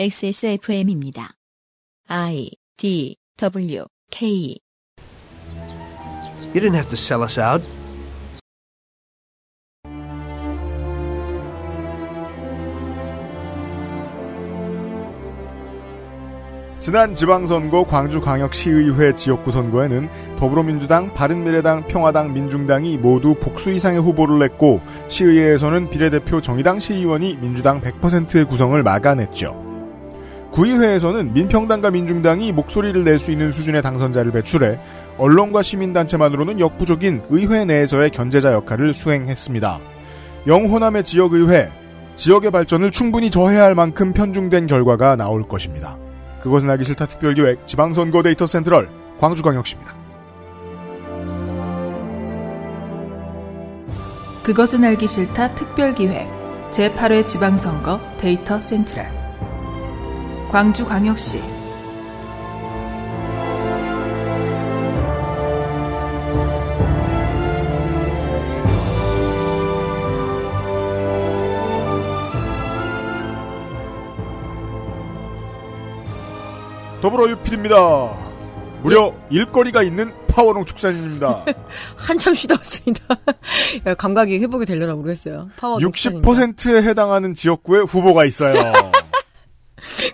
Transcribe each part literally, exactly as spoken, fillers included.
엑스에스에프엠입니다. I, D, W, K. You didn't have to sell us out. 지난 지방선거 광주광역시의회 지역구 선거에는 더불어민주당, 바른미래당, 평화당, 민중당이 모두 복수 이상의 후보를 냈고 시의회에서는 비례대표 정의당 시의원이 민주당 백 퍼센트의 구성을 막아냈죠. 구의회에서는 민평당과 민중당이 목소리를 낼 수 있는 수준의 당선자를 배출해 언론과 시민단체만으로는 역부족인 의회 내에서의 견제자 역할을 수행했습니다. 영호남의 지역의회, 지역의 발전을 충분히 저해할 만큼 편중된 결과가 나올 것입니다. 그것은 알기 싫다 특별기획 지방선거 데이터센트럴 광주광역시입니다. 그것은 알기 싫다 특별기획 제팔 회 지방선거 데이터센트럴 광주광역시 더불어 유필입니다. 무려 예. 일거리가 있는 파워롱 축산인입니다. 한참 쉬다 왔습니다. 야, 감각이 회복이 되려나 모르겠어요. 파워롱 육십 퍼센트에 축산인가? 해당하는 지역구에 후보가 있어요.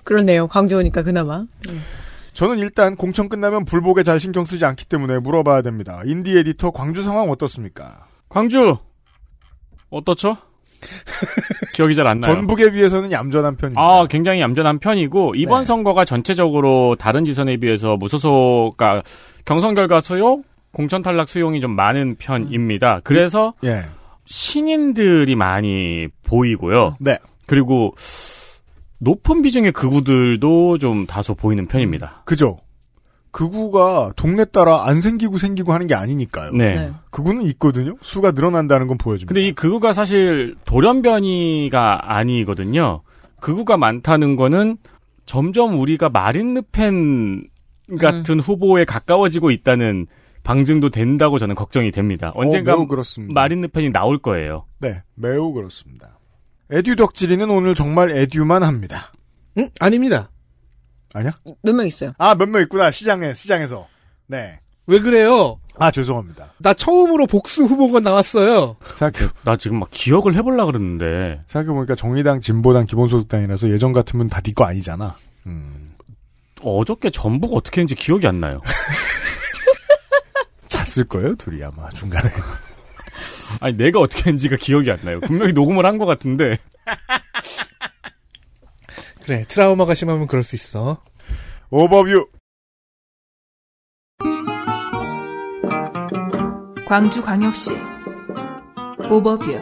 그러네요. 광주 오니까 그나마. 음. 저는 일단 공천 끝나면 불복에 잘 신경 쓰지 않기 때문에 물어봐야 됩니다. 인디 에디터 광주 상황 어떻습니까? 광주 어떻죠? 기억이 잘 안 나요. 전북에 비해서는 얌전한 편입니다. 아, 굉장히 얌전한 편이고 이번 네. 선거가 전체적으로 다른 지선에 비해서 무소속, 그러니까 경선 결과 수용, 공천 탈락 수용이 좀 많은 편입니다. 그래서 예. 신인들이 많이 보이고요. 네. 그리고 높은 비중의 극우들도 좀 다소 보이는 편입니다. 그죠. 극우가 동네 따라 안 생기고 생기고 하는 게 아니니까요. 네. 네. 극우는 있거든요. 수가 늘어난다는 건 보여줍니다. 근데 이 극우가 사실 돌연변이가 아니거든요. 극우가 많다는 거는 점점 우리가 마린 르펜 같은 음. 후보에 가까워지고 있다는 방증도 된다고 저는 걱정이 됩니다. 언젠가 어, 매우 그렇습니다. 마린 르펜이 나올 거예요. 네, 매우 그렇습니다. 에듀 덕질이는 오늘 정말 에듀만 합니다. 응? 아닙니다. 아니야? 몇 명 있어요. 아, 몇 명 있구나. 시장에, 시장에서. 네. 왜 그래요? 아, 죄송합니다. 나 처음으로 복수 후보가 나왔어요. 생각해. 나 지금 막 기억을 해보려고 그랬는데. 생각해보니까 정의당, 진보당, 기본소득당이라서 예전 같으면 다 네 거 아니잖아. 음. 어저께 전북 어떻게 했는지 기억이 안 나요. 잤을 거예요, 둘이 아마, 중간에. 아니, 내가 어떻게 했는지가 기억이 안 나요. 분명히 녹음을 한 것 같은데. 그래, 트라우마가 심하면 그럴 수 있어. 오버뷰. 광주광역시 오버뷰.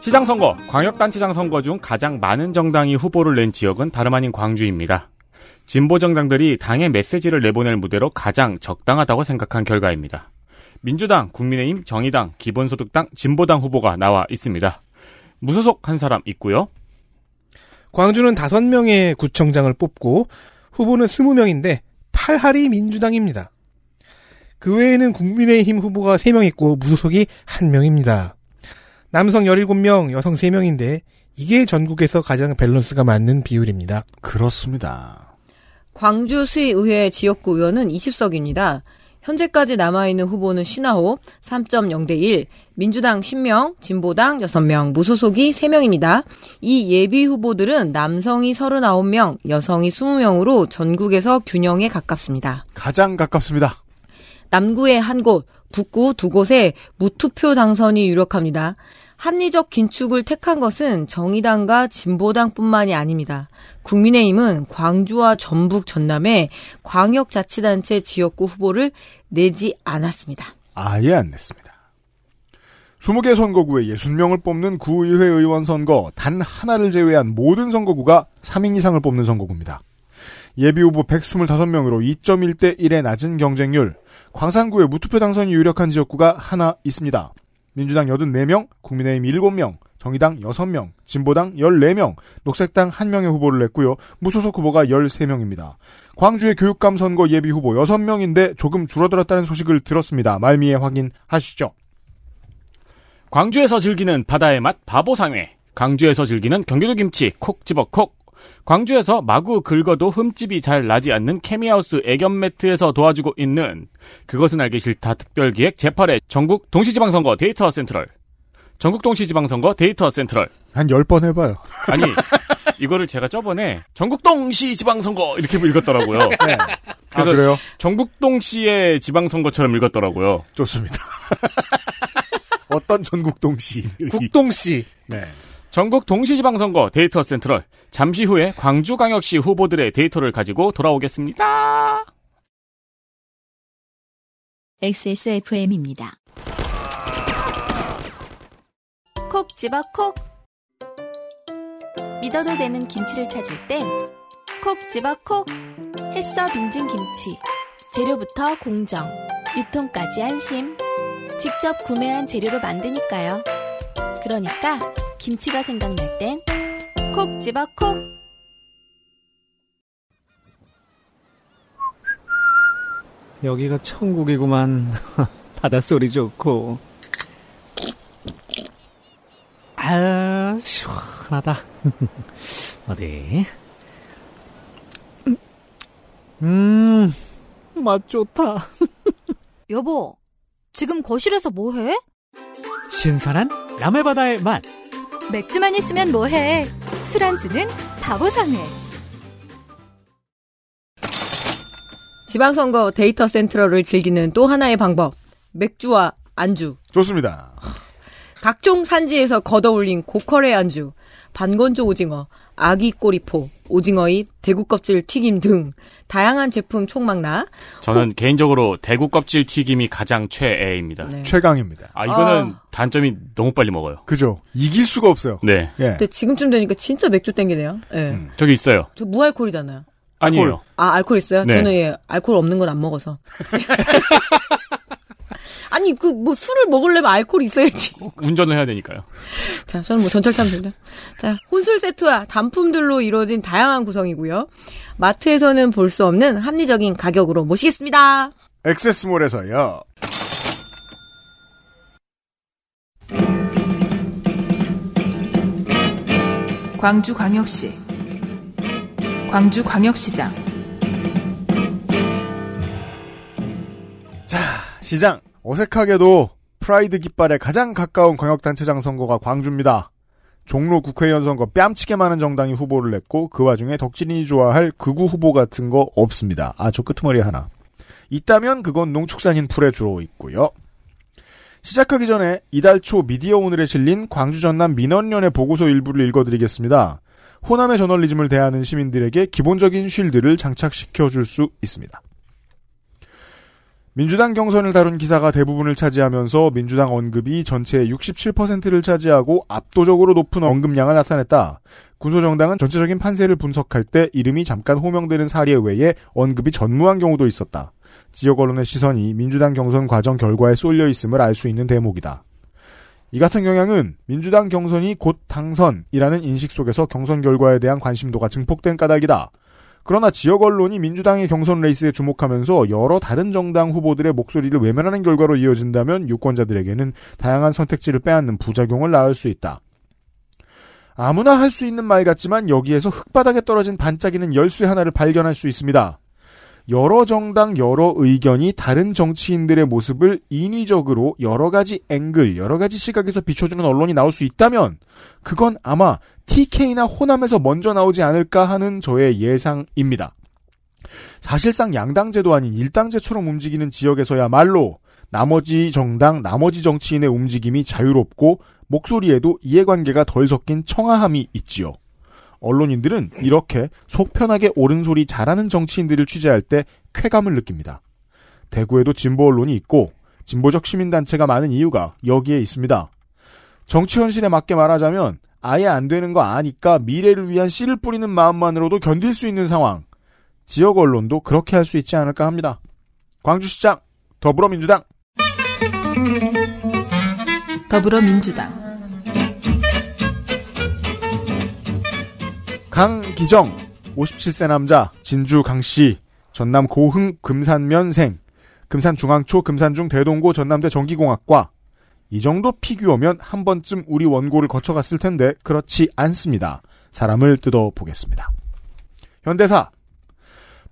시장선거, 광역단체장선거 중 가장 많은 정당이 후보를 낸 지역은 다름 아닌 광주입니다. 진보 정당들이 당의 메시지를 내보낼 무대로 가장 적당하다고 생각한 결과입니다. 민주당, 국민의힘, 정의당, 기본소득당, 진보당 후보가 나와 있습니다. 무소속 한 사람 있고요. 광주는 다섯 명의 구청장을 뽑고 후보는 스무 명인데 팔 할이 민주당입니다. 그 외에는 국민의힘 후보가 세 명 있고 무소속이 한 명입니다. 남성 열일곱 명, 여성 세 명인데 이게 전국에서 가장 밸런스가 맞는 비율입니다. 그렇습니다. 광주시의회 지역구 의원은 이십 석입니다. 현재까지 남아있는 후보는 오십구, 삼 점 영 대 일, 민주당 십 명, 진보당 여섯 명, 무소속이 세 명입니다. 이 예비 후보들은 남성이 서른아홉 명, 여성이 이십 명으로 전국에서 균형에 가깝습니다. 가장 가깝습니다. 남구의 한 곳, 북구 두 곳에 무투표 당선이 유력합니다. 합리적 긴축을 택한 것은 정의당과 진보당뿐만이 아닙니다. 국민의힘은 광주와 전북, 전남에 광역자치단체 지역구 후보를 내지 않았습니다. 아예 안 냈습니다. 이십 개 선거구에 육십 명을 뽑는 구의회 의원 선거, 단 하나를 제외한 모든 선거구가 삼 인 이상을 뽑는 선거구입니다. 예비후보 백이십오 명으로 이 점 일 대 일의 낮은 경쟁률, 광산구에 무투표 당선이 유력한 지역구가 하나 있습니다. 민주당 팔십사 명, 국민의힘 일곱 명, 정의당 여섯 명, 진보당 열네 명, 녹색당 한 명의 후보를 냈고요. 무소속 후보가 열세 명입니다. 광주의 교육감 선거 예비 후보 여섯 명인데 조금 줄어들었다는 소식을 들었습니다. 말미에 확인하시죠. 광주에서 즐기는 바다의 맛 바보상회, 광주에서 즐기는 경기도 김치 콕 집어 콕, 광주에서 마구 긁어도 흠집이 잘 나지 않는 케미하우스 애견매트에서 도와주고 있는 그것은 알기 싫다 특별기획 제팔회 전국 동시지방선거 데이터센트럴, 전국 동시지방선거 데이터센트럴 한 열 번 해봐요. 아니 이거를 제가 저번에 전국동시 지방선거 이렇게 읽었더라고요. 네. 그래서 아, 그래요? 전국동시의 지방선거처럼 읽었더라고요. 좋습니다. 어떤 전국동시? 국동시. 네. 전국 동시지방선거 데이터 센트럴. 잠시 후에 광주광역시 후보들의 데이터를 가지고 돌아오겠습니다. 엑스에스에프엠입니다. 콕 집어 콕. 믿어도 되는 김치를 찾을 땐 콕 집어 콕. 햇서 빙진 김치. 재료부터 공정, 유통까지 안심. 직접 구매한 재료로 만드니까요. 그러니까 김치가 생각날 땐 콕 집어 콕. 여기가 천국이구만. 바닷소리 좋고. 아, 시원하다. 어디? 음, 맛 좋다. 여보, 지금 거실에서 뭐해? 신선한 남해바다의 맛. 맥주만 있으면 뭐해. 술안주는 바보상회. 지방선거 데이터 센트럴을 즐기는 또 하나의 방법, 맥주와 안주. 좋습니다. 각종 산지에서 걷어올린 고퀄의 안주, 반건조 오징어, 아기 꼬리포, 오징어잎, 대구껍질 튀김 등 다양한 제품 총망라. 저는 호... 개인적으로 대구껍질 튀김이 가장 최애입니다. 네. 최강입니다. 아 이거는 아... 단점이 너무 빨리 먹어요. 그죠. 이길 수가 없어요. 네. 예. 근데 지금쯤 되니까 진짜 맥주 땡기네요. 예. 음. 저기 있어요. 저 무알콜이잖아요. 아니에요. 아 알콜 있어요? 네. 저는 예, 알콜 없는 건 안 먹어서. 아니 그 뭐 술을 먹으려면 알코올이 있어야지. 운전을 해야 되니까요. 자, 저는 뭐 전철 타면 됩니다. 자, 혼술 세트와 단품들로 이루어진 다양한 구성이고요. 마트에서는 볼 수 없는 합리적인 가격으로 모시겠습니다. 액세스몰에서요. 광주광역시 광주광역시장. 자, 시장. 어색하게도 프라이드 깃발에 가장 가까운 광역단체장 선거가 광주입니다. 종로 국회의원 선거 뺨치게 많은 정당이 후보를 냈고 그 와중에 덕진이 좋아할 극우 후보 같은 거 없습니다. 아, 저 끄트머리 하나. 있다면 그건 농축산인 풀에 주로 있고요. 시작하기 전에 이달 초 미디어 오늘에 실린 광주 전남 민원련의 보고서 일부를 읽어드리겠습니다. 호남의 저널리즘을 대하는 시민들에게 기본적인 쉴드를 장착시켜줄 수 있습니다. 민주당 경선을 다룬 기사가 대부분을 차지하면서 민주당 언급이 전체의 육십칠 퍼센트를 차지하고 압도적으로 높은 언급량을 나타냈다. 군소정당은 전체적인 판세를 분석할 때 이름이 잠깐 호명되는 사례 외에 언급이 전무한 경우도 있었다. 지역 언론의 시선이 민주당 경선 과정 결과에 쏠려 있음을 알 수 있는 대목이다. 이 같은 경향은 민주당 경선이 곧 당선이라는 인식 속에서 경선 결과에 대한 관심도가 증폭된 까닭이다. 그러나 지역 언론이 민주당의 경선 레이스에 주목하면서 여러 다른 정당 후보들의 목소리를 외면하는 결과로 이어진다면 유권자들에게는 다양한 선택지를 빼앗는 부작용을 낳을 수 있다. 아무나 할 수 있는 말 같지만 여기에서 흙바닥에 떨어진 반짝이는 열쇠 하나를 발견할 수 있습니다. 여러 정당 여러 의견이 다른 정치인들의 모습을 인위적으로 여러 가지 앵글, 여러 가지 시각에서 비춰주는 언론이 나올 수 있다면 그건 아마 티케이나 호남에서 먼저 나오지 않을까 하는 저의 예상입니다. 사실상 양당제도 아닌 일당제처럼 움직이는 지역에서야말로 나머지 정당, 나머지 정치인의 움직임이 자유롭고 목소리에도 이해관계가 덜 섞인 청아함이 있지요. 언론인들은 이렇게 속 편하게 옳은 소리 잘하는 정치인들을 취재할 때 쾌감을 느낍니다. 대구에도 진보 언론이 있고 진보적 시민단체가 많은 이유가 여기에 있습니다. 정치 현실에 맞게 말하자면 아예 안 되는 거 아니까 미래를 위한 씨를 뿌리는 마음만으로도 견딜 수 있는 상황. 지역 언론도 그렇게 할 수 있지 않을까 합니다. 광주시장 더불어민주당. 더불어민주당 강기정, 오십칠 세 남자, 진주 강씨, 전남 고흥 금산면생, 금산중앙초, 금산중 대동고 전남대 전기공학과, 이 정도 피규어면 한 번쯤 우리 원고를 거쳐갔을 텐데 그렇지 않습니다. 사람을 뜯어보겠습니다. 현대사.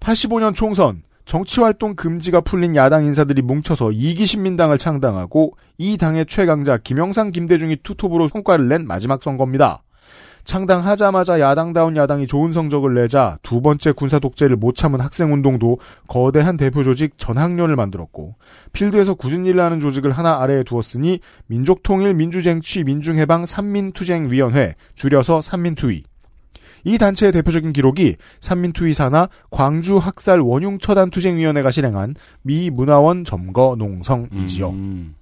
팔십오 년 총선. 정치활동 금지가 풀린 야당 인사들이 뭉쳐서 이기신민당을 창당하고 이 당의 최강자 김영삼, 김대중이 투톱으로 성과를 낸 마지막 선거입니다. 창당하자마자 야당다운 야당이 좋은 성적을 내자 두 번째 군사독재를 못 참은 학생운동도 거대한 대표조직 전학련을 만들었고 필드에서 굳은 일을 하는 조직을 하나 아래에 두었으니 민족통일, 민주쟁취, 민중해방, 삼민투쟁위원회, 줄여서 삼민투위. 이 단체의 대표적인 기록이 삼민투위 산하 광주학살 원흉처단투쟁위원회가 실행한 미문화원 점거 농성이지요. 음.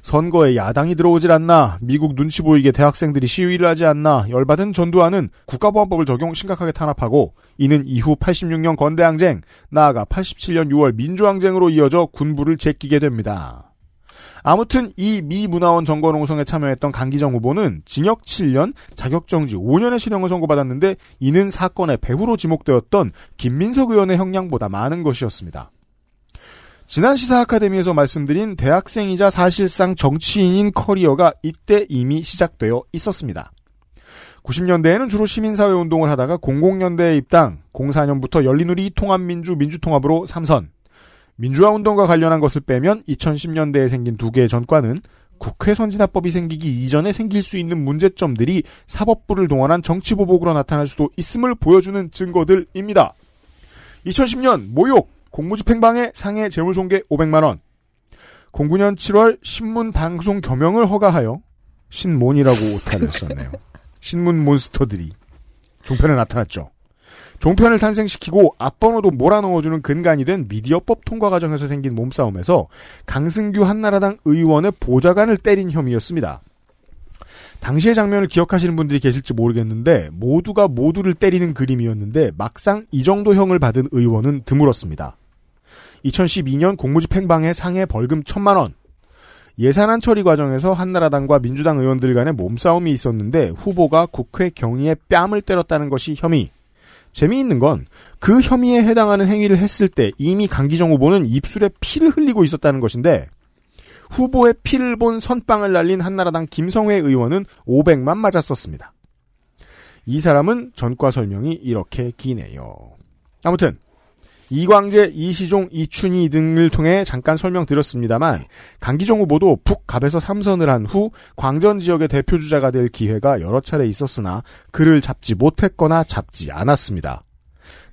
선거에 야당이 들어오질 않나, 미국 눈치 보이게 대학생들이 시위를 하지 않나 열받은 전두환은 국가보안법을 적용 심각하게 탄압하고 이는 이후 팔십육 년 건대항쟁, 나아가 팔십칠 년 유월 민주항쟁으로 이어져 군부를 제끼게 됩니다. 아무튼 이 미문화원 정거농성에 참여했던 강기정 후보는 징역 칠 년, 자격정지 오 년의 실형을 선고받았는데 이는 사건의 배후로 지목되었던 김민석 의원의 형량보다 많은 것이었습니다. 지난 시사 아카데미에서 말씀드린 대학생이자 사실상 정치인인 커리어가 이때 이미 시작되어 있었습니다. 구십 년대에는 주로 시민사회 운동을 하다가 공공연대에 입당, 공사 년부터 열린우리, 통합민주, 민주통합으로 삼선. 민주화 운동과 관련한 것을 빼면 이천십 년대에 생긴 두 개의 전과는 국회 선진화법이 생기기 이전에 생길 수 있는 문제점들이 사법부를 동원한 정치보복으로 나타날 수도 있음을 보여주는 증거들입니다. 이천십 년 모욕. 공무집행방해 상해 재물손괴 오백만 원. 공구 년 칠월 신문방송 겸영을 허가하여 신몬이라고 오타를 썼네요. 신문몬스터들이 종편에 나타났죠. 종편을 탄생시키고 앞번호도 몰아넣어주는 근간이 된 미디어법 통과 과정에서 생긴 몸싸움에서 강승규 한나라당 의원의 보좌관을 때린 혐의였습니다. 당시의 장면을 기억하시는 분들이 계실지 모르겠는데 모두가 모두를 때리는 그림이었는데 막상 이 정도 형을 받은 의원은 드물었습니다. 이천십이 년 공무집행방해 상해 벌금 천만 원. 예산안 처리 과정에서 한나라당과 민주당 의원들 간의 몸싸움이 있었는데 후보가 국회 경위에 뺨을 때렸다는 것이 혐의. 재미있는 건 그 혐의에 해당하는 행위를 했을 때 이미 강기정 후보는 입술에 피를 흘리고 있었다는 것인데 후보의 피를 본 선빵을 날린 한나라당 김성회 의원은 오백만 맞았었습니다. 이 사람은 전과 설명이 이렇게 기네요. 아무튼 이광재, 이시종, 이춘희 등을 통해 잠깐 설명드렸습니다만 강기정 후보도 북갑에서 삼선을 한 후 광전 지역의 대표주자가 될 기회가 여러 차례 있었으나 그를 잡지 못했거나 잡지 않았습니다.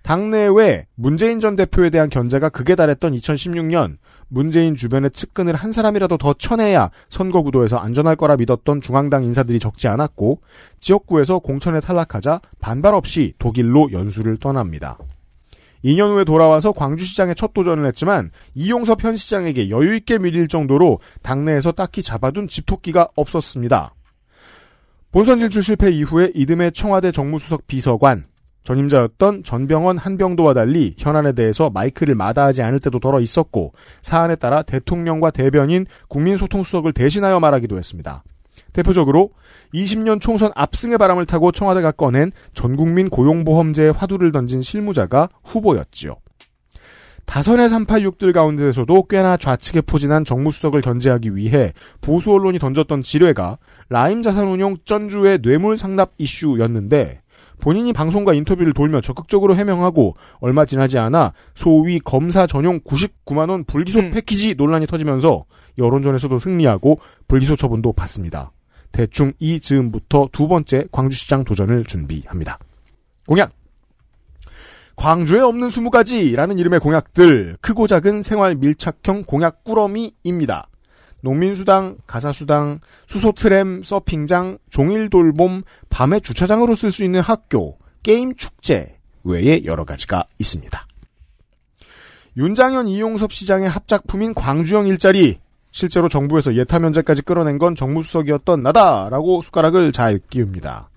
당내외 문재인 전 대표에 대한 견제가 극에 달했던 이천십육 년 문재인 주변의 측근을 한 사람이라도 더 쳐내야 선거구도에서 안전할 거라 믿었던 중앙당 인사들이 적지 않았고 지역구에서 공천에 탈락하자 반발 없이 독일로 연수를 떠납니다. 이 년 후에 돌아와서 광주시장에 첫 도전을 했지만 이용섭 현 시장에게 여유있게 밀릴 정도로 당내에서 딱히 잡아둔 집토끼가 없었습니다. 본선 진출 실패 이후에 이듬해 청와대 정무수석 비서관, 전임자였던 전병헌, 한병도와 달리 현안에 대해서 마이크를 마다하지 않을 때도 덜어 있었고 사안에 따라 대통령과 대변인, 국민소통수석을 대신하여 말하기도 했습니다. 대표적으로 이십 년 총선 압승의 바람을 타고 청와대가 꺼낸 전국민 고용보험제의 화두를 던진 실무자가 후보였지요. 다선의 삼팔육들 가운데에서도 꽤나 좌측에 포진한 정무수석을 견제하기 위해 보수 언론이 던졌던 지뢰가 라임자산운용 전주의 뇌물상납 이슈였는데 본인이 방송과 인터뷰를 돌며 적극적으로 해명하고 얼마 지나지 않아 소위 검사 전용 구십구만 원 불기소 음. 패키지 논란이 터지면서 여론전에서도 승리하고 불기소 처분도 받습니다. 대충 이 즈음부터 두 번째 광주시장 도전을 준비합니다. 공약. 광주에 없는 스무 가지라는 이름의 공약들. 크고 작은 생활 밀착형 공약 꾸러미입니다. 농민수당, 가사수당, 수소트램, 서핑장, 종일돌봄, 밤에 주차장으로 쓸 수 있는 학교, 게임축제 외에 여러 가지가 있습니다. 윤장현, 이용섭 시장의 합작품인 광주형 일자리. 실제로 정부에서 예타면제까지 끌어낸 건 정무수석이었던 나다라고 숟가락을 잘 끼웁니다.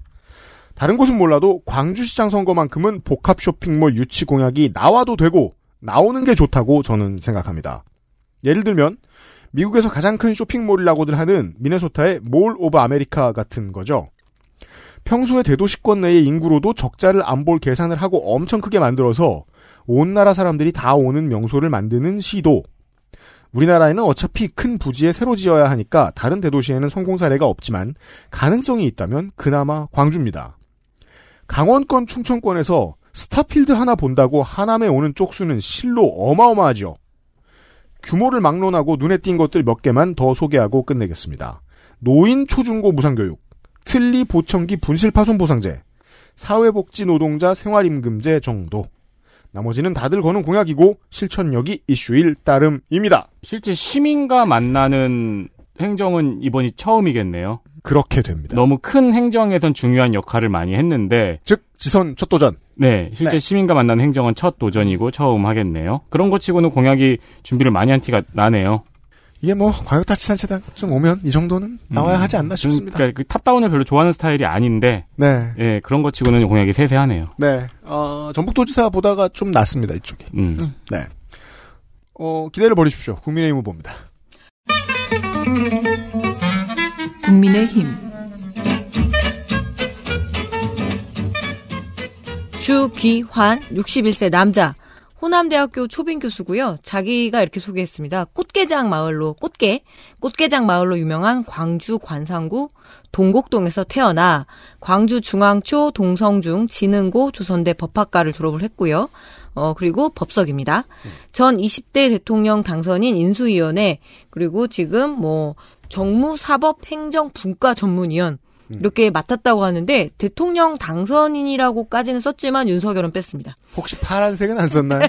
다른 곳은 몰라도 광주시장 선거만큼은 복합쇼핑몰 유치 공약이 나와도 되고 나오는 게 좋다고 저는 생각합니다. 예를 들면 미국에서 가장 큰 쇼핑몰이라고들 하는 미네소타의 몰 오브 아메리카 같은 거죠. 평소에 대도시권 내의 인구로도 적자를 안 볼 계산을 하고 엄청 크게 만들어서 온 나라 사람들이 다 오는 명소를 만드는 시도. 우리나라에는 어차피 큰 부지에 새로 지어야 하니까 다른 대도시에는 성공 사례가 없지만 가능성이 있다면 그나마 광주입니다. 강원권, 충청권에서 스타필드 하나 본다고 하남에 오는 쪽수는 실로 어마어마하죠. 규모를 막론하고 눈에 띈 것들 몇 개만 더 소개하고 끝내겠습니다. 노인 초중고 무상교육, 틀니 보청기 분실파손보상제, 사회복지노동자 생활임금제 정도. 나머지는 다들 거는 공약이고 실천력이 이슈일 따름입니다. 실제 시민과 만나는 행정은 이번이 처음이겠네요. 그렇게 됩니다. 너무 큰 행정에선 중요한 역할을 많이 했는데, 즉 지선 첫 도전. 네, 실제 네. 시민과 만나는 행정은 첫 도전이고 처음 하겠네요. 그런 것 치고는 공약이 준비를 많이 한 티가 나네요. 이게 뭐 광역자치단체장 좀 오면 이 정도는 나와야 음, 하지 않나 싶습니다. 그러니까 그 탑다운을 별로 좋아하는 스타일이 아닌데, 네, 예, 그런 것 치고는 공약이 세세하네요. 네, 어, 전북도지사보다가 좀 낫습니다 이쪽이. 음. 음. 네, 어, 기대를 버리십시오. 국민의힘 후보입니다. 국민의힘 주기환 육십일 세 남자, 호남대학교 초빙 교수고요. 자기가 이렇게 소개했습니다. 꽃게장 마을로 꽃게, 꽃게장 마을로 유명한 광주 관상구 동곡동에서 태어나 광주 중앙초, 동성중, 진흥고, 조선대 법학과를 졸업을 했고요. 어 그리고 법석입니다. 전 이십 대 대통령 당선인 인수위원회, 그리고 지금 뭐 정무사법행정분과전문위원 이렇게 맡았다고 하는데, 대통령 당선인이라고까지는 썼지만 윤석열은 뺐습니다. 혹시 파란색은 안 썼나요?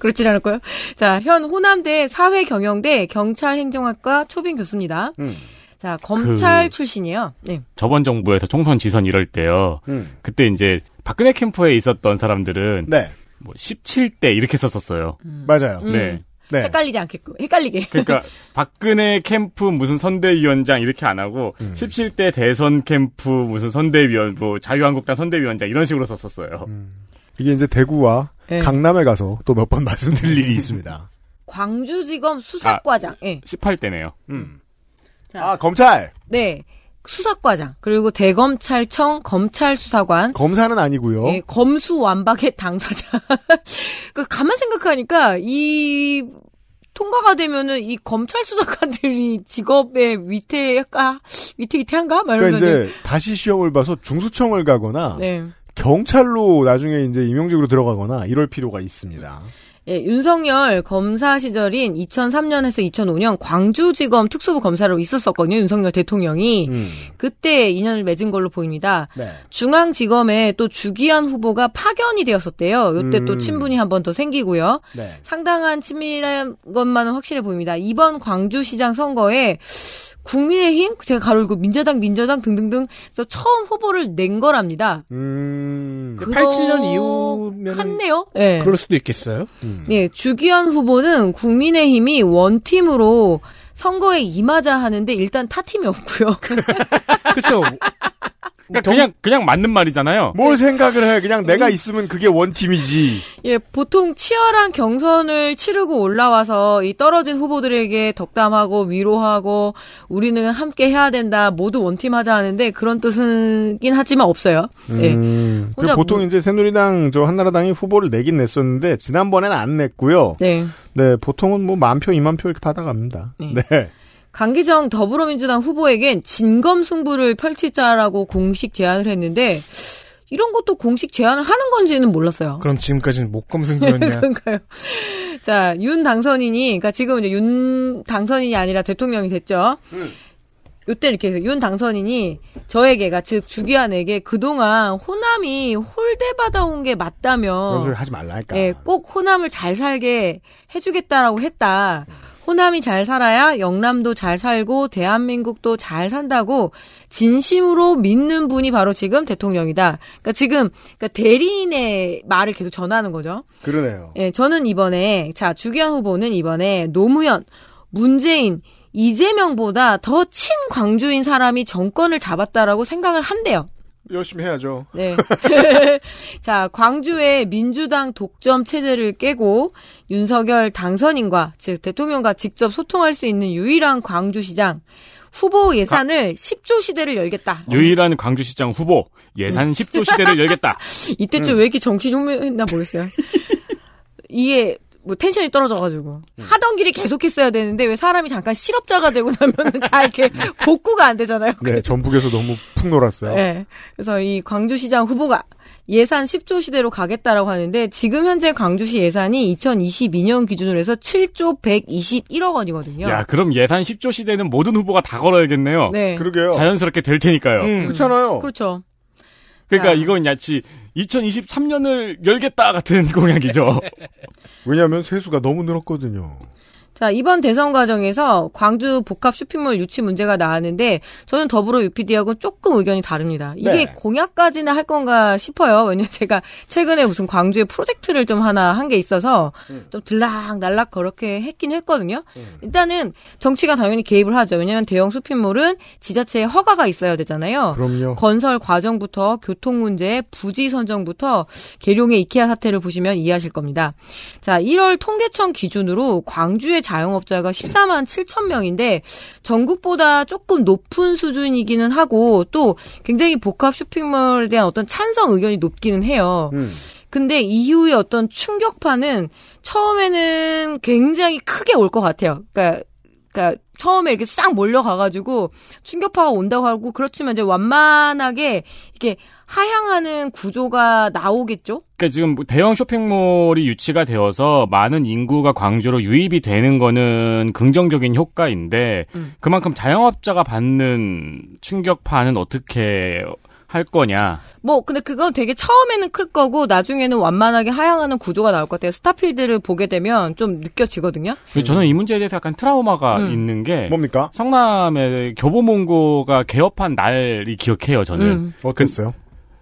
그렇진 않을 거예요. 자, 현 호남대 사회경영대 경찰행정학과 초빙 교수입니다. 음. 자, 검찰 그 출신이에요. 네. 저번 정부에서 총선 지선 이럴 때요. 음. 그때 이제 박근혜 캠프에 있었던 사람들은 네. 뭐 십칠 대 이렇게 썼었어요. 음. 맞아요. 음. 네. 네. 헷갈리지 않겠고, 헷갈리게. 그러니까 박근혜 캠프 무슨 선대위원장 이렇게 안 하고 음. 십칠 대 대선 캠프 무슨 선대위원, 뭐 자유한국당 선대위원장 이런 식으로 썼었어요. 음. 이게 이제 대구와 네. 강남에 가서 또 몇 번 말씀드릴 일이 있습니다. 광주지검 수사과장. 아, 네. 십팔 대네요. 음. 자, 아 검찰. 네. 수사과장, 그리고 대검찰청 검찰수사관. 검사는 아니고요. 네, 검수완박의 당사자. 그 가만 생각하니까 이 통과가 되면은 이 검찰수사관들이 직업의 위태가 위태위태한가 말로. 그러니까 이제 다시 시험을 봐서 중수청을 가거나 네. 경찰로 나중에 이제 임용직으로 들어가거나 이럴 필요가 있습니다. 예, 윤석열 검사 시절인 이천삼 년에서 이천오 년 광주지검 특수부 검사로 있었었거든요. 윤석열 대통령이. 음. 그때 인연을 맺은 걸로 보입니다. 네. 중앙지검에 또 주기환 후보가 파견이 되었었대요. 이때 음. 또 친분이 한 번 더 생기고요. 네. 상당한 친밀한 것만은 확실해 보입니다. 이번 광주시장 선거에 국민의힘, 제가 가로고 민자당, 민자당 등등등 그래서 처음 후보를 낸 거랍니다. 음. 팔십칠 년 이후면 컸네요. 네. 그럴 수도 있겠어요. 음. 네, 주기환 후보는 국민의힘이 원팀으로 선거에 임하자 하는데 일단 타팀이 없고요. 그렇죠. 그러니까 그냥 그냥 맞는 말이잖아요. 뭘 생각을 해? 그냥 내가 있으면 그게 원팀이지. 예, 보통 치열한 경선을 치르고 올라와서 이 떨어진 후보들에게 덕담하고 위로하고 우리는 함께 해야 된다, 모두 원팀하자 하는데 그런 뜻은긴 하지만 없어요. 예. 음, 혼자 보통 뭐, 이제 새누리당 저 한나라당이 후보를 내긴 냈었는데 지난번에는 안 냈고요. 네. 네, 보통은 뭐 만 표, 이만 표 이렇게 받아갑니다. 네. 네. 강기정 더불어민주당 후보에겐 진검 승부를 펼치자라고 공식 제안을 했는데 이런 것도 공식 제안을 하는 건지는 몰랐어요. 그럼 지금까지는 목검 승부였냐? 그런가요? 자, 윤 당선인이, 그러니까 지금 이제 윤 당선인이 아니라 대통령이 됐죠. 음. 이때 이렇게 해서 윤 당선인이 저에게가, 즉 주기환에게 그동안 호남이 홀대받아온 게 맞다며 그런 소리 하지 말라니까. 예, 꼭 호남을 잘 살게 해주겠다라고 했다. 호남이 잘 살아야 영남도 잘 살고 대한민국도 잘 산다고 진심으로 믿는 분이 바로 지금 대통령이다. 그러니까 지금 그러니까 대리인의 말을 계속 전하는 거죠. 그러네요. 예, 저는 이번에, 자, 주기환 후보는 이번에 노무현, 문재인, 이재명보다 더 친광주인 사람이 정권을 잡았다라고 생각을 한대요. 열심히 해야죠. 네. 자, 광주의 민주당 독점 체제를 깨고 윤석열 당선인과, 즉 대통령과 직접 소통할 수 있는 유일한 광주시장 후보 예산을 가... 십 조 시대를 열겠다. 유일한 광주시장 후보 예산 음. 십 조 시대를 열겠다. 이때쯤 음. 왜 이렇게 정신이 혼미했나 모르겠어요. 이게 뭐 텐션이 떨어져가지고 음. 하던 길이 계속했어야 되는데 왜 사람이 잠깐 실업자가 되고 나면은 잘 이렇게 복구가 안 되잖아요. 네, 전북에서 너무 푹 놀았어요. 네, 그래서 이 광주시장 후보가 예산 십 조 시대로 가겠다라고 하는데 지금 현재 광주시 예산이 이천이십이 년 기준으로 해서 칠 조 백이십일억 원이거든요. 야, 그럼 예산 십 조 시대는 모든 후보가 다 걸어야겠네요. 네, 그러게요. 자연스럽게 될 테니까요. 음, 그렇잖아요. 그렇죠. 그러니까 자, 이건 야치 이천이십삼 년을 열겠다 같은 공약이죠. 왜냐하면 세수가 너무 늘었거든요. 자, 이번 대선 과정에서 광주 복합 쇼핑몰 유치 문제가 나왔는데 저는 더불어 유피디하고는 조금 의견이 다릅니다. 이게 네. 공약까지는 할 건가 싶어요. 왜냐하면 제가 최근에 무슨 광주에 프로젝트를 좀 하나 한 게 있어서 음. 좀 들락날락 그렇게 했긴 했거든요. 음. 일단은 정치가 당연히 개입을 하죠. 왜냐하면 대형 쇼핑몰은 지자체의 허가가 있어야 되잖아요. 그럼요. 건설 과정부터 교통 문제, 부지 선정부터 계룡의 이케아 사태를 보시면 이해하실 겁니다. 자, 일월 통계청 기준으로 광주의 자영업자가 십사만 칠천 명인데 전국보다 조금 높은 수준이기는 하고 또 굉장히 복합 쇼핑몰에 대한 어떤 찬성 의견이 높기는 해요. 음. 근데 이후의 어떤 충격파는 처음에는 굉장히 크게 올 것 같아요. 그러니까, 그러니까 처음에 이렇게 싹 몰려가가지고 충격파가 온다고 하고 그렇지만 이제 완만하게 이렇게 하향하는 구조가 나오겠죠? 그러니까 지금 대형 쇼핑몰이 유치가 되어서 많은 인구가 광주로 유입이 되는 거는 긍정적인 효과인데 음. 그만큼 자영업자가 받는 충격파는 어떻게 할 거냐? 뭐 근데 그건 되게 처음에는 클 거고 나중에는 완만하게 하향하는 구조가 나올 것 같아요. 스타필드를 보게 되면 좀 느껴지거든요. 저는 이 문제에 대해서 약간 트라우마가 음. 있는 게 뭡니까? 성남의 교보문고가 개업한 날이 기억해요. 저는 음. 어땠어요?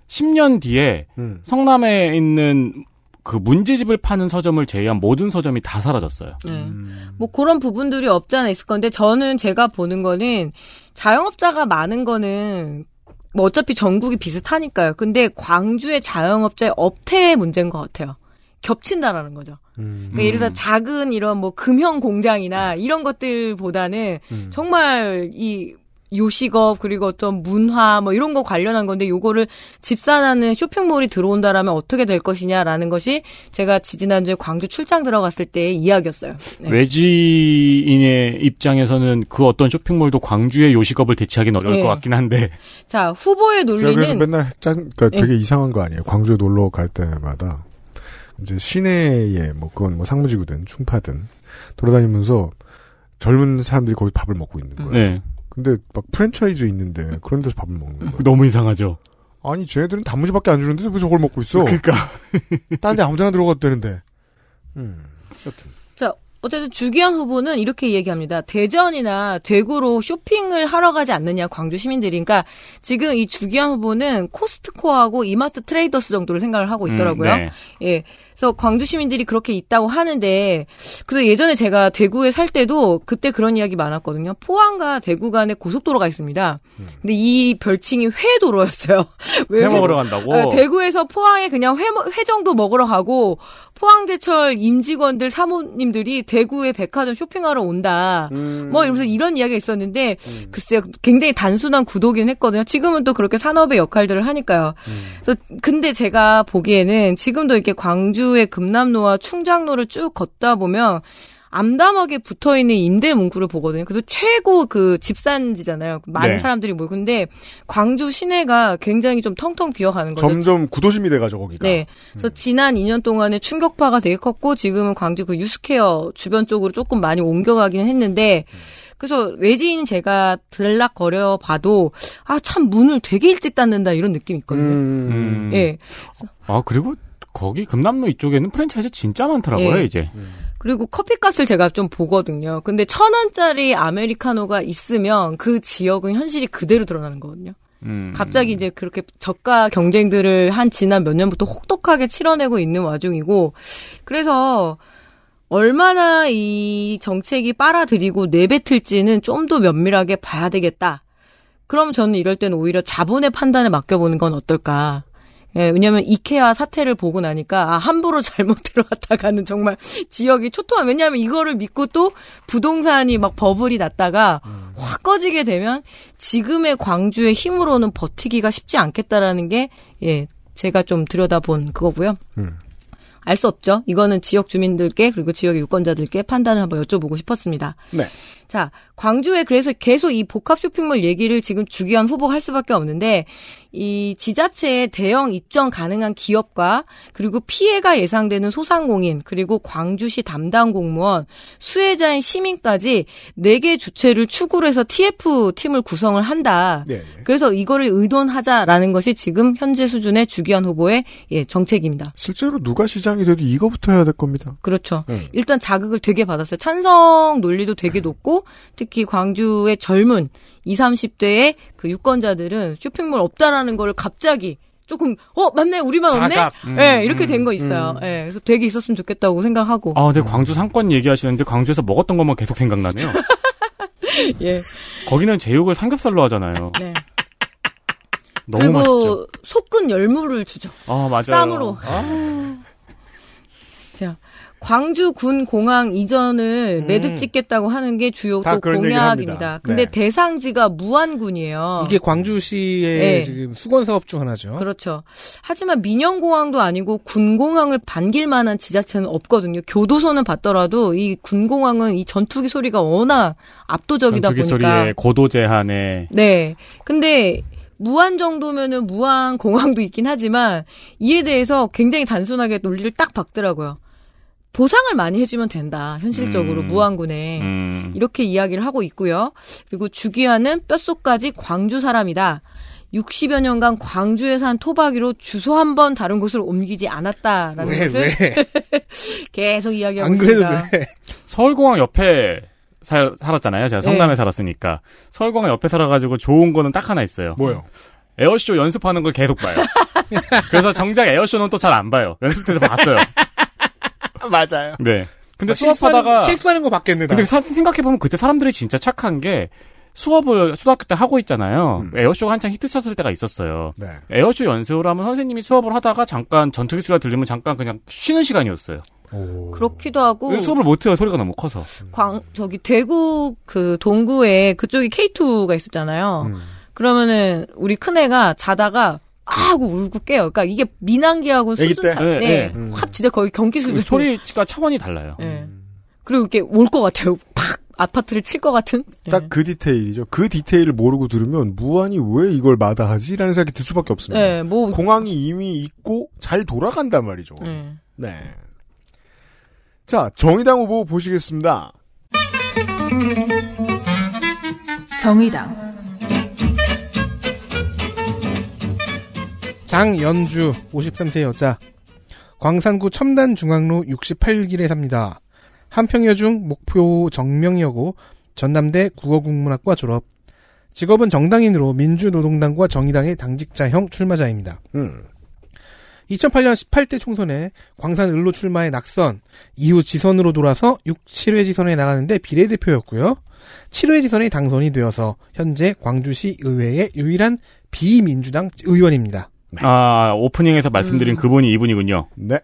십 년 뒤에 음. 성남에 있는 그 문제집을 파는 서점을 제외한 모든 서점이 다 사라졌어요. 네. 음. 뭐 그런 부분들이 없지 않아 있을 건데 저는 제가 보는 거는 자영업자가 많은 거는 뭐 어차피 전국이 비슷하니까요. 근데 광주의 자영업자의 업태의 문제인 것 같아요. 겹친다라는 거죠. 음. 그러니까 예를 들어 작은 이런 뭐 금형 공장이나 이런 것들보다는 음. 정말 이 요식업 그리고 어떤 문화 뭐 이런 거 관련한 건데 요거를 집산하는 쇼핑몰이 들어온다라면 어떻게 될 것이냐라는 것이 제가 지지난주에 광주 출장 들어갔을 때의 이야기였어요. 네. 외지인의 입장에서는 그 어떤 쇼핑몰도 광주의 요식업을 대체하기는 어려울 네. 것 같긴 한데. 자, 후보의 논리는. 제가 그래서 맨날 짠, 그러니까 네. 되게 이상한 거 아니에요. 광주에 놀러 갈 때마다 이제 시내에 뭐 그건 뭐 상무지구든 충파든 돌아다니면서 젊은 사람들이 거기 밥을 먹고 있는 거예요. 네. 근데 막 프랜차이즈 있는데 그런 데서 밥을 먹는 거야. 너무 이상하죠. 아니 쟤네들은 단무지밖에 안 주는데 왜 저걸 먹고 있어? 그러니까. 딴 데 아무데나 들어가도 되는데. 음. 여튼. 자, 어쨌든 주기환 후보는 이렇게 얘기합니다. 대전이나 대구로 쇼핑을 하러 가지 않느냐 광주 시민들이. 그러니까 지금 이 주기환 후보는 코스트코하고 이마트 트레이더스 정도를 생각을 하고 있더라고요. 음, 네. 예. 그래서 광주 시민들이 그렇게 있다고 하는데 그래서 예전에 제가 대구에 살 때도 그때 그런 이야기 많았거든요. 포항과 대구 간에 고속도로가 있습니다. 음. 근데 이 별칭이 회도로였어요. 회 먹으러 간다고? 아, 대구에서 포항에 그냥 회, 회 정도 먹으러 가고 포항제철 임직원들 사모님들이 대구에 백화점 쇼핑하러 온다. 음. 뭐 이러면서 이런 이야기가 있었는데 음. 글쎄요. 굉장히 단순한 구도긴 했거든요. 지금은 또 그렇게 산업의 역할들을 하니까요. 음. 그래서 근데 제가 보기에는 지금도 이렇게 광주 의 금남로와 충장로를 쭉 걷다 보면 암담하게 붙어있는 임대 문구를 보거든요. 그래도 최고 그 집산지잖아요. 많은 네. 사람들이 모이고. 근데 광주 시내가 굉장히 좀 텅텅 비어가는 거죠. 점점 구도심이 돼가죠, 거기가. 네. 그래서 음. 지난 이 년 동안의 충격파가 되게 컸고 지금은 광주 그 유스케어 주변 쪽으로 조금 많이 옮겨가긴 했는데 음. 그래서 외지인 제가 들락거려 봐도 아, 참 문을 되게 일찍 닫는다 이런 느낌이 있거든요. 음. 예. 아, 그리고 거기 금남로 이쪽에는 프랜차이즈 진짜 많더라고요. 네. 이제. 그리고 커피값을 제가 좀 보거든요. 근데 천 원짜리 아메리카노가 있으면 그 지역은 현실이 그대로 드러나는 거거든요. 음. 갑자기 이제 그렇게 저가 경쟁들을 한 지난 몇 년부터 혹독하게 치러내고 있는 와중이고 그래서 얼마나 이 정책이 빨아들이고 내뱉을지는 좀 더 면밀하게 봐야 되겠다. 그럼 저는 이럴 때는 오히려 자본의 판단에 맡겨보는 건 어떨까. 예, 왜냐면 이케아 사태를 보고 나니까 아 함부로 잘못 들어갔다가는 정말 지역이 초토화. 왜냐면 이거를 믿고 또 부동산이 막 버블이 났다가 확 꺼지게 되면 지금의 광주의 힘으로는 버티기가 쉽지 않겠다라는 게 예, 제가 좀 들여다본 그거고요. 음. 알 수 없죠. 이거는 지역 주민들께 그리고 지역의 유권자들께 판단을 한번 여쭤보고 싶었습니다. 네. 자, 광주에 그래서 계속 이 복합 쇼핑몰 얘기를 지금 주기환 후보 할 수밖에 없는데 이 지자체의 대형 입점 가능한 기업과 그리고 피해가 예상되는 소상공인 그리고 광주시 담당 공무원, 수혜자인 시민까지 네 개 주체를 축으로 해서 티에프 팀을 구성을 한다. 네. 그래서 이거를 의논하자라는 것이 지금 현재 수준의 주기환 후보의 예, 정책입니다. 실제로 누가 시장이 돼도 이거부터 해야 될 겁니다. 그렇죠. 네. 일단 자극을 되게 받았어요. 찬성 논리도 되게 높고 특히 광주의 젊은 이십, 삼십 대의 그 유권자들은 쇼핑몰 없다라는 걸 갑자기 조금 어 맞네 우리만 자각. 없네 예 음, 네, 이렇게 음, 된 거 있어요. 예 음. 네, 그래서 되게 있었으면 좋겠다고 생각하고. 아 근데 광주 상권 얘기하시는데 광주에서 먹었던 것만 계속 생각나네요. 예. 거기는 제육을 삼겹살로 하잖아요. 네. 너무 그리고 맛있죠. 속근 열무를 주죠. 아 맞아요. 쌈으로. 아. 자. 광주군공항 이전을 음. 매듭 짓겠다고 하는 게 주요 또 공약입니다. 근데 네. 대상지가 무안군이에요. 이게 광주시의 네. 지금 수건 사업 중 하나죠. 그렇죠. 하지만 민영공항도 아니고 군공항을 반길 만한 지자체는 없거든요. 교도소는 봤더라도 이 군공항은 이 전투기 소리가 워낙 압도적이다 전투기 보니까. 전투기 소리에 고도 제한에. 네. 근데 무안 정도면은 무안공항도 있긴 하지만 이에 대해서 굉장히 단순하게 논리를 딱 박더라고요. 보상을 많이 해주면 된다. 현실적으로 음. 무안군에 음. 이렇게 이야기를 하고 있고요. 그리고 주기환은 뼛속까지 광주 사람이다. 육십여 년간 광주에 산 토박이로 주소 한 번 다른 곳을 옮기지 않았다라는 왜, 것을 왜? 계속 이야기하고 있습니다. 안 그래도 왜? 서울공항 옆에 살, 살았잖아요. 제가 성남에 네. 살았으니까. 서울공항 옆에 살아가지고 좋은 거는 딱 하나 있어요. 뭐요? 에어쇼 연습하는 걸 계속 봐요. 그래서 정작 에어쇼는 또 잘 안 봐요. 연습 때도 봤어요. 맞아요. 네. 근데 아, 수업하다가. 실수하는, 실수하는 거 봤겠네. 근데 생각해보면 그때 사람들이 진짜 착한 게 수업을 초등학교 때 하고 있잖아요. 음. 에어쇼가 한창 히트쳤을 때가 있었어요. 네. 에어쇼 연습을 하면 선생님이 수업을 하다가 잠깐 전투기 소리가 들리면 잠깐 그냥 쉬는 시간이었어요. 오. 그렇기도 하고. 수업을 못해요. 소리가 너무 커서. 광, 저기 대구 그 동구에 그쪽이 케이투가 있었잖아요. 음. 그러면은 우리 큰애가 자다가 아 하고 울고 깨요. 그러니까 이게 민항기하고 수준 차, 네, 네. 네. 음. 확 진짜 거의 경기 수준. 그 소리가 차원이 달라요. 네. 그리고 이렇게 올 것 같아요. 팍 아파트를 칠 것 같은. 딱 그 네. 디테일이죠. 그 디테일을 모르고 들으면 무한히 왜 이걸 마다하지라는 생각이 들 수밖에 없습니다. 네, 뭐 공항이 이미 있고 잘 돌아간단 말이죠. 네. 네. 자 정의당 후보 보시겠습니다. 정의당. 장현주 오십삼 세 여자 광산구 첨단중앙로 육십팔 길에 삽니다. 한평여중 목표 정명여고 전남대 국어국문학과 졸업. 직업은 정당인으로 민주노동당과 정의당의 당직자형 출마자입니다. 음. 이천팔 년 십팔 대 총선에 광산을로 출마해 낙선, 이후 지선으로 돌아서 육, 칠 회 지선에 나가는데 비례대표였고요. 칠 회 지선에 당선이 되어서 현재 광주시 의회의 유일한 비민주당 의원입니다. 아, 오프닝에서 말씀드린 음. 그분이 이분이군요. 네.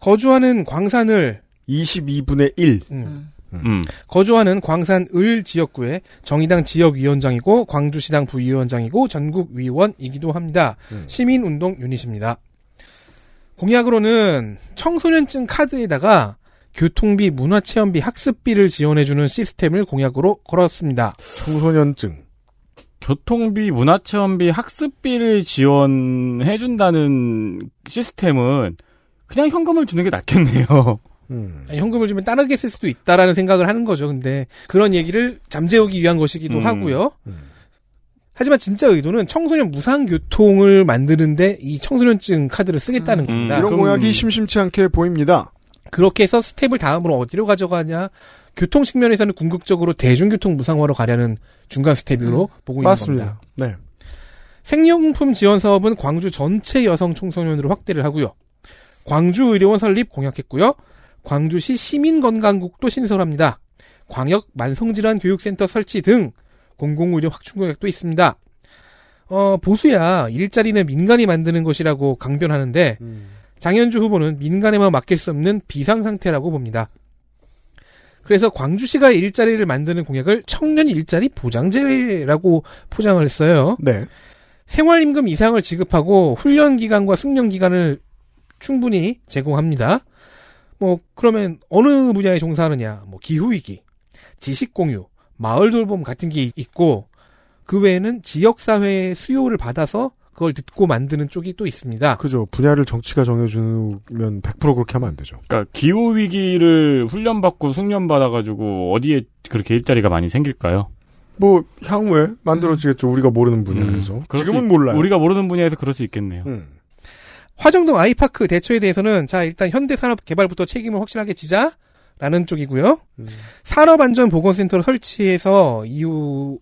거주하는 광산을 이십이분의 일. 음. 음. 음. 거주하는 광산을 지역구에 정의당 지역위원장이고 광주시당 부위원장이고 전국위원이기도 합니다. 음. 시민운동 유닛입니다. 공약으로는 청소년증 카드에다가 교통비, 문화체험비, 학습비를 지원해주는 시스템을 공약으로 걸었습니다. 청소년증. 교통비, 문화체험비, 학습비를 지원해준다는 시스템은 그냥 현금을 주는 게 낫겠네요. 음. 아니, 현금을 주면 다르게 쓸 수도 있다라는 생각을 하는 거죠. 근데 그런 얘기를 잠재우기 위한 것이기도 음. 하고요. 음. 하지만 진짜 의도는 청소년 무상교통을 만드는데 이 청소년증 카드를 쓰겠다는 음. 겁니다. 음. 이런 공약이 심심치 않게 보입니다. 그렇게 해서 스텝을 다음으로 어디로 가져가냐. 교통 측면에서는 궁극적으로 대중교통 무상화로 가려는 중간 스텝으로 음, 보고 있는 맞습니다. 겁니다. 네. 생리용품 지원 사업은 광주 전체 여성 청소년으로 확대를 하고요. 광주의료원 설립 공약했고요. 광주시 시민건강국도 신설합니다. 광역 만성질환교육센터 설치 등 공공의료 확충 공약도 있습니다. 어, 보수야 일자리는 민간이 만드는 것이라고 강변하는데 음. 장현주 후보는 민간에만 맡길 수 없는 비상상태라고 봅니다. 그래서 광주시가 일자리를 만드는 공약을 청년 일자리 보장제라고 포장을 했어요. 네. 생활임금 이상을 지급하고 훈련기간과 숙련기간을 충분히 제공합니다. 뭐 그러면 어느 분야에 종사하느냐? 뭐 기후위기, 지식공유, 마을돌봄 같은 게 있고 그 외에는 지역사회의 수요를 받아서 그걸 듣고 만드는 쪽이 또 있습니다. 그죠. 분야를 정치가 정해주면 백 퍼센트 그렇게 하면 안 되죠. 그러니까 기후위기를 훈련받고 숙련받아가지고 어디에 그렇게 일자리가 많이 생길까요? 뭐 향후에 만들어지겠죠. 우리가 모르는 분야에서. 음, 지금은 있, 몰라요. 우리가 모르는 분야에서 그럴 수 있겠네요. 음. 화정동 아이파크 대처에 대해서는 자 일단 현대산업개발부터 책임을 확실하게 지자라는 쪽이고요. 음. 산업안전보건센터를 설치해서 이후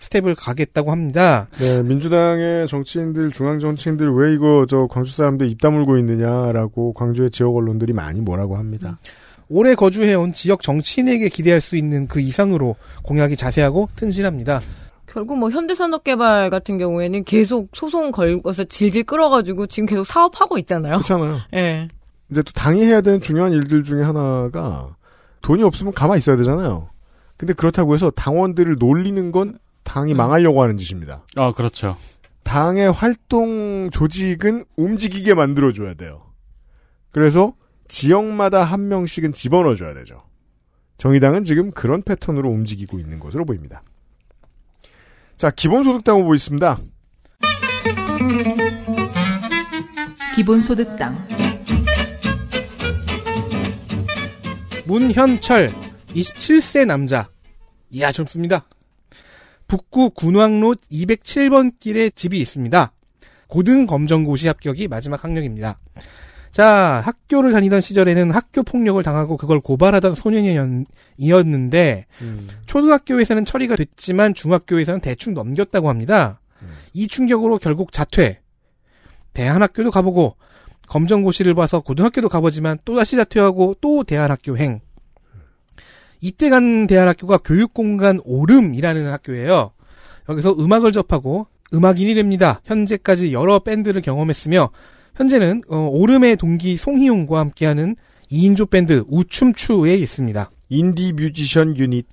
스텝을 가겠다고 합니다. 네, 민주당의 정치인들, 중앙 정치인들 왜 이거 저 광주 사람들 입 다물고 있느냐라고 광주의 지역 언론들이 많이 뭐라고 합니다. 오래 거주해온 지역 정치인에게 기대할 수 있는 그 이상으로 공약이 자세하고 튼실합니다. 결국 뭐 현대산업개발 같은 경우에는 계속 소송 걸고서 질질 끌어가지고 지금 계속 사업하고 있잖아요. 그렇잖아요. 예. 네. 이제 또 당이 해야 되는 중요한 일들 중에 하나가 돈이 없으면 가만히 있어야 되잖아요. 근데 그렇다고 해서 당원들을 놀리는 건 당이 망하려고 하는 짓입니다. 아, 그렇죠. 당의 활동 조직은 움직이게 만들어줘야 돼요. 그래서 지역마다 한 명씩은 집어넣어줘야 되죠. 정의당은 지금 그런 패턴으로 움직이고 있는 것으로 보입니다. 자, 기본소득당 후보 있습니다. 기본소득당 문현철 이십칠 세 남자. 이야, 젊습니다. 북구 군왕로 이백칠 번 길에 집이 있습니다. 고등검정고시 합격이 마지막 학력입니다. 자, 학교를 다니던 시절에는 학교 폭력을 당하고 그걸 고발하던 소년이었는데 음. 초등학교에서는 처리가 됐지만 중학교에서는 대충 넘겼다고 합니다. 음. 이 충격으로 결국 자퇴. 대한학교도 가보고 검정고시를 봐서 고등학교도 가보지만 또다시 자퇴하고 또 대한학교행. 이때 간 대안학교가 교육공간 오름이라는 학교예요. 여기서 음악을 접하고 음악인이 됩니다. 현재까지 여러 밴드를 경험했으며 현재는 오름의 동기 송희용과 함께하는 이인조 밴드 우춤추에 있습니다. 인디 뮤지션 유닛.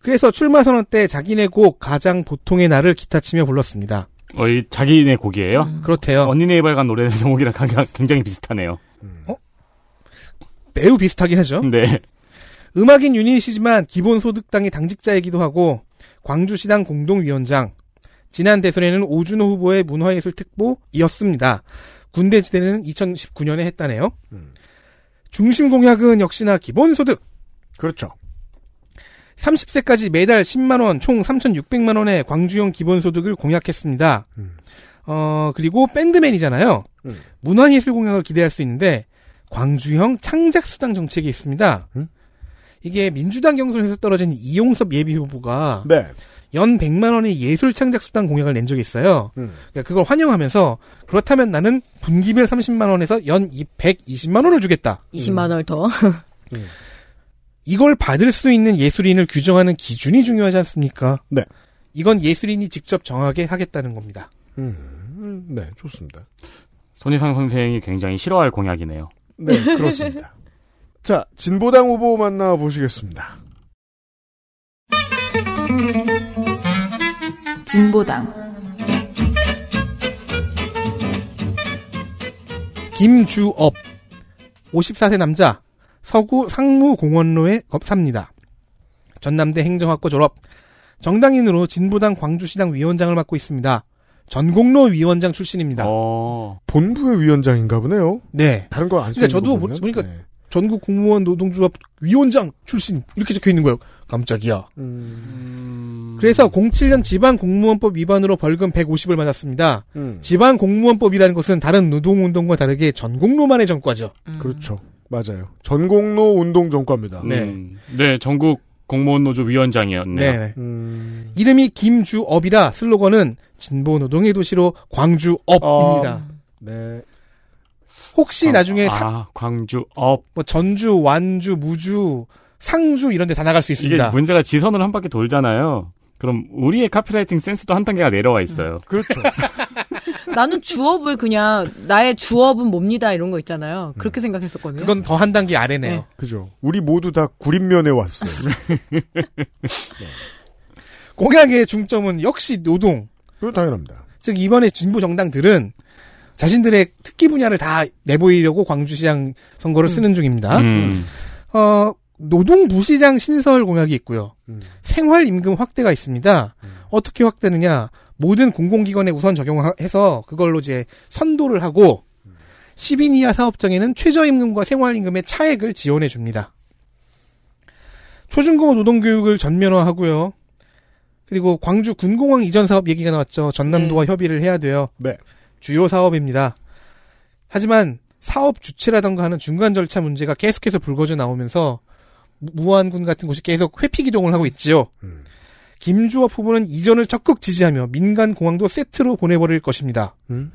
그래서 출마 선언 때 자기네 곡 가장 보통의 나를 기타치며 불렀습니다. 어, 이 자기네 곡이에요? 음. 그렇대요. 언니네 이발관 노래 제목이랑 굉장히 비슷하네요. 음. 어? 매우 비슷하긴 하죠. 네. 음악인 유닛이지만 기본소득당의 당직자이기도 하고 광주시당 공동위원장, 지난 대선에는 오준호 후보의 문화예술특보이었습니다. 군대지대는 이천십구 년에 했다네요. 음. 중심 공약은 역시나 기본소득. 그렇죠. 삼십 세까지 매달 십만 원, 총 삼천육백만 원의 광주형 기본소득을 공약했습니다. 음. 어, 그리고 밴드맨이잖아요. 음. 문화예술 공약을 기대할 수 있는데 광주형 창작수당 정책이 있습니다. 음? 이게 민주당 경선에서 떨어진 이용섭 예비후보가 네. 연 백만 원의 예술창작수당 공약을 낸 적이 있어요. 음. 그러니까 그걸 환영하면서 그렇다면 나는 분기별 삼십만 원에서 연 백이십만 원을 주겠다. 이십만 원을 더. 음. 이걸 받을 수 있는 예술인을 규정하는 기준이 중요하지 않습니까? 네. 이건 예술인이 직접 정하게 하겠다는 겁니다. 음, 네, 좋습니다. 손희상 선생이 굉장히 싫어할 공약이네요. 네, 그렇습니다. 자, 진보당 후보 만나보시겠습니다. 진보당 김주업 오십사 세 남자, 서구 상무공원로에 삽니다. 전남대 행정학과 졸업, 정당인으로 진보당 광주시당 위원장을 맡고 있습니다. 전공로 위원장 출신입니다. 어... 본부의 위원장인가 보네요. 네. 다른 거 안 쓰는 거 보면. 저도 보니까 네. 전국 공무원 노동조합 위원장 출신 이렇게 적혀있는 거예요. 깜짝이야. 음... 그래서 공칠 년 지방공무원법 위반으로 벌금 백오십을 맞았습니다. 음. 지방공무원법이라는 것은 다른 노동운동과 다르게 전공로만의 전과죠. 음. 그렇죠. 맞아요. 전공로 운동 전과입니다. 네. 음. 네. 전국 공무원노조 위원장이었네요. 네. 음... 이름이 김주업이라 슬로건은 진보노동의 도시로 광주업입니다. 어... 네. 혹시 어, 나중에 아, 상, 광주 업, 뭐 전주, 완주, 무주, 상주 이런 데 다 나갈 수 있습니다. 이게 문제가 지선을 한 바퀴 돌잖아요. 그럼 우리의 카피라이팅 센스도 한 단계가 내려와 있어요. 음. 그렇죠. 나는 주업을 그냥 나의 주업은 뭡니다 이런 거 있잖아요. 그렇게 음. 생각했었거든요. 그건 더 한 단계 아래네요. 네. 그죠. 우리 모두 다 구린면에 왔어요. 네. 공약의 중점은 역시 노동. 그건 당연합니다. 즉 이번에 진보 정당들은 자신들의 특기 분야를 다 내보이려고 광주시장 선거를 음. 쓰는 중입니다. 음. 어, 노동부시장 신설 공약이 있고요. 음. 생활임금 확대가 있습니다. 음. 어떻게 확대느냐. 모든 공공기관에 우선 적용해서 그걸로 이제 선도를 하고 음. 십 인 이하 사업장에는 최저임금과 생활임금의 차액을 지원해 줍니다. 초중고 노동교육을 전면화하고요. 그리고 광주 군공항 이전 사업 얘기가 나왔죠. 전남도와 음. 협의를 해야 돼요. 네. 주요 사업입니다. 하지만 사업 주체라던가 하는 중간 절차 문제가 계속해서 불거져 나오면서 무안군 같은 곳이 계속 회피 기동을 하고 있지요. 음. 김주업 후보는 이전을 적극 지지하며 민간 공항도 세트로 보내버릴 것입니다. 음.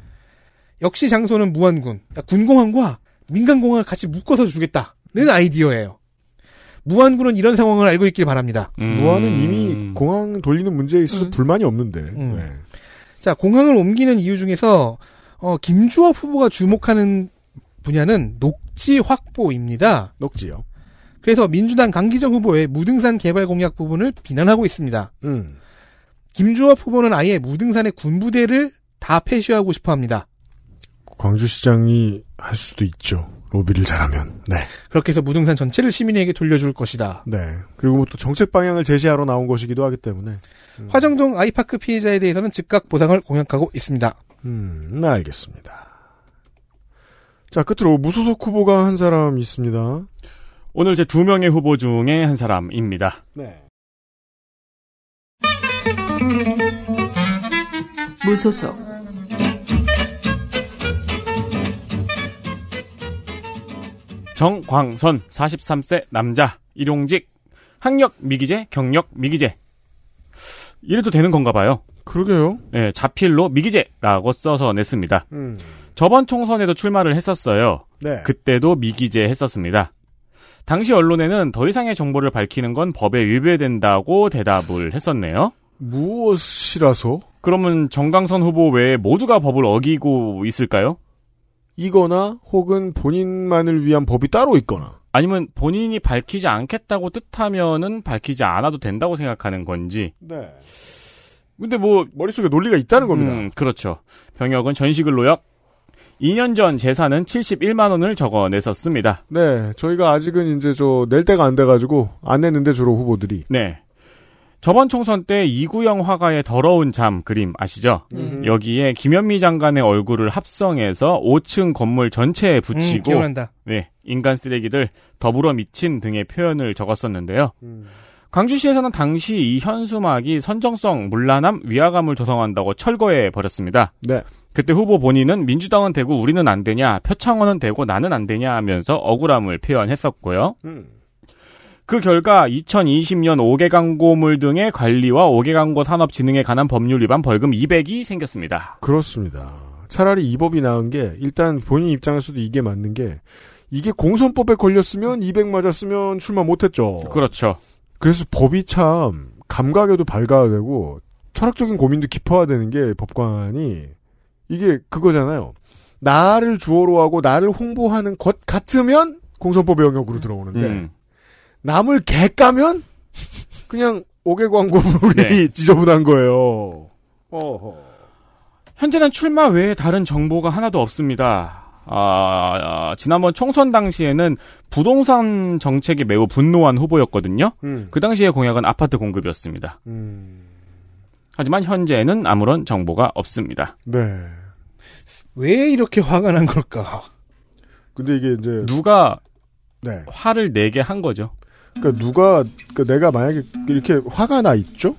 역시 장소는 무안군. 그러니까 군공항과 민간 공항을 같이 묶어서 주겠다는 아이디어예요. 무안군은 이런 상황을 알고 있길 바랍니다. 음. 무안은 이미 공항 돌리는 문제에 있어서 음. 불만이 없는데. 음. 네. 자, 공항을 옮기는 이유 중에서 어, 김주업 후보가 주목하는 분야는 녹지 확보입니다. 녹지요. 그래서 민주당 강기정 후보의 무등산 개발 공약 부분을 비난하고 있습니다. 음. 김주업 후보는 아예 무등산의 군부대를 다 폐쇄하고 싶어합니다. 광주시장이 할 수도 있죠. 로비를 잘하면. 네. 그렇게 해서 무등산 전체를 시민에게 돌려줄 것이다. 네. 그리고 또 정책 방향을 제시하러 나온 것이기도 하기 때문에. 음. 화정동 아이파크 피해자에 대해서는 즉각 보상을 공약하고 있습니다. 음, 알겠습니다. 자, 끝으로 무소속 후보가 한 사람 있습니다. 오늘 제 두 명의 후보 중에 한 사람입니다. 네. 무소속 정광선 사십삼 세 남자 일용직 학력 미기재 경력 미기재 이래도 되는 건가 봐요. 그러게요. 네, 자필로 미기재라고 써서 냈습니다. 음. 저번 총선에도 출마를 했었어요. 네. 그때도 미기재 했었습니다. 당시 언론에는 더 이상의 정보를 밝히는 건 법에 위배된다고 대답을 했었네요. 무엇이라서? 그러면 정광선 후보 외에 모두가 법을 어기고 있을까요? 이거나 혹은 본인만을 위한 법이 따로 있거나 아니면 본인이 밝히지 않겠다고 뜻하면은 밝히지 않아도 된다고 생각하는 건지. 네. 근데 뭐 머릿속에 논리가 있다는 겁니다. 음, 그렇죠. 병역은 전시근로역. 이 년 전 재산은 칠십일만 원을 적어냈었습니다. 네. 저희가 아직은 이제 저 낼 데가 안 돼가지고 안 냈는데 주로 후보들이. 네. 저번 총선 때 이구영 화가의 더러운 잠 그림 아시죠? 음. 여기에 김현미 장관의 얼굴을 합성해서 오 층 건물 전체에 붙이고 음, 기억난다. 네, 인간 쓰레기들, 더불어 미친 등의 표현을 적었었는데요. 음. 광주시에서는 당시 이 현수막이 선정성, 문란함, 위화감을 조성한다고 철거해버렸습니다. 네. 그때 후보 본인은 민주당은 되고 우리는 안 되냐, 표창원은 되고 나는 안 되냐 하면서 억울함을 표현했었고요. 음. 그 결과 이천이십 년 다섯 개 광고물 등의 관리와 다섯 개 광고 산업 진흥에 관한 법률 위반 벌금 이백이 생겼습니다. 그렇습니다. 차라리 이 법이 나은 게 일단 본인 입장에서도 이게 맞는 게 이게 공선법에 걸렸으면 이백 맞았으면 출마 못했죠. 그렇죠. 그래서 법이 참 감각에도 밝아야 되고 철학적인 고민도 깊어야 되는 게 법관이 이게 그거잖아요. 나를 주어로 하고 나를 홍보하는 것 같으면 공선법의 영역으로 들어오는데 음. 남을 개 까면 그냥 옥외 광고물이 네. 지저분한 거예요. 어허. 현재는 출마 외에 다른 정보가 하나도 없습니다. 아, 지난번 총선 당시에는 부동산 정책이 매우 분노한 후보였거든요. 음. 그 당시의 공약은 아파트 공급이었습니다. 음. 하지만 현재는 아무런 정보가 없습니다. 네. 왜 이렇게 화가 난 걸까? 근데 이게 이제 누가 네. 화를 내게 한 거죠. 그러니까 누가 그러니까 내가 만약에 이렇게 화가 나 있죠?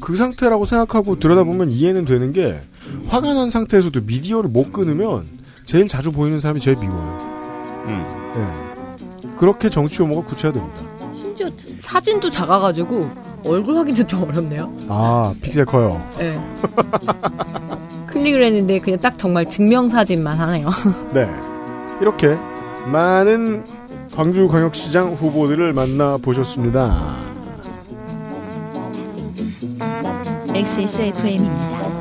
그 상태라고 생각하고 들여다보면 이해는 되는 게 화가 난 상태에서도 미디어를 못 끊으면 제일 자주 보이는 사람이 제일 미워요. 음. 네. 그렇게 정치 혐오가 굳혀야 됩니다. 심지어 사진도 작아가지고 얼굴 확인도 좀 어렵네요. 아, 픽셀 커요. 네. 클릭을 했는데 그냥 딱 정말 증명사진만 하네요. 네. 이렇게 많은 광주광역시장 후보들을 만나보셨습니다. 엑스에스에프엠입니다.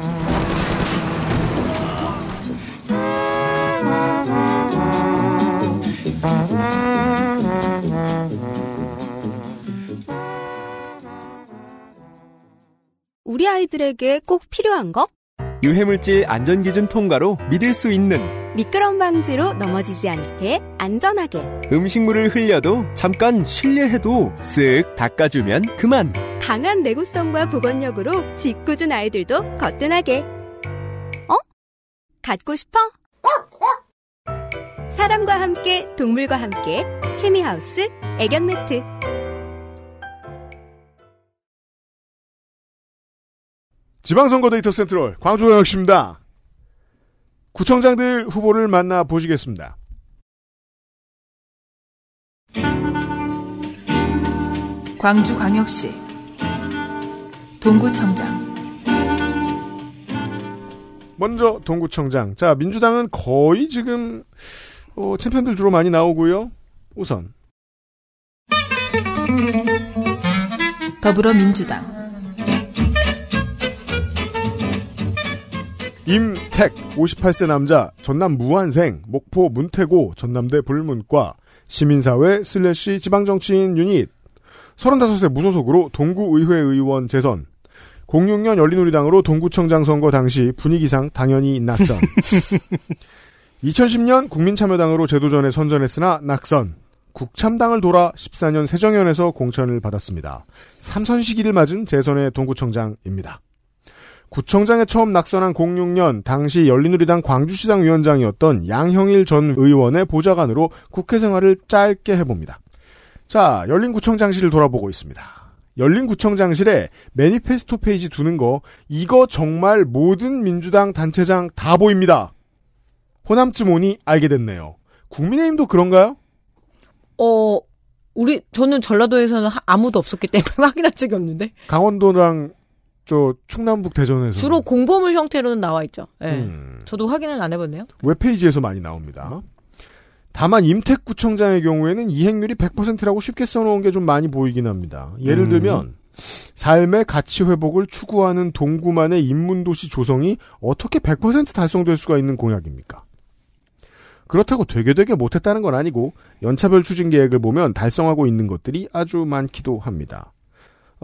우리 아이들에게 꼭 필요한 것? 유해물질 안전기준 통과로 믿을 수 있는, 미끄럼 방지로 넘어지지 않게 안전하게, 음식물을 흘려도 잠깐 실례해도 쓱 닦아주면 그만, 강한 내구성과 보건력으로 짓궂은 아이들도 거뜬하게. 어? 갖고 싶어? 사람과 함께 동물과 함께 케미하우스 애견매트. 지방선거 데이터센트럴 광주광역시입니다. 구청장들 후보를 만나보시겠습니다. 광주광역시 동구청장. 먼저 동구청장. 자, 민주당은 거의 지금 어, 챔피언들 주로 많이 나오고요. 우선 더불어민주당 임택, 오십팔 세 남자, 전남 무안생, 목포 문태고, 전남대 불문과, 시민사회 슬래시 지방정치인 유닛, 서른다섯 세 무소속으로 동구의회 의원 재선, 공육 년 열린우리당으로 동구청장 선거 당시 분위기상 당연히 낙선, 이천십 년 국민참여당으로 제도전에 선전했으나 낙선, 국참당을 돌아 십사 년 세정연에서 공천을 받았습니다. 삼선 시기를 맞은 재선의 동구청장입니다. 구청장에 처음 낙선한 공육 년 당시 열린우리당 광주시당 위원장이었던 양형일 전 의원의 보좌관으로 국회 생활을 짧게 해봅니다. 자, 열린구청장실을 돌아보고 있습니다. 열린구청장실에 매니페스토 페이지 두는 거, 이거 정말 모든 민주당 단체장 다 보입니다. 호남쯤 오니 알게 됐네요. 국민의힘도 그런가요? 어... 우리 저는 전라도에서는 아무도 없었기 때문에 확인한 적이 없는데. 강원도랑... 저 충남북 대전에서 주로 공보물 형태로는 나와 있죠. 네. 음. 저도 확인을 안 해봤네요. 웹페이지에서 많이 나옵니다. 다만 임택 구청장의 경우에는 이행률이 백 퍼센트라고 쉽게 써놓은 게 좀 많이 보이긴 합니다. 예를 음. 들면 삶의 가치 회복을 추구하는 동구만의 인문도시 조성이 어떻게 백 퍼센트 달성될 수가 있는 공약입니까? 그렇다고 되게 되게 못했다는 건 아니고 연차별 추진 계획을 보면 달성하고 있는 것들이 아주 많기도 합니다.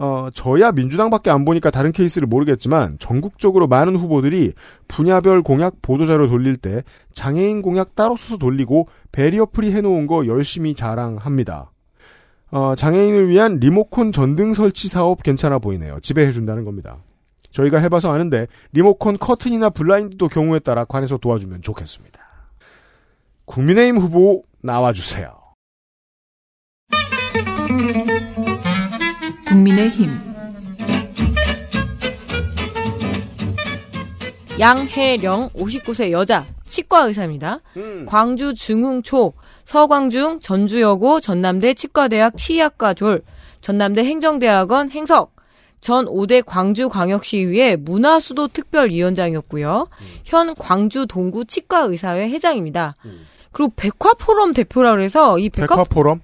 어, 저야 민주당밖에 안 보니까 다른 케이스를 모르겠지만 전국적으로 많은 후보들이 분야별 공약 보도자료 돌릴 때 장애인 공약 따로 써서 돌리고 배리어 프리 해놓은 거 열심히 자랑합니다. 어, 장애인을 위한 리모컨 전등 설치 사업 괜찮아 보이네요. 지배해준다는 겁니다. 저희가 해봐서 아는데 리모컨 커튼이나 블라인드도 경우에 따라 관해서 도와주면 좋겠습니다. 국민의힘 후보 나와주세요. 국민의힘 양해령 오십구 세 여자 치과의사입니다. 음. 광주 중흥초, 서광중, 전주여고, 전남대 치과대학 치의학과 졸, 전남대 행정대학원 행석, 전 오 대 광주광역시의회 문화수도특별위원장이었고요. 음. 현 광주 동구 치과의사회 회장입니다. 음. 그리고 백화포럼 대표라고 해서 이 백화... 백화포럼?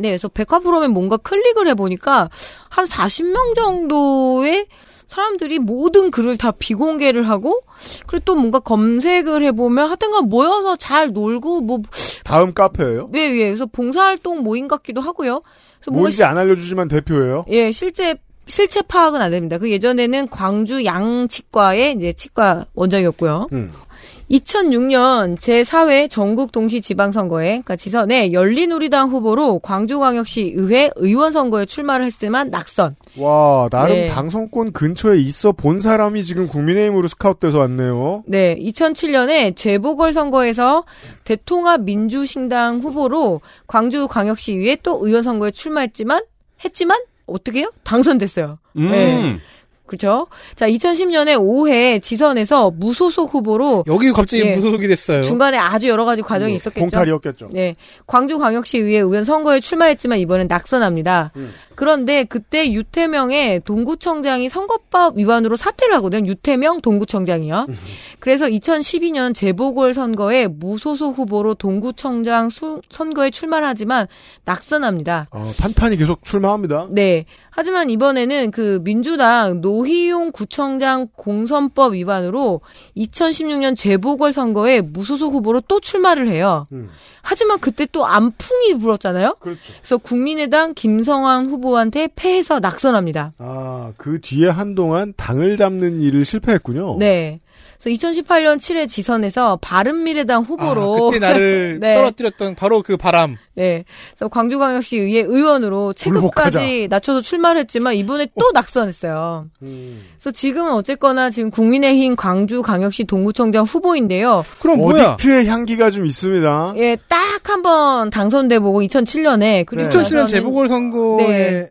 네, 그래서 백화포럼에 뭔가 클릭을 해보니까 한 사십 명 정도의 사람들이 모든 글을 다 비공개를 하고, 그리고 또 뭔가 검색을 해보면 하여튼간 모여서 잘 놀고, 뭐. 다음 카페예요? 네, 예, 예. 그래서 봉사활동 모임 같기도 하고요. 그래서 뭔지 안 알려주지만 대표예요? 예, 실제, 실체 파악은 안 됩니다. 그 예전에는 광주 양치과의 이제 치과 원장이었고요. 음. 이천육 년 제사 회 전국 동시 지방선거에, 그러니까 지선에 열린우리당 후보로 광주광역시 의회 의원 선거에 출마를 했지만 낙선. 와, 나름 네. 당선권 근처에 있어 본 사람이 지금 국민의힘으로 스카웃돼서 왔네요. 네, 이천칠 년에 재보궐선거에서 대통합 민주신당 후보로 광주광역시 의회 또 의원 선거에 출마했지만 했지만 어떻게 해요? 당선됐어요. 음. 네. 그렇죠. 자, 이천십 년에 오 회 지선에서 무소속 후보로, 여기 갑자기 예, 무소속이 됐어요. 중간에 아주 여러 가지 과정이 음, 있었겠죠. 공탈이었겠죠. 네, 광주광역시의회 의원 선거에 출마했지만 이번엔 낙선합니다. 음. 그런데 그때 유태명의 동구청장이 선거법 위반으로 사퇴를 하거든요. 유태명 동구청장이요. 음. 그래서 이천십이 년 재보궐선거에 무소속 후보로 동구청장 수, 선거에 출마를 하지만 낙선합니다. 어, 판판이 계속 출마합니다. 네. 하지만 이번에는 그 민주당 노희용 구청장 공선법 위반으로 이천십육 년 재보궐선거에 무소속 후보로 또 출마를 해요. 음. 하지만 그때 또 안풍이 불었잖아요. 그렇죠. 그래서 국민의당 김성환 후보한테 패해서 낙선합니다. 아, 그 뒤에 한동안 당을 잡는 일을 실패했군요. 네. 그래서 이천십팔 년 칠 회 지선에서 바른미래당 후보로 아, 그때 나를 네. 떨어뜨렸던 바로 그 바람. 네. 그래서 광주광역시의회 의원으로 체급까지 낮춰서 출마를 했지만 이번에 또 어. 낙선했어요. 음. 그래서 지금은 어쨌거나 지금 국민의힘 광주광역시 동구청장 후보인데요. 그럼 뭐야? 어딕트의 향기가 좀 있습니다. 예, 딱 한 번 당선돼 보고 이천칠 년에 그리고 네. 이천칠 년 재보궐선거에 네.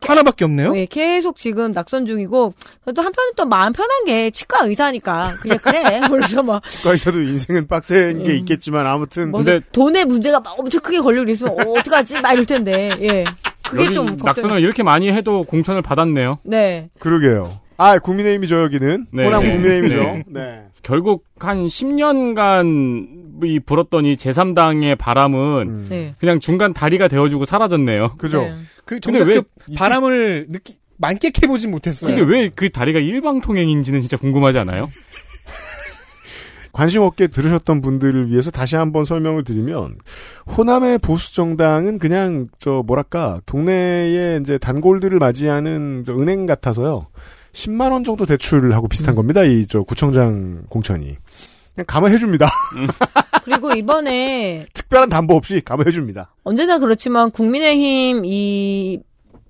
하나밖에 없네요? 네, 계속 지금 낙선 중이고, 또 한편은 또 마음 편한 게 치과 의사니까. 그냥 그래. 그래서 막. 치과 의사도 인생은 빡센 음, 게 있겠지만, 아무튼. 근데. 돈에 문제가 막 엄청 크게 걸리고 있으면, 어, 어떡하지? 막 이럴 텐데, 예. 그게 좀. 낙선을 이렇게 많이 해도 공천을 받았네요. 네. 그러게요. 아, 국민의힘이죠, 여기는. 네. 호남 국민의힘이죠. 네. 네. 결국 한 십 년간 이 불었던 이 제삼 당의 바람은 음. 네. 그냥 중간 다리가 되어주고 사라졌네요. 그죠? 네. 그 정작 그 바람을 느끼 만끽해보진 못했어요. 근데 왜 그 다리가 일방통행인지는 진짜 궁금하지 않아요? 관심 없게 들으셨던 분들을 위해서 다시 한번 설명을 드리면 호남의 보수 정당은 그냥 저 뭐랄까 동네에 이제 단골들을 맞이하는 저 은행 같아서요. 십만 원 정도 대출을 하고 비슷한 음. 겁니다. 이 저 구청장 공천이. 그냥 감안해줍니다. 음. 그리고 이번에 특별한 담보 없이 감안해줍니다. 언제나 그렇지만 국민의힘 이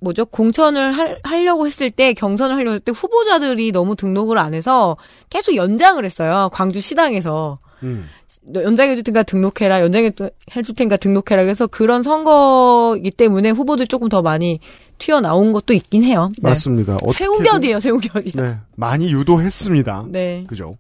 뭐죠 공천을 할, 하려고 했을 때 경선을 하려고 했을 때 후보자들이 너무 등록을 안 해서 계속 연장을 했어요. 광주 시당에서. 음. 연장해줄 테니까 등록해라. 연장해줄 테니까 등록해라. 그래서 그런 선거이기 때문에 후보들 조금 더 많이 튀어나온 것도 있긴 해요. 네. 맞습니다. 새우견이에요, 새우견이. 네. 많이 유도했습니다. 네. 그죠.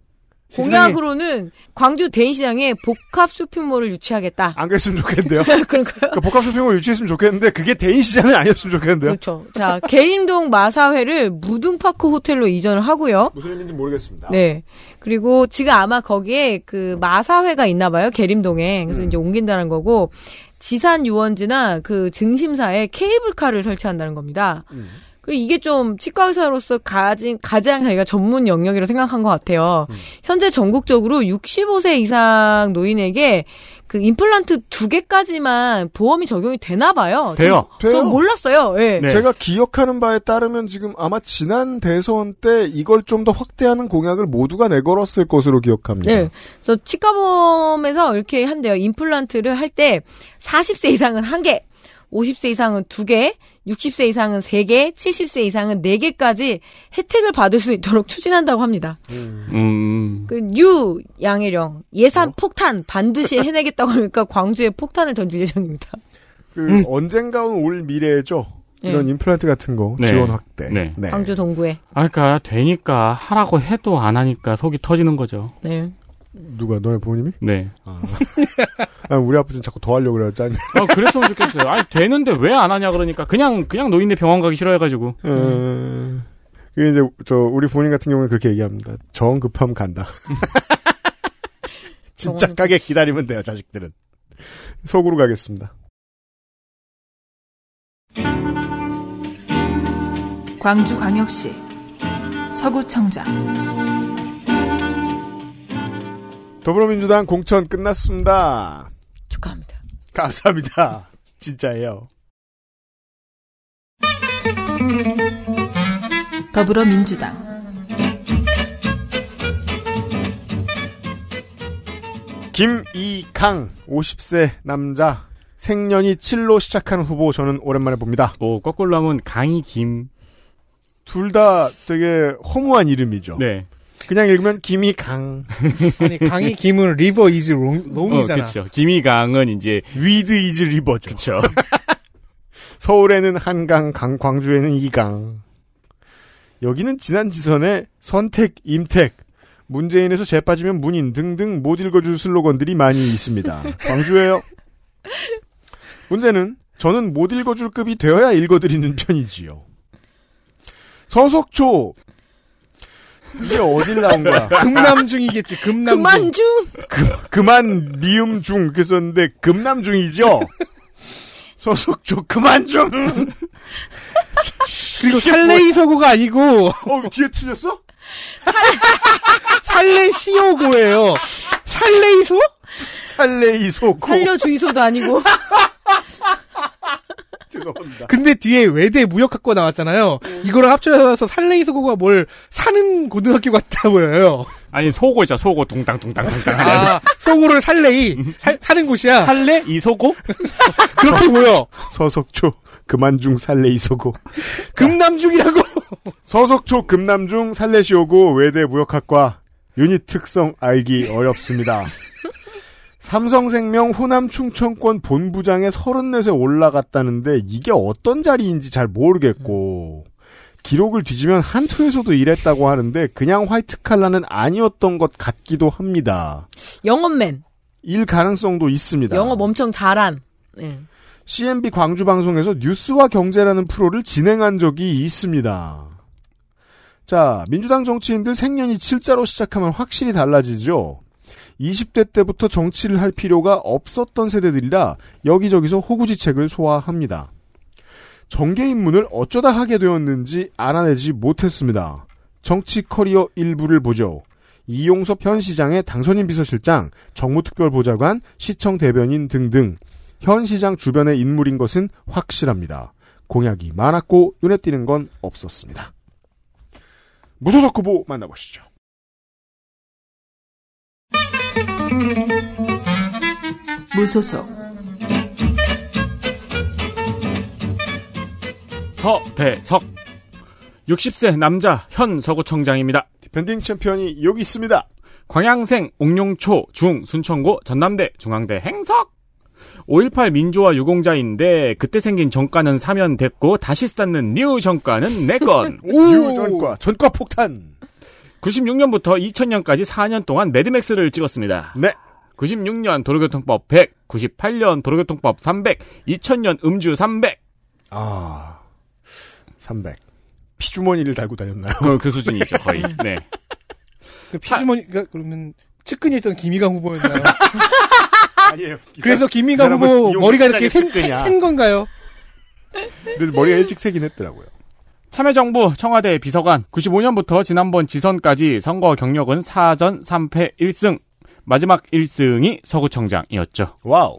공약으로는 광주 대인시장에 복합 쇼핑몰을 유치하겠다. 안 그랬으면 좋겠는데요. 그런가요? 그러니까 복합 쇼핑몰 유치했으면 좋겠는데 그게 대인시장은 아니었으면 좋겠는데요. 그렇죠. 자, 계림동 마사회를 무등파크 호텔로 이전을 하고요. 무슨 의미인지 모르겠습니다. 네. 그리고 지금 아마 거기에 그 마사회가 있나 봐요. 계림동에. 그래서 음. 이제 옮긴다는 거고 지산 유원지나 그 증심사에 케이블카를 설치한다는 겁니다. 음. 그리고 이게 좀 치과 의사로서 가진 가장 자기가 전문 영역이라고 생각한 것 같아요. 음. 현재 전국적으로 육십오 세 이상 노인에게 그 임플란트 두 개까지만 보험이 적용이 되나 봐요. 돼요. 전, 돼요. 전 몰랐어요. 예. 네. 제가 기억하는 바에 따르면 지금 아마 지난 대선 때 이걸 좀 더 확대하는 공약을 모두가 내걸었을 것으로 기억합니다. 네. 그래서 치과보험에서 이렇게 한대요. 임플란트를 할 때 사십 세 이상은 한 개, 오십 세 이상은 두 개, 육십 세 이상은 세 개, 칠십 세 이상은 네 개까지 혜택을 받을 수 있도록 추진한다고 합니다. 음. 그 유 양해령 예산 어? 폭탄 반드시 해내겠다고 하니까 광주에 폭탄을 던질 예정입니다. 그 음. 언젠가 올 미래죠. 이런 네. 임플란트 같은 거 네. 지원 확대. 네. 네. 광주 동구에. 아, 그러니까 되니까 하라고 해도 안 하니까 속이 터지는 거죠. 네. 누가 너네 부모님이? 네. 아. 우리 아버지는 자꾸 더 하려고 그랬잖아. 아, 그랬으면 좋겠어요. 아니 되는데 왜 안 하냐 그러니까 그냥 그냥 노인네 병원 가기 싫어해가지고. 음. 음. 그게 이제 저 우리 부모님 같은 경우는 그렇게 얘기합니다. 정 급하면 간다. 진짜 가게 기다리면 돼요 자식들은. 속으로 가겠습니다. 광주광역시 서구청장. 더불어민주당 공천 끝났습니다. 축하합니다. 감사합니다. 진짜예요. 더불어민주당 김이강 오십 세 남자 생년이 칠로 시작하는 후보 저는 오랜만에 봅니다. 오, 거꾸로 하면 강이 김 둘 다 되게 허무한 이름이죠. 네. 그냥 읽으면 김이강. 아니 강이 김은 리버 이즈 롱이잖아. 어, 그렇죠. 김이강은 이제 위드 이즈 리버죠. 그렇죠. 서울에는 한강, 강, 광주에는 이강. 여기는 지난 지선에 선택, 임택, 문재인에서 재빠지면 문인 등등 못 읽어줄 슬로건들이 많이 있습니다. 광주예요. 문제는 저는 못 읽어줄 급이 되어야 읽어드리는 편이지요. 서석초. 이게 어딜 나온 거야? 금남중이겠지, 금남중. 그만중? 그, 그만, 미음 중, 이렇게 썼는데, 금남중이죠? 서석조, 그만중! 그리고 살레이 서고가 아니고, 어, 뒤에 틀렸어? 살레 시오고예요. 살레이소? 살레이소고. 살려주의소도 아니고. 죄송합니다. 근데 뒤에 외대 무역학과 나왔잖아요. 음. 이거를 합쳐서 산레이소고가 뭘 사는 고등학교 같다 보여요. 아니 소고 있잖아. 소고 둥땅둥땅둥땅. 아, 소고를 산레이 사, 사는 곳이야. 산레 이소고? 그렇게 보여. 서석초 금안중 산레이소고. 금남중이라고. 서석초 금남중 산레시오고 외대 무역학과 유닛 특성 알기 어렵습니다. 삼성생명 호남 충청권 본부장에 서른넷에 올라갔다는데 이게 어떤 자리인지 잘 모르겠고 기록을 뒤지면 한투에서도 일했다고 하는데 그냥 화이트칼라는 아니었던 것 같기도 합니다. 영업맨. 일 가능성도 있습니다. 영업 엄청 잘한. 네. 씨엠비 광주방송에서 뉴스와 경제라는 프로를 진행한 적이 있습니다. 자, 민주당 정치인들 생년이 칠자로 시작하면 확실히 달라지죠. 이십 대 때부터 정치를 할 필요가 없었던 세대들이라 여기저기서 호구지책을 소화합니다. 정계 입문을 어쩌다 하게 되었는지 알아내지 못했습니다. 정치 커리어 일부를 보죠. 이용섭 현 시장의 당선인 비서실장, 정무특별보좌관, 시청 대변인 등등 현 시장 주변의 인물인 것은 확실합니다. 공약이 많았고 눈에 띄는 건 없었습니다. 무소속 후보 만나보시죠. 무소속 서대석 육십 세 남자 현 서구청장입니다. 디펜딩 챔피언이 여기 있습니다. 광양생 옥룡초 중 순천고 전남대 중앙대 행석. 오일팔 민주화 유공자인데 그때 생긴 전과는 사면됐고 다시 쌓는 뉴 전과는 내 건. 뉴 전과 전과 폭탄. 구십육 년부터 이천 년까지 사 년 동안 매드맥스를 찍었습니다. 네. 구십육 년 도로교통법 백, 구십팔 년 도로교통법 삼백, 이천 년 음주 삼백. 아, 삼백. 피주머니를 달고 다녔나요? 그, 그 수준이죠, 거의. 네. 그 피주머니가 그러면 측근이 있던 김이강 후보였나요? 아니에요. 그래서 김이강 후보 머리가 이렇게 센, 센 건가요? 근데 머리가 일찍 세긴 했더라고요. 참여정부 청와대 비서관. 구십오 년부터 지난번 지선까지 선거 경력은 사 전 삼 패 일 승. 마지막 일 승이 서구청장이었죠. 와우.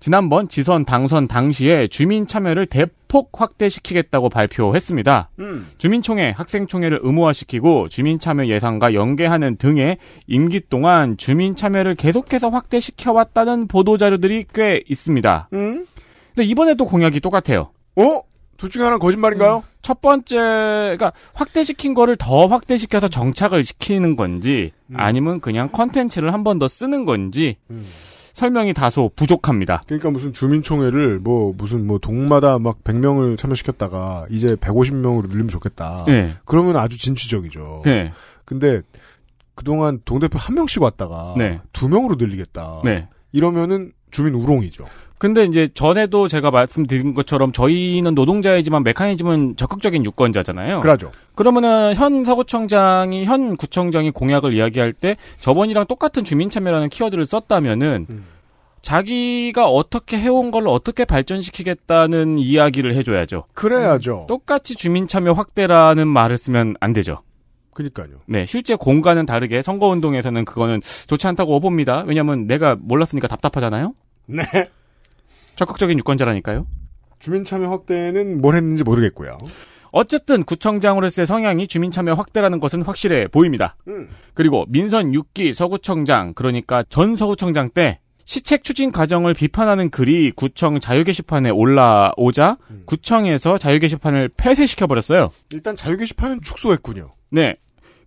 지난번 지선 당선 당시에 주민 참여를 대폭 확대시키겠다고 발표했습니다. 음. 주민총회, 학생총회를 의무화시키고 주민 참여 예산과 연계하는 등의 임기 동안 주민 참여를 계속해서 확대시켜왔다는 보도자료들이 꽤 있습니다. 음. 근데 이번에도 공약이 똑같아요. 어? 둘 중에 하나는 거짓말인가요? 음, 첫 번째가 확대시킨 거를 더 확대시켜서 정착을 시키는 건지 음. 아니면 그냥 컨텐츠를 한 번 더 쓰는 건지 음. 설명이 다소 부족합니다. 그러니까 무슨 주민총회를 뭐 무슨 뭐 동마다 막 백 명을 참여시켰다가 이제 백오십 명으로 늘리면 좋겠다. 네. 그러면 아주 진취적이죠. 네. 근데 그동안 동대표 한 명씩 왔다가 네. 두 명으로 늘리겠다. 네. 이러면은 주민 우롱이죠. 근데 이제 전에도 제가 말씀드린 것처럼 저희는 노동자이지만 메커니즘은 적극적인 유권자잖아요. 그러죠. 그러면은 현 서구청장이 현 구청장이 공약을 이야기할 때 저번이랑 똑같은 주민참여라는 키워드를 썼다면은 음. 자기가 어떻게 해온 걸 어떻게 발전시키겠다는 이야기를 해줘야죠. 그래야죠. 음, 똑같이 주민참여 확대라는 말을 쓰면 안 되죠. 그니까요. 네, 실제 공간은 다르게 선거운동에서는 그거는 좋지 않다고 봅니다. 왜냐하면 내가 몰랐으니까 답답하잖아요. 네. 적극적인 유권자라니까요. 주민참여 확대는 뭘 했는지 모르겠고요. 어쨌든 구청장으로서의 성향이 주민참여 확대라는 것은 확실해 보입니다. 음. 그리고 민선 육 기 서구청장, 그러니까 전 서구청장 때 시책 추진 과정을 비판하는 글이 구청 자유게시판에 올라오자 음. 구청에서 자유게시판을 폐쇄시켜버렸어요. 일단 자유게시판은 축소했군요. 네.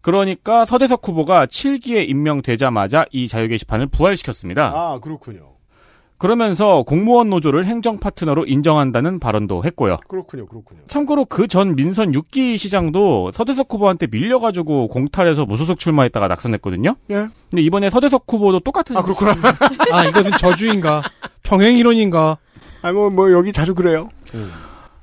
그러니까 서대석 후보가 칠 기에 임명되자마자 이 자유게시판을 부활시켰습니다. 아, 그렇군요. 그러면서 공무원 노조를 행정 파트너로 인정한다는 발언도 했고요. 그렇군요, 그렇군요. 참고로 그 전 민선 육 기 시장도 서대석 후보한테 밀려가지고 공탈해서 무소속 출마했다가 낙선했거든요. 예. 근데 이번에 서대석 후보도 똑같은. 아, 그렇구나. 아, 이것은 저주인가? 평행이론인가? 아, 뭐, 뭐, 여기 자주 그래요. 음.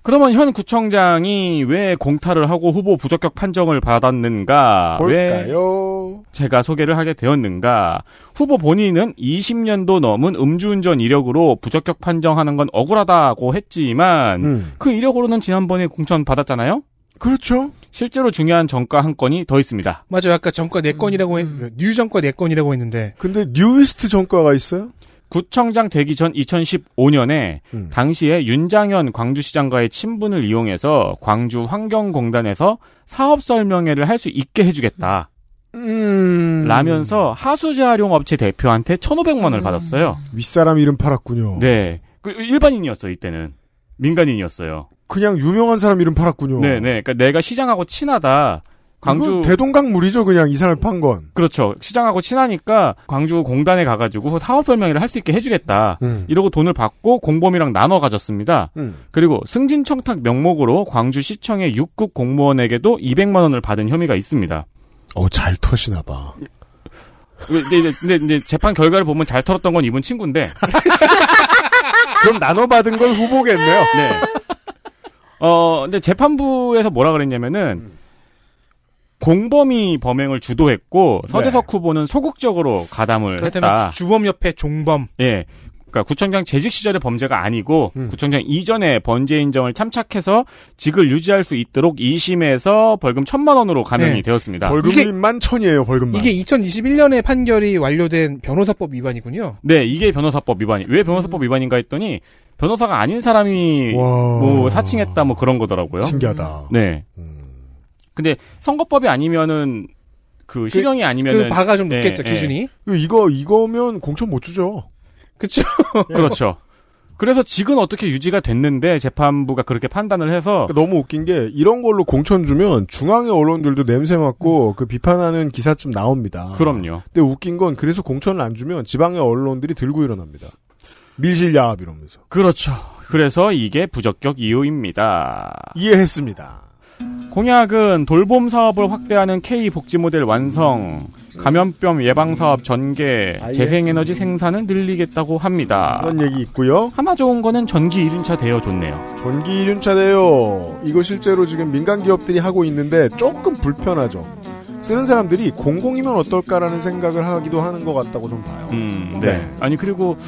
그러면 현 구청장이 왜 공탈을 하고 후보 부적격 판정을 받았는가? 볼까요? 왜 제가 소개를 하게 되었는가? 후보 본인은 이십 년도 넘은 음주운전 이력으로 부적격 판정하는 건 억울하다고 했지만 음. 그 이력으로는 지난번에 공천 받았잖아요? 그렇죠. 실제로 중요한 전과 한 건이 더 있습니다. 맞아요. 아까 전과 네 건이라고 했, 뉴 전과 네 건이라고 했는데. 근데 뉴이스트 전과가 있어요? 구청장 되기 전 이천십오 년에 음. 당시에 윤장현 광주시장과의 친분을 이용해서 광주 환경공단에서 사업설명회를 할 수 있게 해주겠다. 음... 라면서 하수재활용업체 대표한테 천오백만 원을 음... 받았어요. 윗사람 이름 팔았군요. 네. 일반인이었어요. 이때는. 민간인이었어요. 그냥 유명한 사람 이름 팔았군요. 네네. 그러니까 내가 시장하고 친하다. 광주 대동강물이죠. 그냥 이 사람 판 건. 그렇죠. 시장하고 친하니까 광주 공단에 가가지고 사업 설명회를 할 수 있게 해주겠다. 음. 이러고 돈을 받고 공범이랑 나눠 가졌습니다. 음. 그리고 승진청탁 명목으로 광주시청의 육급 공무원에게도 이백만 원을 받은 혐의가 있습니다. 어, 잘 터시나 봐. 근데, 근데, 근데 재판 결과를 보면 잘 털었던 건 이분 친구인데. 그럼 나눠 받은 건 후보겠네요. 네. 어, 근데 재판부에서 뭐라 그랬냐면은. 음. 공범이 범행을 주도했고 서대석 네. 후보는 소극적으로 가담을 했다. 주범 옆에 종범. 예, 그러니까 구청장 재직 시절의 범죄가 아니고 음. 구청장 이전에 번제 인정을 참착해서 직을 유지할 수 있도록 이심에서 벌금 천만 원으로 감형이 네. 되었습니다. 벌금만 천이에요. 벌금만. 이게 이천이십일 년에 판결이 완료된 변호사법 위반이군요. 네, 이게 변호사법 위반이. 왜 변호사법 위반인가 했더니 변호사가 아닌 사람이 와. 뭐 사칭했다 뭐 그런 거더라고요. 신기하다. 네. 음. 근데 선거법이 아니면은 그 실형이 그, 아니면은 그 바가 좀 높겠죠. 예, 기준이. 예. 이거 이거면 공천 못 주죠. 그렇죠. 그렇죠. 그래서 직은 어떻게 유지가 됐는데 재판부가 그렇게 판단을 해서 그러니까 너무 웃긴 게 이런 걸로 공천 주면 중앙의 언론들도 냄새 맡고 그 비판하는 기사쯤 나옵니다. 그럼요. 근데 웃긴 건 그래서 공천을 안 주면 지방의 언론들이 들고 일어납니다. 밀실야합 이러면서. 그렇죠. 그래서 이게 부적격 이유입니다. 이해했습니다. 공약은 돌봄 사업을 확대하는 K복지 모델 완성, 감염병 예방 사업 전개, 재생에너지 생산을 늘리겠다고 합니다. 그런 얘기 있고요. 하나 좋은 거는 전기 이륜차 대여 좋네요. 전기 이륜차 대여. 이거 실제로 지금 민간 기업들이 하고 있는데 조금 불편하죠. 쓰는 사람들이 공공이면 어떨까라는 생각을 하기도 하는 것 같다고 좀 봐요. 음, 네. 네. 아니 그리고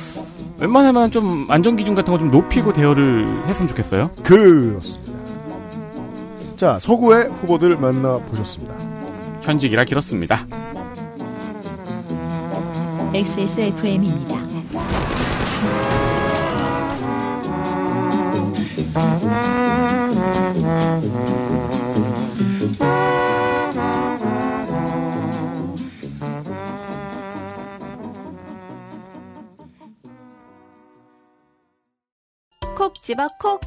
웬만하면 좀 안전 기준 같은 거 좀 높이고 대여를 했으면 좋겠어요. 그렇습니다. 자, 서구의 후보들 만나보셨습니다. 현직이라 길었습니다. 엑스에스에프엠입니다. 콕 집어 콕.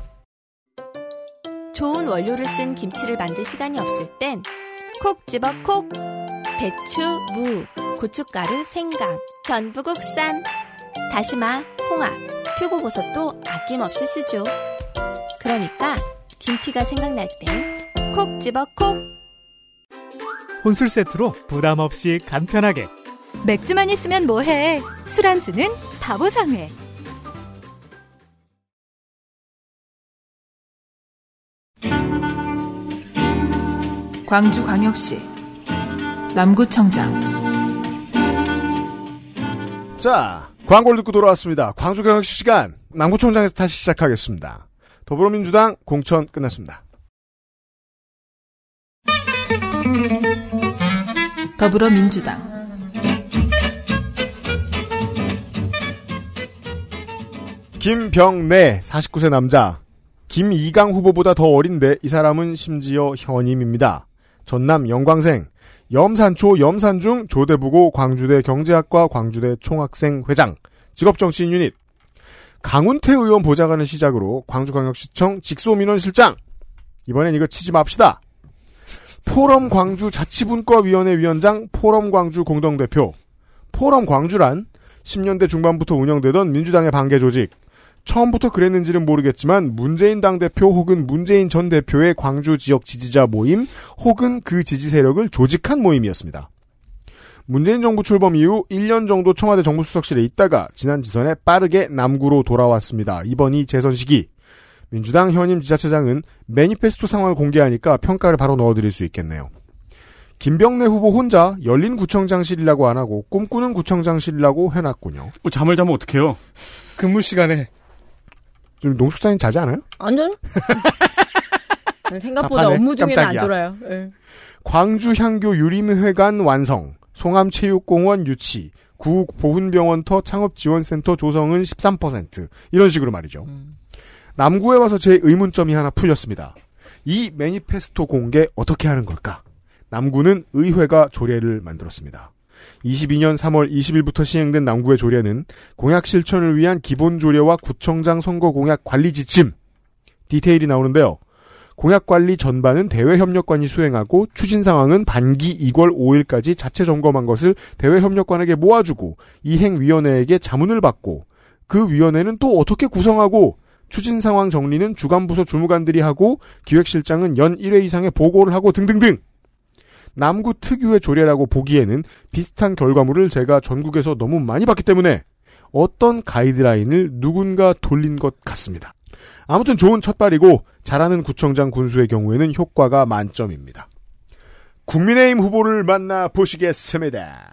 좋은 원료를 쓴 김치를 만들 시간이 없을 땐 콕 집어 콕. 배추, 무, 고춧가루, 생강, 전부 국산. 다시마, 홍합, 표고버섯도 아낌없이 쓰죠. 그러니까 김치가 생각날 땐 콕 집어 콕. 혼술 세트로 부담 없이 간편하게. 맥주만 있으면 뭐해. 술안주는 바보상회. 광주광역시 남구청장. 자, 광고를 듣고 돌아왔습니다. 광주광역시 시간 남구청장에서 다시 시작하겠습니다. 더불어민주당 공천 끝났습니다. 더불어민주당 김병내 사십구 세 남자. 김이강 후보보다 더 어린데 이 사람은 심지어 현임입니다. 전남 영광생, 염산초, 염산중, 조대부고, 광주대 경제학과, 광주대 총학생회장, 직업정치인 유닛, 강운태 의원 보좌관을 시작으로 광주광역시청 직소민원실장, 이번엔 이거 치지 맙시다. 포럼 광주 자치분과위원회 위원장, 포럼 광주 공동대표, 포럼 광주란 십 년대 중반부터 운영되던 민주당의 반개 조직, 처음부터 그랬는지는 모르겠지만 문재인 당대표 혹은 문재인 전 대표의 광주 지역 지지자 모임 혹은 그 지지 세력을 조직한 모임이었습니다. 문재인 정부 출범 이후 일 년 정도 청와대 정무수석실에 있다가 지난 지선에 빠르게 남구로 돌아왔습니다. 이번이 재선 시기. 민주당 현임 지자체장은 매니페스토 상황을 공개하니까 평가를 바로 넣어드릴 수 있겠네요. 김병내 후보 혼자 열린 구청장실이라고 안 하고 꿈꾸는 구청장실이라고 해놨군요. 어, 잠을 자면 어떡해요? 근무 시간에. 농축산인 자지 않아요? 안 자요? 생각보다 업무 중에는 깜짝이야. 안 돌아요. 네. 광주향교 유림회관 완성, 송암체육공원 유치, 구보훈병원터 창업지원센터 조성은 십삼 퍼센트. 이런 식으로 말이죠. 음. 남구에 와서 제 의문점이 하나 풀렸습니다. 이 매니페스토 공개 어떻게 하는 걸까? 남구는 의회가 조례를 만들었습니다. 이십이년 삼월 이십일부터 시행된 남구의 조례는 공약 실천을 위한 기본 조례와 구청장 선거 공약 관리 지침 디테일이 나오는데요. 공약 관리 전반은 대외협력관이 수행하고 추진 상황은 반기 이월 오일까지 자체 점검한 것을 대외협력관에게 모아주고 이행위원회에게 자문을 받고 그 위원회는 또 어떻게 구성하고 추진 상황 정리는 주간부서 주무관들이 하고 기획실장은 연 일회 이상의 보고를 하고 등등등. 남구 특유의 조례라고 보기에는 비슷한 결과물을 제가 전국에서 너무 많이 봤기 때문에 어떤 가이드라인을 누군가 돌린 것 같습니다. 아무튼 좋은 첫발이고 잘하는 구청장 군수의 경우에는 효과가 만점입니다. 국민의힘 후보를 만나 보시겠습니다.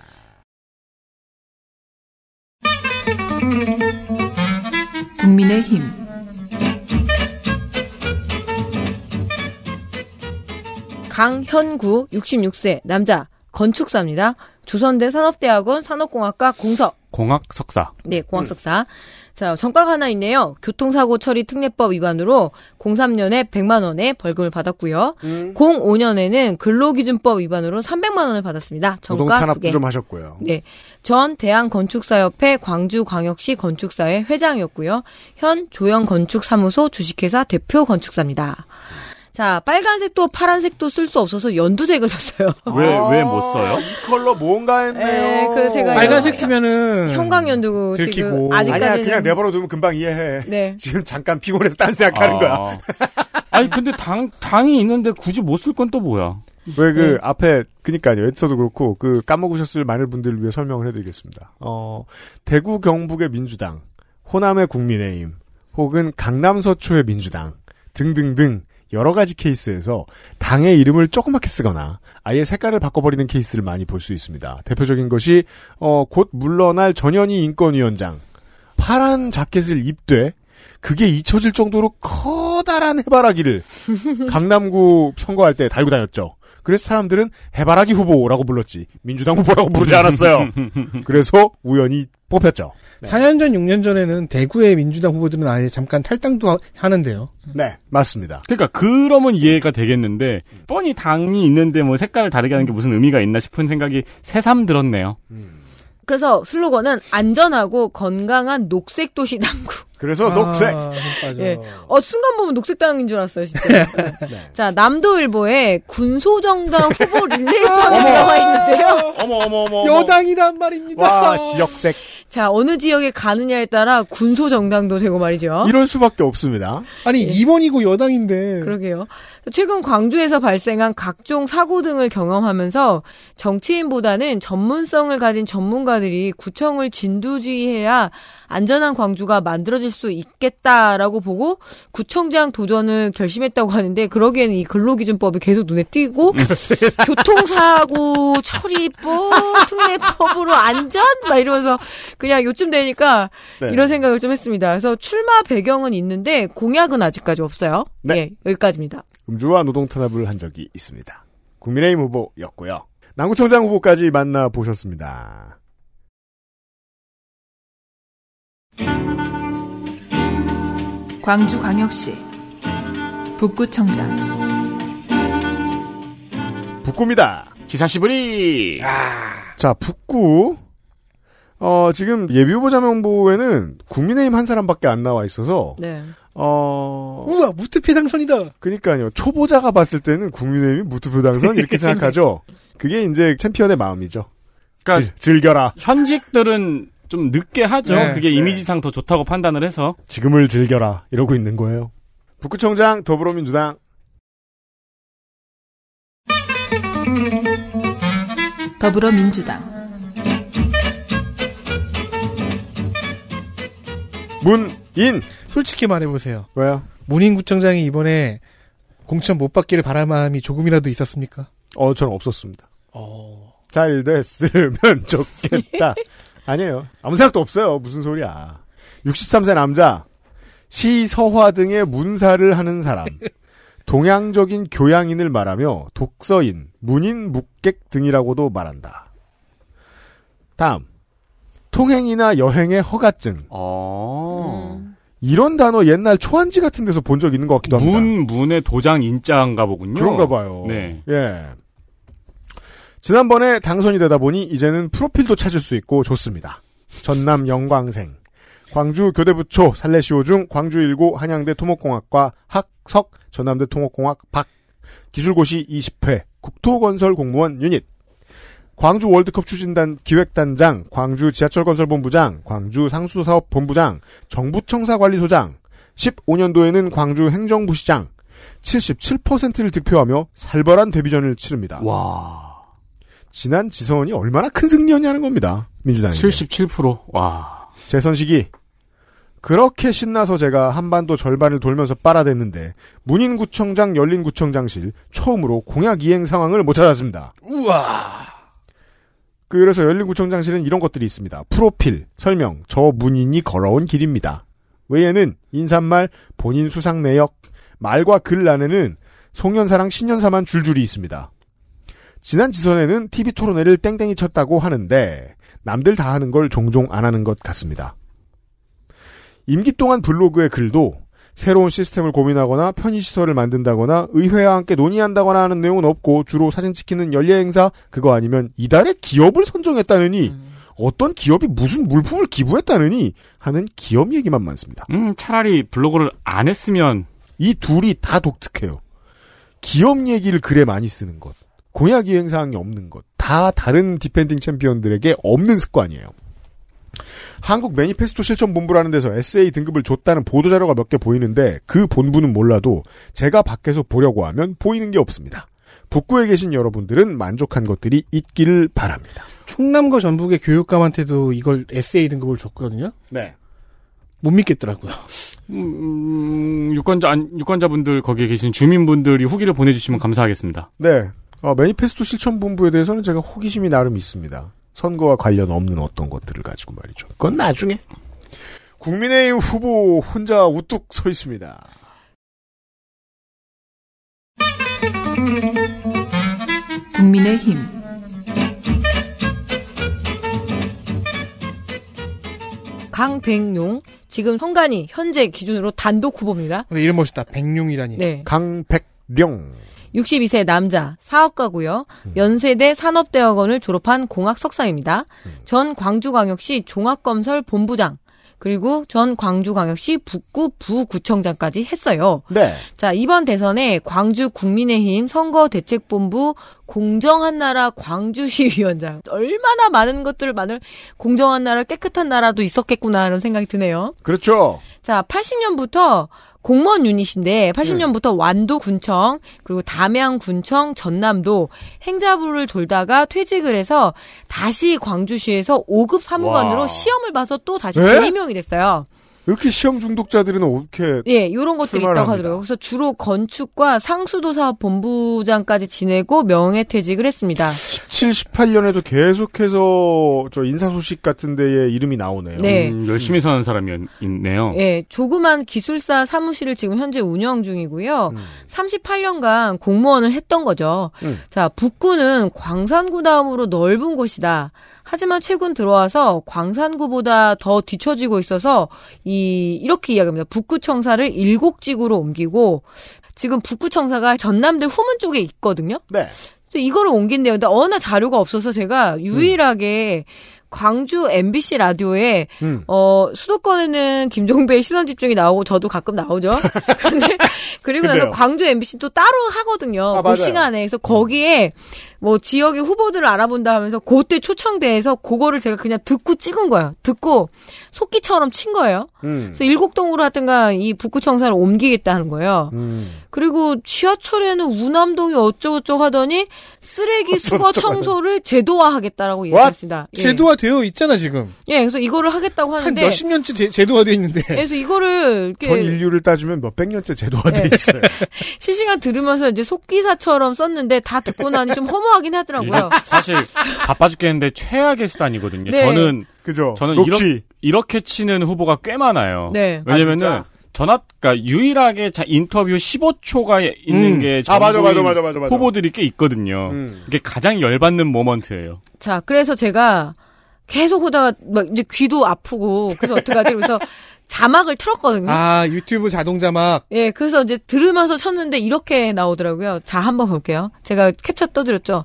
국민의힘 강현구 육십육세 남자 건축사입니다. 조선대 산업대학원 산업공학과 공석 공학 석사. 네, 공학 석사. 음. 자, 전과가 하나 있네요. 교통사고 처리 특례법 위반으로 공삼년에 백만 원의 벌금을 받았고요. 음. 공오년에는 근로기준법 위반으로 삼백만 원을 받았습니다. 전과 산업도 좀 하셨고요. 네. 전 대한건축사협회 광주광역시 건축사의 회장이었고요. 현 조영건축사무소 주식회사 대표 건축사입니다. 자, 빨간색도 파란색도 쓸 수 없어서 연두색을 썼어요. 왜, 왜 못 써요? 이 컬러 뭔가 했네요. 네, 제가 빨간색 쓰면은 형광연두고 지금 아직까지는 아니야, 그냥 내버려 두면 금방 이해해. 네. 지금 잠깐 피곤해서 딴 생각하는 아... 거야. 아니 근데 당 당이 있는데 굳이 못 쓸 건 또 뭐야? 왜 그 네. 앞에 그니까요. 에디터도 그렇고 그 까먹으셨을 많은 분들을 위해 설명을 해드리겠습니다. 어 대구 경북의 민주당, 호남의 국민의힘, 혹은 강남 서초의 민주당 등등등. 여러 가지 케이스에서 당의 이름을 조그맣게 쓰거나 아예 색깔을 바꿔버리는 케이스를 많이 볼 수 있습니다. 대표적인 것이 어, 곧 물러날 전현희 인권위원장. 파란 자켓을 입되 그게 잊혀질 정도로 커다란 해바라기를 강남구 선거할 때 달고 다녔죠. 그래서 사람들은 해바라기 후보라고 불렀지 민주당 후보라고 부르지 않았어요. 그래서 우연히 뽑혔죠. 네. 사년 전, 육년 전에는 대구의 민주당 후보들은 아예 잠깐 탈당도 하는데요. 네, 맞습니다. 그러니까 그러면 이해가 되겠는데 뻔히 당이 있는데 뭐 색깔을 다르게 하는 게 무슨 의미가 있나 싶은 생각이 새삼 들었네요. 음. 그래서 슬로건은 안전하고 건강한 녹색 도시 남구. 그래서 아, 녹색. 예. 어 순간 보면 녹색 땅인 줄 알았어요, 진짜. 네. 자, 남도일보에 군소정당 후보 릴레이판이 나와 있는데요. 어머 어머 어머. 여당이란 말입니다. 와, 지역색. 자, 어느 지역에 가느냐에 따라 군소정당도 되고 말이죠. 이럴 수밖에 없습니다. 아니, 예. 이번이고 여당인데. 그러게요. 최근 광주에서 발생한 각종 사고 등을 경험하면서 정치인보다는 전문성을 가진 전문가들이 구청을 진두지휘해야 안전한 광주가 만들어질 수 있겠다라고 보고 구청장 도전을 결심했다고 하는데 그러기에는 이 근로기준법이 계속 눈에 띄고 교통사고 처리법, 특례법으로 안전? 막 이러면서 그냥 요쯤 되니까 네. 이런 생각을 좀 했습니다. 그래서 출마 배경은 있는데 공약은 아직까지 없어요. 네. 예, 여기까지입니다. 음주와 노동 탄압을 한 적이 있습니다. 국민의힘 후보였고요. 남구청장 후보까지 만나보셨습니다. 광주광역시 북구청장 북구입니다. 기사시부리. 아. 자, 북구 어, 지금 예비 후보자 명부에는 국민의힘 한 사람밖에 안 나와 있어서 네. 어 우와 무투표 당선이다. 그러니까요. 초보자가 봤을 때는 국민의힘이 무투표 당선 이렇게 생각하죠. 그게 이제 챔피언의 마음이죠. 그러니까 즐, 즐겨라. 현직들은 좀 늦게 하죠. 네, 그게 네. 이미지상 더 좋다고 판단을 해서 지금을 즐겨라 이러고 있는 거예요. 북구청장 더불어민주당 더불어민주당 문인. 솔직히 말해보세요. 왜요? 문인 구청장이 이번에 공천 못 받기를 바랄 마음이 조금이라도 있었습니까? 어, 저는 없었습니다. 어... 잘 됐으면 좋겠다. 아니에요. 아무 생각도 없어요. 무슨 소리야. 육십삼세 남자. 시, 서화 등의 문사를 하는 사람. 동양적인 교양인을 말하며 독서인, 문인, 묵객 등이라고도 말한다. 다음. 통행이나 여행의 허가증. 아. 음. 이런 단어 옛날 초안지 같은 데서 본 적 있는 것 같기도 합니다. 문, 문의 도장 인자인가 보군요. 그런가 봐요. 네. 예. 지난번에 당선이 되다 보니 이제는 프로필도 찾을 수 있고 좋습니다. 전남 영광생, 광주 교대부초 살레시오 중 광주일고 한양대 토목공학과 학석, 전남대 토목공학 박, 기술고시 이십 회, 국토건설 공무원 유닛, 광주 월드컵 추진단 기획단장, 광주 지하철건설본부장, 광주 상수도사업본부장, 정부청사관리소장, 십오 년도에는 광주 행정부시장, 칠십칠 퍼센트를 득표하며 살벌한 데뷔전을 치릅니다. 와. 지난 지선이 얼마나 큰 승리였냐는 겁니다. 민주당이. 칠십칠 퍼센트. 와. 재선 시기. 그렇게 신나서 제가 한반도 절반을 돌면서 빨아댔는데 문인구청장, 열린구청장실 처음으로 공약 이행 상황을 못 찾았습니다. 우와. 그래서 열린구청장실은 이런 것들이 있습니다. 프로필, 설명, 저 문인이 걸어온 길입니다. 외에는 인사말, 본인 수상 내역, 말과 글 안에는 송년사랑 신년사만 줄줄이 있습니다. 지난 지선에는 티비 토론회를 땡땡이 쳤다고 하는데 남들 다 하는 걸 종종 안 하는 것 같습니다. 임기 동안 블로그의 글도 새로운 시스템을 고민하거나 편의시설을 만든다거나 의회와 함께 논의한다거나 하는 내용은 없고 주로 사진 찍히는 연례 행사, 그거 아니면 이달에 기업을 선정했다느니 음. 어떤 기업이 무슨 물품을 기부했다느니 하는 기업 얘기만 많습니다. 음, 차라리 블로그를 안 했으면. 이 둘이 다 독특해요. 기업 얘기를 글에 많이 쓰는 것, 공약 이행 사항이 없는 것, 다 다른 디펜딩 챔피언들에게 없는 습관이에요. 한국 매니페스토 실천본부라는 데서 에세이 등급을 줬다는 보도자료가 몇 개 보이는데 그 본부는 몰라도 제가 밖에서 보려고 하면 보이는 게 없습니다. 북구에 계신 여러분들은 만족한 것들이 있기를 바랍니다. 충남과 전북의 교육감한테도 이걸 에세이 등급을 줬거든요. 네. 못 믿겠더라고요. 음, 유권자, 유권자분들, 거기에 계신 주민분들이 후기를 보내주시면 감사하겠습니다. 네. 어, 매니페스토 실천본부에 대해서는 제가 호기심이 나름 있습니다. 선거와 관련 없는 어떤 것들을 가지고 말이죠. 그건 나중에. 국민의힘 후보 혼자 우뚝 서 있습니다. 국민의힘 강백룡, 지금 선관위 현재 기준으로 단독 후보입니다. 근데 이름 멋있다. 백룡이라니. 네. 강백룡. 육십이 세 남자, 사업가고요. 연세대 산업대학원을 졸업한 공학석사입니다. 전 광주광역시 종합건설본부장, 그리고 전 광주광역시 북구 부구청장까지 했어요. 네. 자, 이번 대선에 광주 국민의힘 선거대책본부 공정한 나라 광주시위원장. 얼마나 많은 것들을 만들, 공정한 나라, 깨끗한 나라도 있었겠구나, 이런 생각이 드네요. 그렇죠. 자, 팔십 년부터 공무원 유닛인데 팔십 년부터 완도군청, 그리고 담양군청, 전남도 행자부를 돌다가 퇴직을 해서 다시 광주시에서 오 급 사무관으로 와. 시험을 봐서 또 다시 에? 재임용이 됐어요. 이렇게 시험 중독자들은 어떻게? 예, 이런 것들이 있다고 하더라고요. 그래서 주로 건축과 상수도사업본부장까지 지내고 명예퇴직을 했습니다. 십칠, 십팔 년에도 계속해서 저 인사 소식 같은 데에 이름이 나오네요. 네, 음, 열심히 사는 사람이 있네요. 예, 조그만 기술사 사무실을 지금 현재 운영 중이고요. 음. 삼십팔 년간 공무원을 했던 거죠. 음. 자, 북구는 광산구 다음으로 넓은 곳이다. 하지만 최근 들어와서 광산구보다 더 뒤처지고 있어서 이 이렇게 이야기합니다. 북구청사를 일곡지구로 옮기고 지금 북구청사가 전남대 후문 쪽에 있거든요. 네. 그래서 이거를 옮긴대요. 근데 어느 자료가 없어서 제가 유일하게 음. 광주 엠비씨 라디오에 음. 어 수도권에는 김종배의 시선집중이 나오고 저도 가끔 나오죠. 근데 그리고 나서 광주 엠비씨 또 따로 하거든요. 아, 그 맞아요. 시간에. 그래서 거기에 뭐 지역의 후보들을 알아본다 하면서 그때 초청대에서 그거를 제가 그냥 듣고 찍은 거예요. 듣고 속기처럼 친 거예요. 음. 그래서 일곡동으로 하든가 이 북구청사를 옮기겠다는 거예요. 음. 그리고 지하철에는 우남동이 어쩌고저쩌고 하더니 쓰레기 수거 청소를 제도화하겠다라고 얘기했습니다. 예. 제도화 되어 있잖아 지금. 예, 그래서 이거를 하겠다고 하는데 한 몇십 년째 제, 제도화돼 있는데. 그래서 이거를 전 인류를 따지면 몇백 년째 제도화돼 예. 있어요. 실시간 들으면서 이제 속기사처럼 썼는데 다 듣고 나니 좀 허무하긴 하더라고요. 사실 바빠 죽겠는데 최악의 수단이거든요. 네. 저는 그죠. 저는 이렇게 이렇게 치는 후보가 꽤 많아요. 네. 왜냐면은. 아, 전화, 그러니까 유일하게 자, 인터뷰 십오 초가 있는 음. 게 아, 맞아, 맞아, 맞아, 맞아, 맞아. 후보들이 꽤 있거든요. 음. 이게 가장 열받는 모먼트예요. 자, 그래서 제가 계속 오다가 막 이제 귀도 아프고 그래서 어떡하지? 그래서 자막을 틀었거든요. 아, 유튜브 자동 자막. 예, 그래서 이제 들으면서 쳤는데 이렇게 나오더라고요. 자, 한번 볼게요. 제가 캡처 떠드렸죠.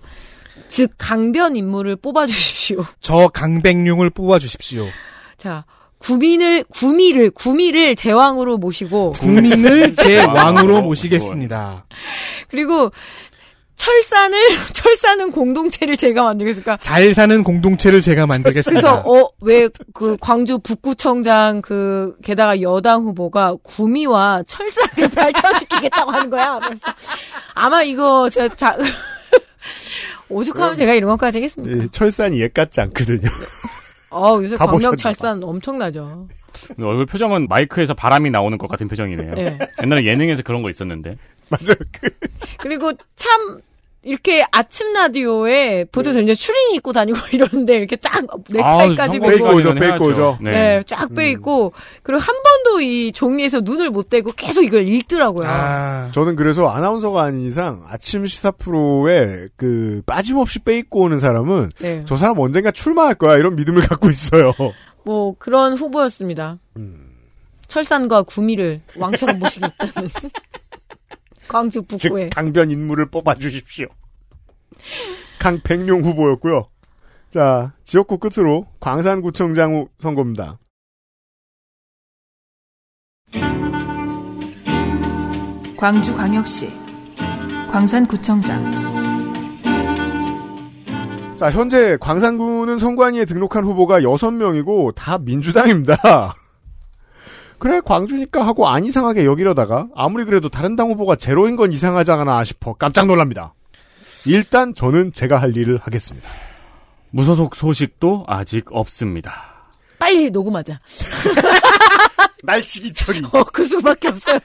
즉 강변 인물을 뽑아주십시오. 저 강백룡을 뽑아주십시오. 자, 구민을 구미를 구미를 제왕으로 모시고 구민을 제왕으로 모시겠습니다. 그리고 철산을 철사는 공동체를 제가 만들겠으니까 잘 사는 공동체를 제가 만들겠습니다. 그래서 어 왜 그 광주 북구청장 그 게다가 여당 후보가 구미와 철산을 발전시키겠다고 하는 거야. 그래서 아마 이거 제가 자 오죽하면 제가 이런 것까지 하겠습니다. 예, 철산이 옛 같지 않거든요. 아, 요새 광역 철산 엄청나죠. 얼굴 표정은 마이크에서 바람이 나오는 것 같은 표정이네요. 네. 옛날에 예능에서 그런 거 있었는데. 맞아요. 그리고 참 이렇게 아침 라디오에 보통 네. 이제 추링이 입고 다니고 이러는데 이렇게 쫙 넥타이까지 빼고죠, 빼고죠. 네, 쫙 빼고 그리고 한 번도 이 종이에서 눈을 못 떼고 계속 이걸 읽더라고요. 아, 저는 그래서 아나운서가 아닌 이상 아침 시사 프로에 그 빠짐없이 빼 입고 오는 사람은 네. 저 사람 언젠가 출마할 거야 이런 믿음을 갖고 있어요. 뭐 그런 후보였습니다. 음. 철산과 구미를 왕처럼 모시겠다는. 광주 북구에 강변 인물을 뽑아주십시오. 강백룡 후보였고요. 자, 지역구 끝으로 광산구청장 후 선거입니다. 광주광역시 광산구청장. 자, 현재 광산구는 선관위에 등록한 후보가 여섯 명이고 다 민주당입니다. 그래 광주니까 하고 안 이상하게 여기려다가 아무리 그래도 다른 당 후보가 제로인 건 이상하지 않아 싶어 깜짝 놀랍니다. 일단 저는 제가 할 일을 하겠습니다. 무소속 소식도 아직 없습니다. 빨리 녹음하자. 날치기 처리. 어, 그 수밖에 없어요.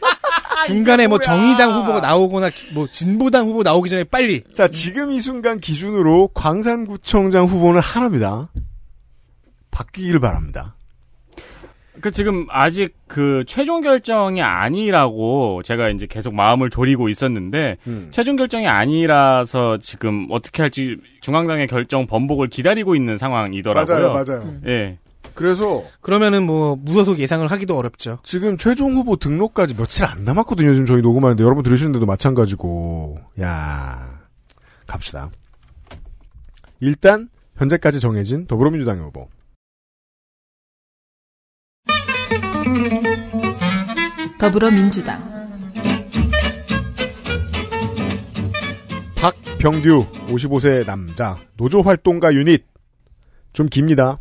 중간에 뭐 정의당 후보가 나오거나 뭐 진보당 후보 나오기 전에 빨리. 자, 지금 이 순간 기준으로 광산구청장 후보는 하나입니다. 바뀌길 바랍니다. 그 지금 아직 그 최종 결정이 아니라고 제가 이제 계속 마음을 졸이고 있었는데 음. 최종 결정이 아니라서 지금 어떻게 할지 중앙당의 결정 번복을 기다리고 있는 상황이더라고요. 맞아요, 맞아요. 음. 예. 그래서 그러면은 뭐 무소속 예상을 하기도 어렵죠. 지금 최종 후보 등록까지 며칠 안 남았거든요. 지금 저희 녹음하는데 여러분 들으시는데도 마찬가지고. 야, 갑시다. 일단 현재까지 정해진 더불어민주당의 후보. 더불어민주당 박병규 오십오 세 남자 노조활동가 유닛. 좀 깁니다.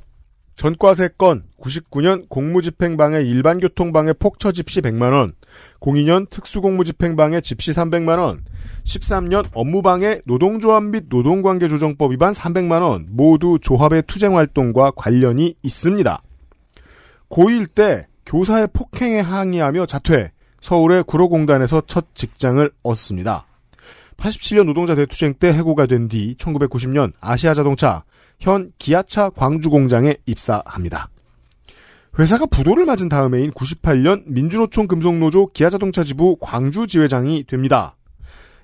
전과 세 건, 구십구 년 공무집행방해 일반교통방해 폭처집시 백만 원, 공이 년 특수공무집행방해 집시 삼백만 원, 십삼 년 업무방해 노동조합 및 노동관계조정법 위반 삼백만 원 모두 조합의 투쟁활동과 관련이 있습니다. 고일 때 교사의 폭행에 항의하며 자퇴, 서울의 구로공단에서 첫 직장을 얻습니다. 팔십칠 년 노동자 대투쟁 때 해고가 된 뒤 천구백구십 년 아시아자동차, 현 기아차 광주공장에 입사합니다. 회사가 부도를 맞은 다음해인 구십팔 년 민주노총 금속노조 기아자동차 지부 광주지회장이 됩니다.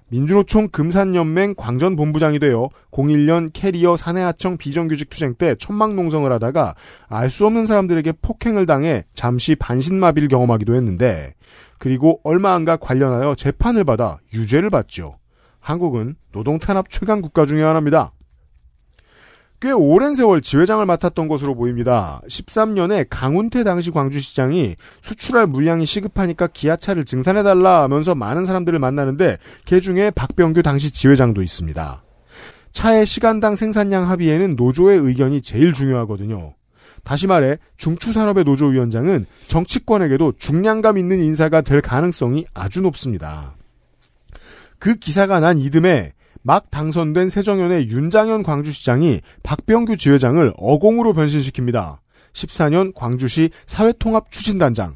민주노총 금산연맹 광전본부장이 되어 공일 년 캐리어 사내하청 비정규직 투쟁 때 천막농성을 하다가 알 수 없는 사람들에게 폭행을 당해 잠시 반신마비를 경험하기도 했는데 그리고 얼마 안가 관련하여 재판을 받아 유죄를 받죠. 한국은 노동탄압 최강 국가 중에 하나입니다. 꽤 오랜 세월 지회장을 맡았던 것으로 보입니다. 십삼 년에 강운태 당시 광주시장이 수출할 물량이 시급하니까 기아차를 증산해달라 하면서 많은 사람들을 만나는데 그 중에 박병규 당시 지회장도 있습니다. 차의 시간당 생산량 합의에는 노조의 의견이 제일 중요하거든요. 다시 말해 중추산업의 노조위원장은 정치권에게도 중량감 있는 인사가 될 가능성이 아주 높습니다. 그 기사가 난 이듬해 막 당선된 새정연의 윤장현 광주시장이 박병규 지회장을 어공으로 변신시킵니다. 십사 년 광주시 사회통합 추진단장.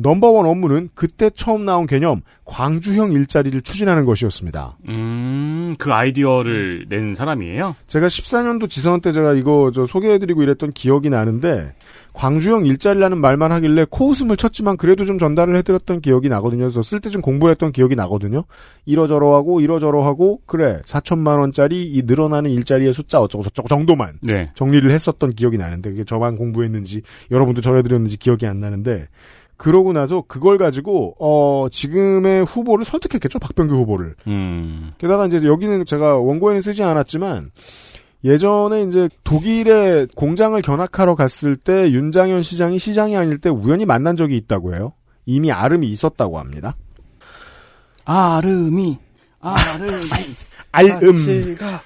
넘버원 업무는 그때 처음 나온 개념 광주형 일자리를 추진하는 것이었습니다. 음, 그 아이디어를 낸 사람이에요? 제가 십사 년도 지선 때 제가 이거 저 소개해드리고 이랬던 기억이 나는데 광주형 일자리라는 말만 하길래 코웃음을 쳤지만 그래도 좀 전달을 해드렸던 기억이 나거든요. 그래서 쓸 때 좀 공부를 했던 기억이 나거든요. 이러저러하고 이러저러하고 그래 사천만 원짜리 이 늘어나는 일자리의 숫자 어쩌고 저쩌고 정도만 네. 정리를 했었던 기억이 나는데 그게 저만 공부했는지 여러분도 전해드렸는지 기억이 안 나는데 그러고 나서 그걸 가지고 어 지금의 후보를 설득했겠죠. 박병규 후보를. 음. 게다가 이제 여기는 제가 원고에는 쓰지 않았지만 예전에 이제 독일에 공장을 견학하러 갔을 때 윤장현 시장이 시장이 아닐 때 우연히 만난 적이 있다고 해요. 이미 아름이 있었다고 합니다. 아름이 아름이 알음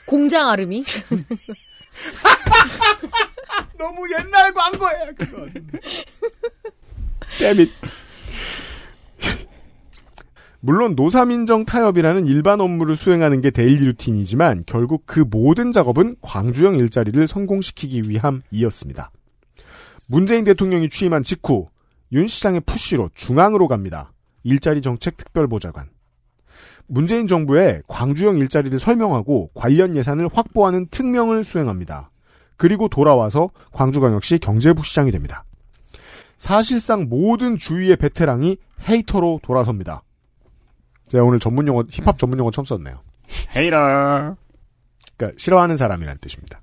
공장 아름이 너무 옛날 광고야 그건. 땜잇. 물론 노사민정 타협이라는 일반 업무를 수행하는 게 데일리 루틴이지만 결국 그 모든 작업은 광주형 일자리를 성공시키기 위함이었습니다. 문재인 대통령이 취임한 직후 윤 시장의 푸시로 중앙으로 갑니다. 일자리 정책 특별보좌관. 문재인 정부에 광주형 일자리를 설명하고 관련 예산을 확보하는 특명을 수행합니다. 그리고 돌아와서 광주광역시 경제부시장이 됩니다. 사실상 모든 주위의 베테랑이 헤이터로 돌아섭니다. 제가 오늘 전문 용어, 힙합 전문 용어 처음 썼네요. 헤이터. 그러니까 싫어하는 사람이란 뜻입니다.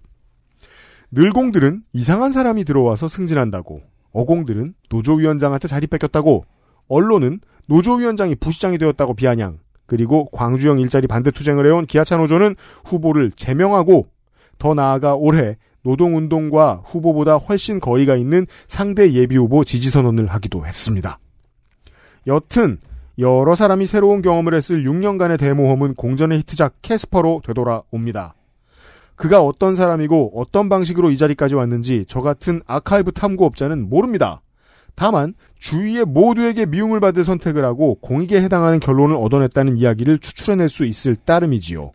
늘공들은 이상한 사람이 들어와서 승진한다고, 어공들은 노조위원장한테 자리 뺏겼다고, 언론은 노조위원장이 부시장이 되었다고 비아냥, 그리고 광주형 일자리 반대 투쟁을 해온 기아차 노조는 후보를 제명하고, 더 나아가 올해 노동운동과 후보보다 훨씬 거리가 있는 상대 예비후보 지지선언을 하기도 했습니다. 여튼 여러 사람이 새로운 경험을 했을 육 년간의 대모험은 공전의 히트작 캐스퍼로 되돌아옵니다. 그가 어떤 사람이고 어떤 방식으로 이 자리까지 왔는지 저 같은 아카이브 탐구업자는 모릅니다. 다만 주위의 모두에게 미움을 받을 선택을 하고 공익에 해당하는 결론을 얻어냈다는 이야기를 추출해낼 수 있을 따름이지요.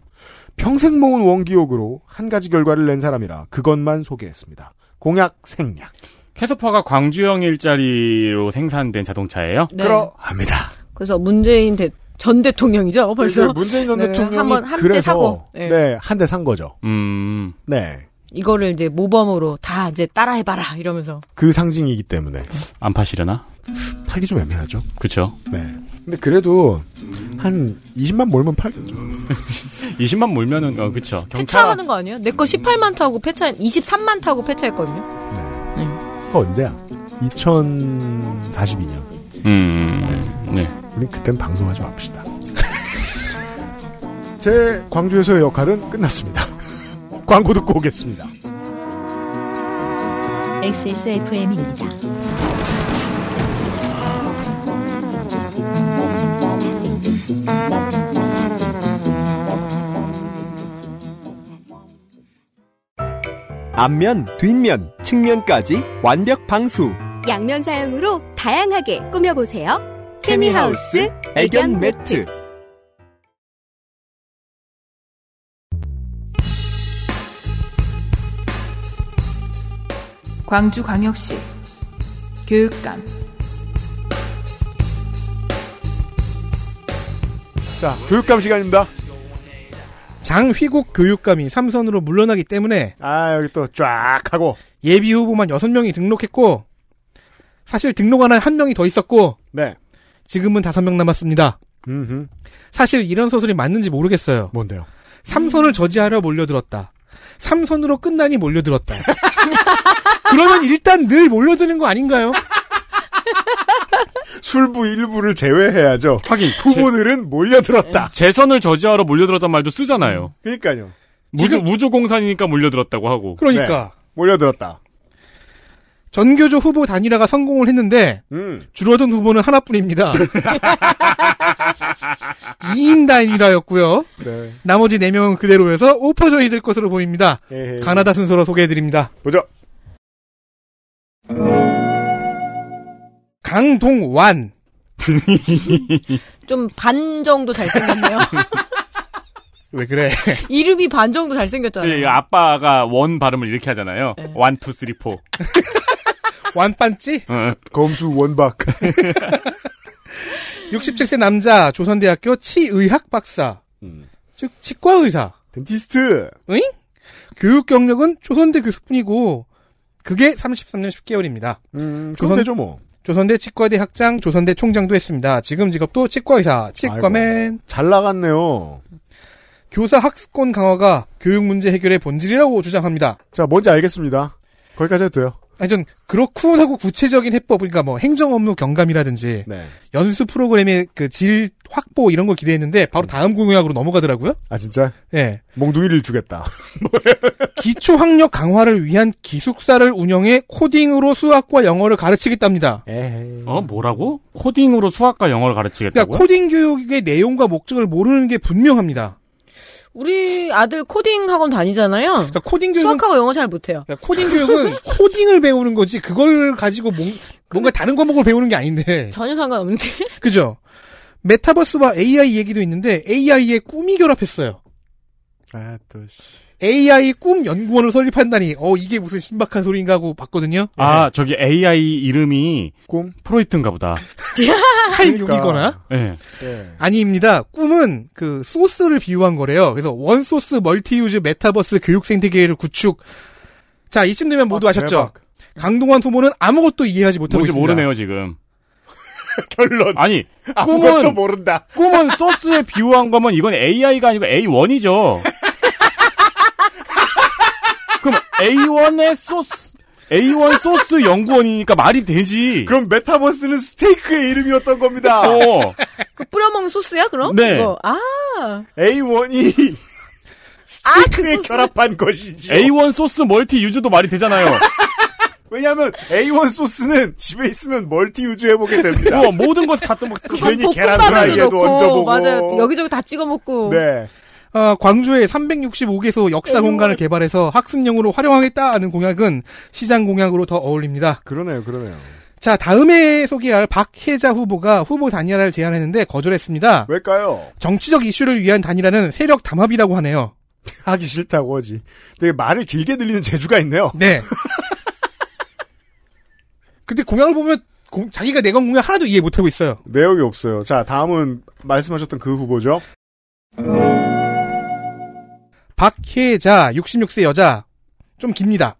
평생 모은 원기옥으로 한 가지 결과를 낸 사람이라 그것만 소개했습니다. 공약 생략. 캐서퍼가 광주형 일자리로 생산된 자동차예요? 네. 그러합니다. 그래서 문재인 대, 전 대통령이죠, 벌써. 문재인 전 네, 대통령이 한번 한 대 사고, 네, 네 한 대 산 거죠. 음, 네. 이거를 이제 모범으로 다 이제 따라해봐라 이러면서. 그 상징이기 때문에 안 파시려나? 팔기 좀 애매하죠. 그렇죠. 네. 근데 그래도 한 이십만 몰면 팔겠죠. 이십만 몰면은 어 그렇죠. 경차... 폐차하는 거 아니에요? 내 거 십팔만 타고 폐차 이십삼만 타고 폐차했거든요. 네. 네. 그 언제야? 이천사십이 년. 음. 네. 네. 우린 그땐 방송하지 맙시다. 제 광주에서의 역할은 끝났습니다. 광고 듣고 오겠습니다. 엑스에스에프엠입니다. 앞면, 뒷면, 측면까지 완벽 방수. 양면 사용으로 다양하게 꾸며보세요. 케미하우스 애견 매트. 광주광역시 교육감. 자, 교육감 시간입니다. 장휘국 교육감이 삼선으로 물러나기 때문에 아 여기 또 쫙 하고 예비후보만 여섯 명이 등록했고 사실 등록 안 한 한 명이 더 있었고 네. 지금은 다섯 명 남았습니다. 음흠. 사실 이런 소설이 맞는지 모르겠어요. 뭔데요? 삼선을 저지하려 몰려들었다. 삼선으로 끝나니 몰려들었다. 그러면 일단 늘 몰려드는 거 아닌가요? 술부 일부를 제외해야죠. 하긴 후보들은 제... 몰려들었다. 재선을 저지하러 몰려들었단 말도 쓰잖아요. 그러니까요. 무주, 지금... 무주공산이니까 몰려들었다고 하고. 그러니까. 네, 몰려들었다. 전교조 후보 단일화가 성공을 했는데 음. 줄어든 후보는 하나뿐입니다. 이 인 단일화였고요. 네. 나머지 네 명은 그대로여서 오퍼전이 될 것으로 보입니다. 에헤이. 가나다 순서로 소개해드립니다. 보죠. 강동완. 좀 반 정도 잘생겼네요. 왜 그래? 이름이 반 정도 잘생겼잖아요. 네, 아빠가 원 발음을 이렇게 하잖아요. 네. 원, 투, 쓰리, 포. 완판찌? 어. 검수 원박. 육십칠 세 남자, 조선대학교 치의학 박사. 음. 즉, 치과의사. 덴티스트. 응? 교육 경력은 조선대 교수뿐이고, 그게 삼십삼 년 십 개월입니다. 음, 조선대죠, 뭐. 조선대 치과대 학장, 조선대 총장도 했습니다. 지금 직업도 치과의사, 치과맨. 아이고, 잘 나갔네요. 교사 학습권 강화가 교육 문제 해결의 본질이라고 주장합니다. 자, 뭔지 알겠습니다. 거기까지 해도 돼요. 아니, 전 그렇군 하고 구체적인 해법, 그러니까 뭐 행정 업무 경감이라든지 네. 연수 프로그램의 그 질 확보 이런 걸 기대했는데 바로 다음 공약으로 넘어가더라고요. 아 진짜? 예. 네. 몽둥이를 주겠다. 기초 학력 강화를 위한 기숙사를 운영해 코딩으로 수학과 영어를 가르치겠답니다. 에이. 어 뭐라고? 코딩으로 수학과 영어를 가르치겠다고요? 그러니까 코딩 교육의 내용과 목적을 모르는 게 분명합니다. 우리 아들 코딩 학원 다니잖아요. 그러니까 코딩 교육은 수학하고 영어 잘 못해요. 그러니까 코딩 교육은 코딩을 배우는 거지 그걸 가지고 몽, 뭔가 다른 과목을 배우는 게 아닌데. 전혀 상관없는데. 그죠. 메타버스와 에이아이 얘기도 있는데 에이아이의 꿈이 결합했어요. 아 또. 에이아이 꿈 연구원을 설립한다니. 어 이게 무슨 신박한 소리인가 하고 봤거든요. 아 네. 저기 에이아이 이름이 꿈 프로이트인가 보다. 팔육이거나. 그러니까. 네. 네. 아니입니다. 꿈은 그 소스를 비유한 거래요. 그래서 원소스 멀티유즈 메타버스 교육 생태계를 구축. 자 이쯤 되면 모두 아, 아셨죠. 강동원 후보는 아무것도 이해하지 못하고 있습니다. 모르네요 지금. 결론. 아니 아무것도 모른다. 꿈은 소스에 비유한 거면 이건 에이아이가 아니고 에이 원이죠. 그럼 에이 원의 소스, 에이 원 소스 연구원이니까 말이 되지. 그럼 메타버스는 스테이크의 이름이었던 겁니다. 어. 그 뿌려먹는 소스야, 그럼? 네. 이거. 아. 에이 원이 스테이크에 아, 그 결합한 것이지. 에이 원 소스 멀티 유즈도 말이 되잖아요. 왜냐하면 에이 원 소스는 집에 있으면 멀티 유즈 해보게 됩니다. 어, 모든 것을 다 떠먹고 괜히 계란 프라이에도 얹어보고. 맞아요. 여기저기 다 찍어 먹고. 네. 어, 광주에 삼백육십오 개소 역사 공간을 개발해서 학습용으로 활용하겠다는 공약은 시장 공약으로 더 어울립니다. 그러네요, 그러네요. 자, 다음에 소개할 박혜자 후보가 후보 단일화를 제안했는데 거절했습니다. 왜일까요? 정치적 이슈를 위한 단일화는 세력 담합이라고 하네요. 하기 싫다고 하지. 되게 말을 길게 들리는 재주가 있네요. 네. 근데 공약을 보면 공, 자기가 내건 공약 하나도 이해 못하고 있어요. 내용이 없어요. 자, 다음은 말씀하셨던 그 후보죠. 박혜자, 육십육 세 여자. 좀 깁니다.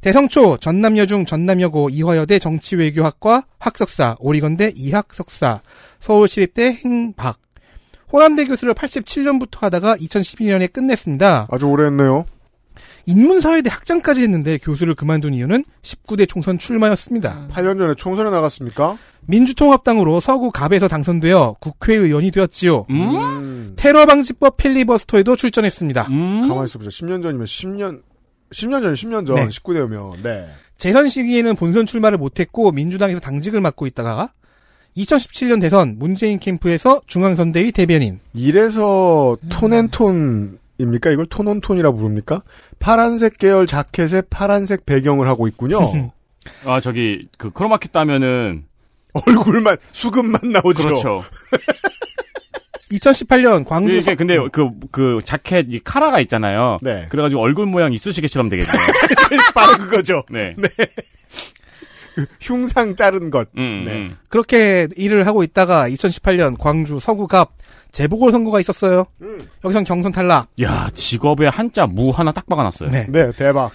대성초, 전남여중, 전남여고, 이화여대 정치외교학과 학석사, 오리건대 이학석사, 서울시립대 행박. 호남대 교수를 팔십칠 년부터 하다가 이천십이 년에 끝냈습니다. 아주 오래 했네요. 인문사회대 학장까지 했는데 교수를 그만둔 이유는 십구 대 총선 출마였습니다. 팔 년 전에 총선에 나갔습니까? 민주통합당으로 서구갑에서 당선되어 국회의원이 되었지요. 음? 테러방지법 필리버스터에도 출전했습니다. 음? 가만히 있어보자. 십 년 전이면 십 년, 십 년 전, 십 년 전, 네. 십구 대면, 네. 재선 시기에는 본선 출마를 못했고, 민주당에서 당직을 맡고 있다가, 이천십칠 년 대선 문재인 캠프에서 중앙선대위 대변인. 이래서 톤앤톤입니까? 이걸 톤온톤이라고 부릅니까? 파란색 계열 자켓에 파란색 배경을 하고 있군요. 아, 저기, 그, 크로마키 따면은, 얼굴만 수금만 나오죠. 그렇죠. 이천십팔 년 광주 이게 서... 근데 그그 그 자켓 이 카라가 있잖아요. 네. 그래가지고 얼굴 모양 이쑤시개처럼 되겠네요. 바로 그거죠. 네. 네. 흉상 자른 것. 음, 네. 음. 그렇게 일을 하고 있다가 이천십팔 년 광주 서구갑 재보궐 선거가 있었어요. 음. 여기선 경선 탈락. 야 직업에 한자 무 하나 딱 박아놨어요. 네. 네 대박.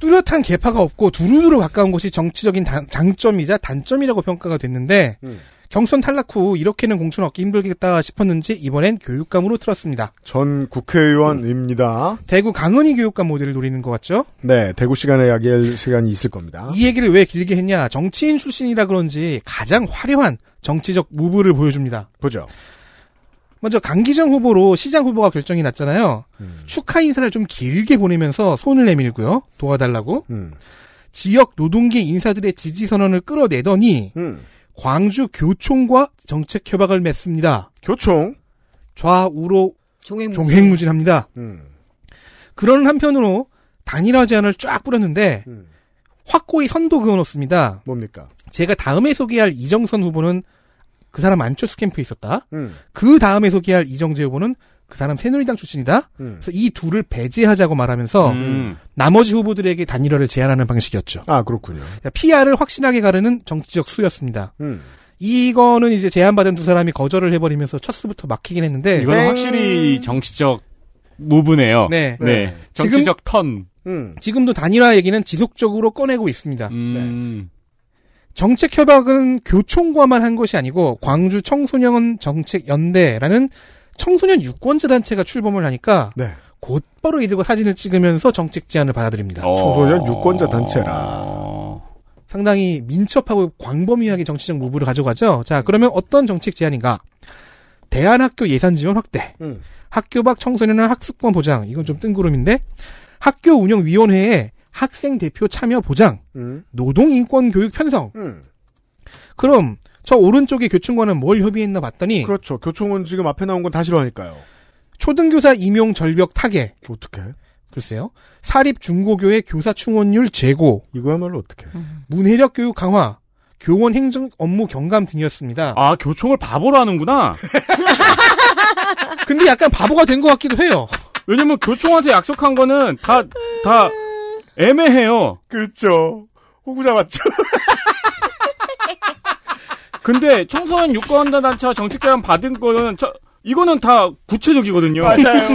뚜렷한 계파가 없고 두루두루 가까운 것이 정치적인 단, 장점이자 단점이라고 평가가 됐는데 음. 경선 탈락 후 이렇게는 공천 얻기 힘들겠다 싶었는지 이번엔 교육감으로 틀었습니다. 전 국회의원입니다. 대구 강은희 교육감 모델을 노리는 것 같죠? 네. 대구 시간에 이야기할 시간이 있을 겁니다. 이 얘기를 왜 길게 했냐. 정치인 출신이라 그런지 가장 화려한 정치적 무브를 보여줍니다. 보죠. 먼저 강기정 후보로 시장 후보가 결정이 났잖아요. 음. 축하 인사를 좀 길게 보내면서 손을 내밀고요. 도와달라고. 음. 지역 노동계 인사들의 지지 선언을 끌어내더니 음. 광주 교총과 정책 협약을 맺습니다. 교총? 좌우로 종횡무진. 종횡무진합니다. 음. 그런 한편으로 단일화 제안을 쫙 뿌렸는데 음. 확고히 선도 그어놓습니다. 뭡니까? 제가 다음에 소개할 이정선 후보는 그 사람 안철수 캠프에 있었다. 음. 그 다음에 소개할 이정재 후보는 그 사람 새누리당 출신이다. 음. 그래서 이 둘을 배제하자고 말하면서 음. 나머지 후보들에게 단일화를 제안하는 방식이었죠. 아, 그렇군요. 피아를 확신하게 가르는 정치적 수였습니다. 음. 이거는 이제 제안받은 두 사람이 거절을 해버리면서 첫 수부터 막히긴 했는데. 이건 네. 확실히 정치적 무브네요. 네. 네. 네. 정치적 지금, 턴. 음. 지금도 단일화 얘기는 지속적으로 꺼내고 있습니다. 음. 네. 정책 협약은 교총과만 한 것이 아니고 광주 청소년 정책 연대라는 청소년 유권자 단체가 출범을 하니까 네. 곧바로 이들과 사진을 찍으면서 정책 제안을 받아들입니다. 청소년 유권자 단체라. 상당히 민첩하고 광범위하게 정치적 무브를 가져가죠. 자, 그러면 어떤 정책 제안인가? 대안학교 예산 지원 확대, 음. 학교 밖 청소년의 학습권 보장. 이건 좀 뜬구름인데 학교 운영 위원회에 학생 대표 참여 보장, 음. 노동 인권 교육 편성. 음. 그럼 저 오른쪽의 교총과는 뭘 협의했나 봤더니 그렇죠. 교총은 지금 앞에 나온 건 다 싫어하니까요. 초등교사 임용 절벽 타개. 어떻게? 글쎄요. 사립 중고교의 교사 충원율 제고. 이거야말로 어떻게? 음. 문해력 교육 강화, 교원 행정 업무 경감 등이었습니다. 아, 교총을 바보로 하는구나. 근데 약간 바보가 된 것 같기도 해요. 왜냐면 교총한테 약속한 거는 다 다. 애매해요. 그렇죠. 호구자 맞죠. 근데 청소년 유권자 단체와 정책 제안 받은 거는 저, 이거는 다 구체적이거든요. 맞아요.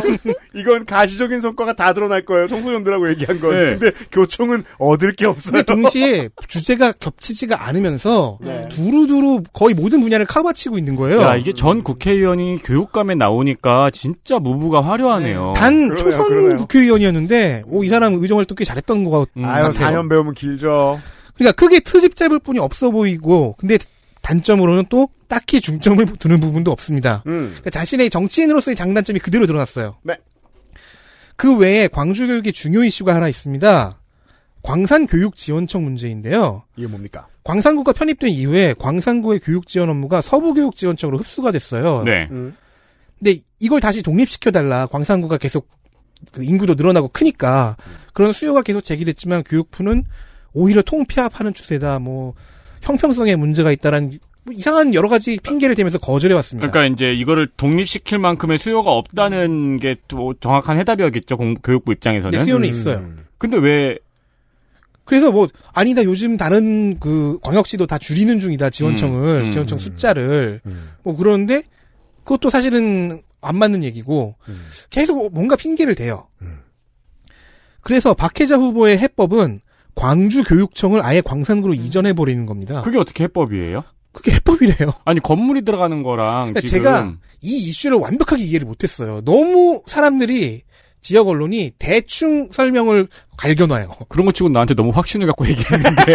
이건 가시적인 성과가 다 드러날 거예요. 청소년들하고 얘기한 건. 네. 근데 교총은 얻을 게 없어요. 근데 동시에 주제가 겹치지가 않으면서 네. 두루두루 거의 모든 분야를 커버치고 있는 거예요. 야, 이게 전 국회의원이 교육감에 나오니까 진짜 무브가 화려하네요. 네. 단 그러네요, 초선 그러네요. 국회의원이었는데 오, 이 사람 의정활동 꽤 잘했던 것 같아요. 아유, 사 년 배우면 길죠. 그러니까 크게 트집 잡을 뿐이 없어 보이고 근데 단점으로는 또 딱히 중점을 두는 부분도 없습니다. 음. 그러니까 자신의 정치인으로서의 장단점이 그대로 드러났어요. 네. 그 외에 광주교육의 중요 이슈가 하나 있습니다. 광산교육지원청 문제인데요. 이게 뭡니까? 광산구가 편입된 이후에 광산구의 교육지원 업무가 서부교육지원청으로 흡수가 됐어요. 네. 음. 근데 이걸 다시 독립시켜달라. 광산구가 계속 그 인구도 늘어나고 크니까 그런 수요가 계속 제기됐지만 교육부는 오히려 통폐합하는 추세다. 뭐 형평성에 문제가 있다라는 이상한 여러 가지 핑계를 대면서 거절해왔습니다. 그러니까 이제 이거를 독립시킬 만큼의 수요가 없다는 게 또 정확한 해답이었겠죠. 공, 교육부 입장에서는. 네, 수요는 음. 있어요. 근데 왜? 그래서 뭐 아니다 요즘 다른 그 광역시도 다 줄이는 중이다 지원청을 음. 음. 지원청 숫자를 음. 뭐 그러는데 그것도 사실은 안 맞는 얘기고 음. 계속 뭔가 핑계를 대요. 음. 그래서 박혜자 후보의 해법은 광주 교육청을 아예 광산구로 음. 이전해 버리는 겁니다. 그게 어떻게 해법이에요? 그게 해법이래요. 아니 건물이 들어가는 거랑 그러니까 지금 제가 이 이슈를 완벽하게 이해를 못했어요. 너무 사람들이 지역 언론이 대충 설명을 갈겨놔요. 그런 거 치고 나한테 너무 확신을 갖고 얘기했는데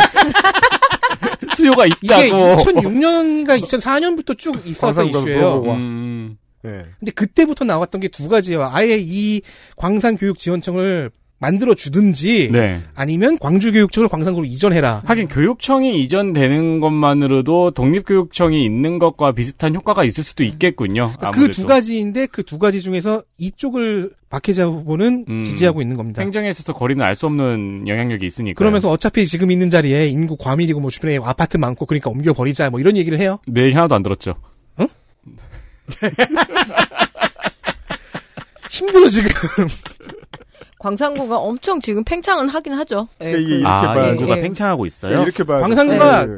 수요가 있다고. 이게 이천육 년인가 이천사 년부터 쭉 있었던 이슈예요. 음. 네. 근데 그때부터 나왔던 게 두 가지예요. 아예 이 광산교육지원청을 만들어 주든지 네. 아니면 광주교육청을 광산구로 이전해라. 하긴 교육청이 이전되는 것만으로도 독립교육청이 있는 것과 비슷한 효과가 있을 수도 있겠군요. 그 두 가지인데 그 두 가지 중에서 이쪽을 박혜자 후보는 음, 지지하고 있는 겁니다. 행정에 있어서 거리는 알 수 없는 영향력이 있으니까. 그러면서 어차피 지금 있는 자리에 인구 과밀이고 뭐 주변에 아파트 많고 그러니까 옮겨버리자 뭐 이런 얘기를 해요. 내일 하나도 안 들었죠. 응? 힘들어 지금. 광산구가 엄청 지금 팽창은 하긴 하죠. 네, 이게 이렇게 아, 봐야죠. 인구가 예. 팽창하고 있어요? 네, 이렇게 봐야죠. 광산구가 네.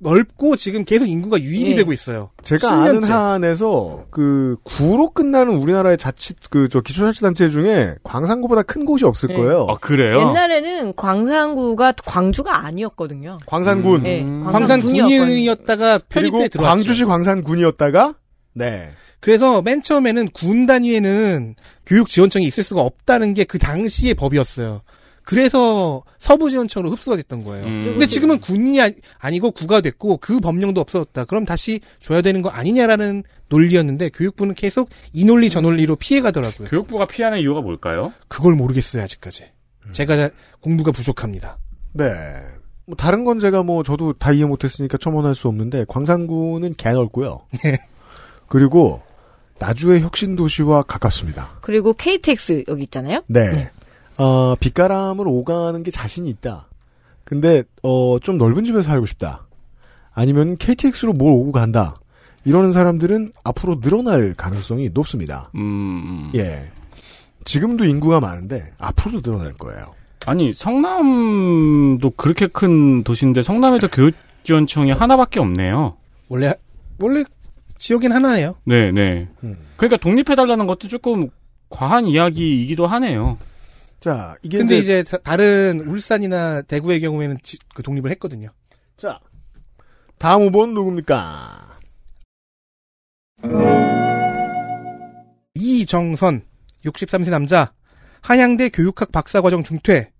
넓고 지금 계속 인구가 유입이 예. 되고 있어요. 제가 십 년째. 아는 한에서 그 구로 끝나는 우리나라의 자치 그 저 기초자치단체 중에 광산구보다 큰 곳이 없을 예. 거예요. 아 그래요? 옛날에는 광산구가 광주가 아니었거든요. 광산군. 음. 네, 광산군이었다가 편입해 들어왔죠. 광주시 광산군이었다가 네. 그래서 맨 처음에는 군 단위에는 교육지원청이 있을 수가 없다는 게 그 당시의 법이었어요. 그래서 서부지원청으로 흡수가 됐던 거예요. 음. 근데 지금은 군이 아니고 구가 됐고 그 법령도 없어졌다. 그럼 다시 줘야 되는 거 아니냐라는 논리였는데 교육부는 계속 이 논리 저 논리로 피해가더라고요. 교육부가 피하는 이유가 뭘까요? 그걸 모르겠어요 아직까지. 음. 제가 공부가 부족합니다. 네. 뭐 다른 건 제가 뭐 저도 다 이해 못했으니까 첨언할 수 없는데 광산구는 개 넓고요. 네. 그리고 나주의 혁신도시와 가깝습니다. 그리고 케이티엑스 여기 있잖아요. 네. 네. 어, 빗가람을 오가는 게 자신이 있다. 근데 어, 좀 넓은 집에서 살고 싶다. 아니면 케이티엑스로 뭘 오고 간다. 이러는 사람들은 앞으로 늘어날 가능성이 높습니다. 음. 예. 지금도 인구가 많은데 앞으로도 늘어날 거예요. 아니, 성남도 그렇게 큰 도시인데 성남에도 교육지원청이 하나밖에 없네요. 원래 원래 지역인 하나예요. 네, 네. 음. 그러니까 독립해달라는 것도 조금 과한 이야기이기도 하네요. 자, 이게 근데 이제, 이제 다른 울산이나 대구의 경우에는 지, 그 독립을 했거든요. 자, 다음 후보는 누굽니까? 이정선, 육십삼 세 남자, 한양대 교육학 박사과정 중퇴,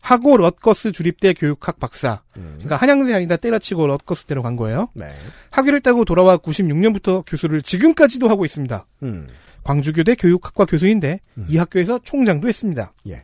하고 럿거스 주립대 교육학 박사. 음. 그러니까 한양대 아니다 때려치고 럿거스대로 간 거예요. 네. 학위를 따고 돌아와 구십육 년부터 교수를 지금까지도 하고 있습니다. 음. 광주교대 교육학과 교수인데 음. 이 학교에서 총장도 했습니다. 예.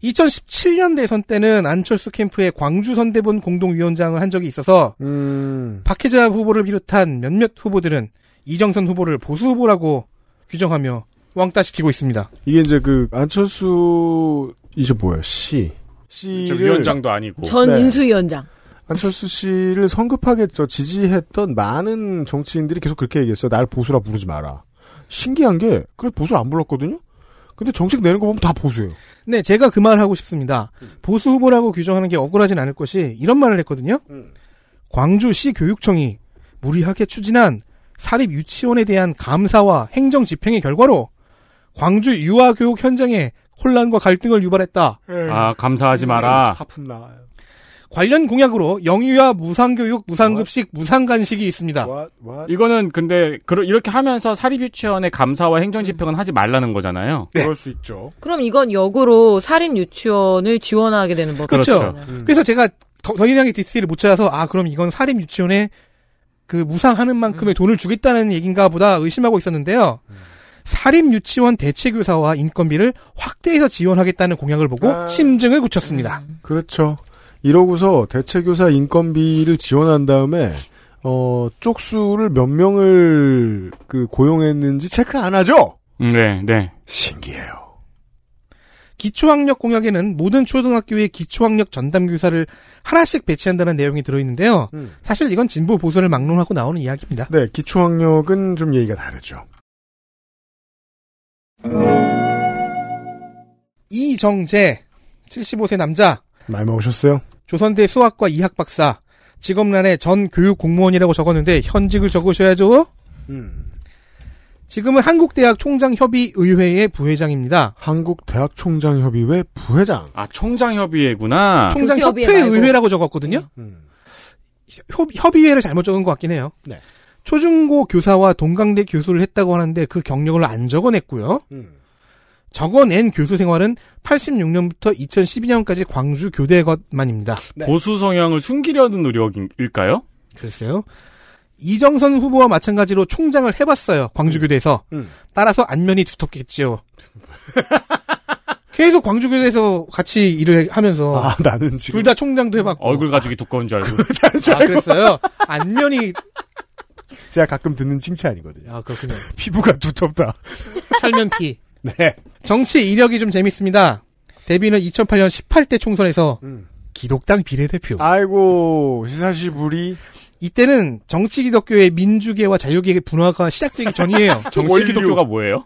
이천십칠 년 대선 때는 안철수 캠프의 광주선대본 공동위원장을 한 적이 있어서 음. 박혜자 후보를 비롯한 몇몇 후보들은 이정선 후보를 보수 후보라고 규정하며 왕따시키고 있습니다. 이게 이제 그 안철수 이제 뭐예요? 씨. 씨를 위원장도 아니고. 전 네. 인수위원장. 안철수 씨를 성급하게 저 지지했던 많은 정치인들이 계속 그렇게 얘기했어요. 날 보수라 부르지 마라. 신기한 게 그래서 보수를 안 불렀거든요. 근데 정책 내는 거 보면 다 보수예요. 네, 제가 그 말을 하고 싶습니다. 음. 보수 후보라고 규정하는 게 억울하진 않을 것이 이런 말을 했거든요. 음. 광주시 교육청이 무리하게 추진한 사립 유치원에 대한 감사와 행정 집행의 결과로 광주 유아교육 현장에 혼란과 갈등을 유발했다. 에이. 아, 감사하지 마라. 하푼나. 관련 공약으로 영유아 무상교육, 무상급식, What? 무상간식이 있습니다. What? What? 이거는 근데 이렇게 하면서 사립유치원의 감사와 행정집행은 하지 말라는 거잖아요. 네. 그럴 수 있죠. 그럼 이건 역으로 사립유치원을 지원하게 되는 거죠. 그렇죠. 음. 그래서 제가 더, 더 이상의 디테일을 못 찾아서 아 그럼 이건 사립유치원에 그 무상하는 만큼의 음. 돈을 주겠다는 얘기인가 보다 의심하고 있었는데요. 음. 사립유치원 대체교사와 인건비를 확대해서 지원하겠다는 공약을 보고 아. 심증을 굳혔습니다. 음. 그렇죠. 이러고서 대체교사 인건비를 지원한 다음에 어 쪽수를 몇 명을 그 고용했는지 체크 안 하죠? 네, 네. 신기해요. 기초학력 공약에는 모든 초등학교에 기초학력 전담교사를 하나씩 배치한다는 내용이 들어있는데요. 음. 사실 이건 진보 보수를 막론하고 나오는 이야기입니다. 네, 기초학력은 좀 얘기가 다르죠. 이정재, 칠십오 세 남자. 많이 먹으셨어요? 조선대 수학과 이학 박사, 직업란에 전 교육 공무원이라고 적었는데 현직을 적으셔야죠. 음. 지금은 한국대학 총장협의의회의 부회장입니다. 한국대학 총장협의회 부회장. 아, 총장협의회구나. 총장협회의회라고 적었거든요. 음. 협, 협의회를 잘못 적은 것 같긴 해요. 네. 초중고 교사와 동강대 교수를 했다고 하는데 그 경력을 안 적어냈고요. 음. 적어낸 교수 생활은 팔십육 년부터 이천십이 년까지 광주 교대 것만입니다. 네. 보수 성향을 숨기려는 노력일까요? 글쎄요. 이정선 후보와 마찬가지로 총장을 해봤어요. 광주 교대에서. 음. 따라서 안면이 두텁겠지요. 계속 광주 교대에서 같이 일을 하면서. 아, 나는 지금. 둘 다 총장도 해봤고. 얼굴 가죽이 두꺼운 줄 알고. 아, 그랬어요? 안면이. 제가 가끔 듣는 칭찬이거든요. 아, 그렇군요. 피부가 두텁다. 철면 피. 네. 정치 이력이 좀 재밌습니다. 데뷔는 이천팔 년 십팔 대 총선에서 음. 기독당 비례대표. 아이고, 시사시부리. 이때는 정치기독교의 민주계와 자유계의 분화가 시작되기 전이에요. 정치기독교가 뭐예요?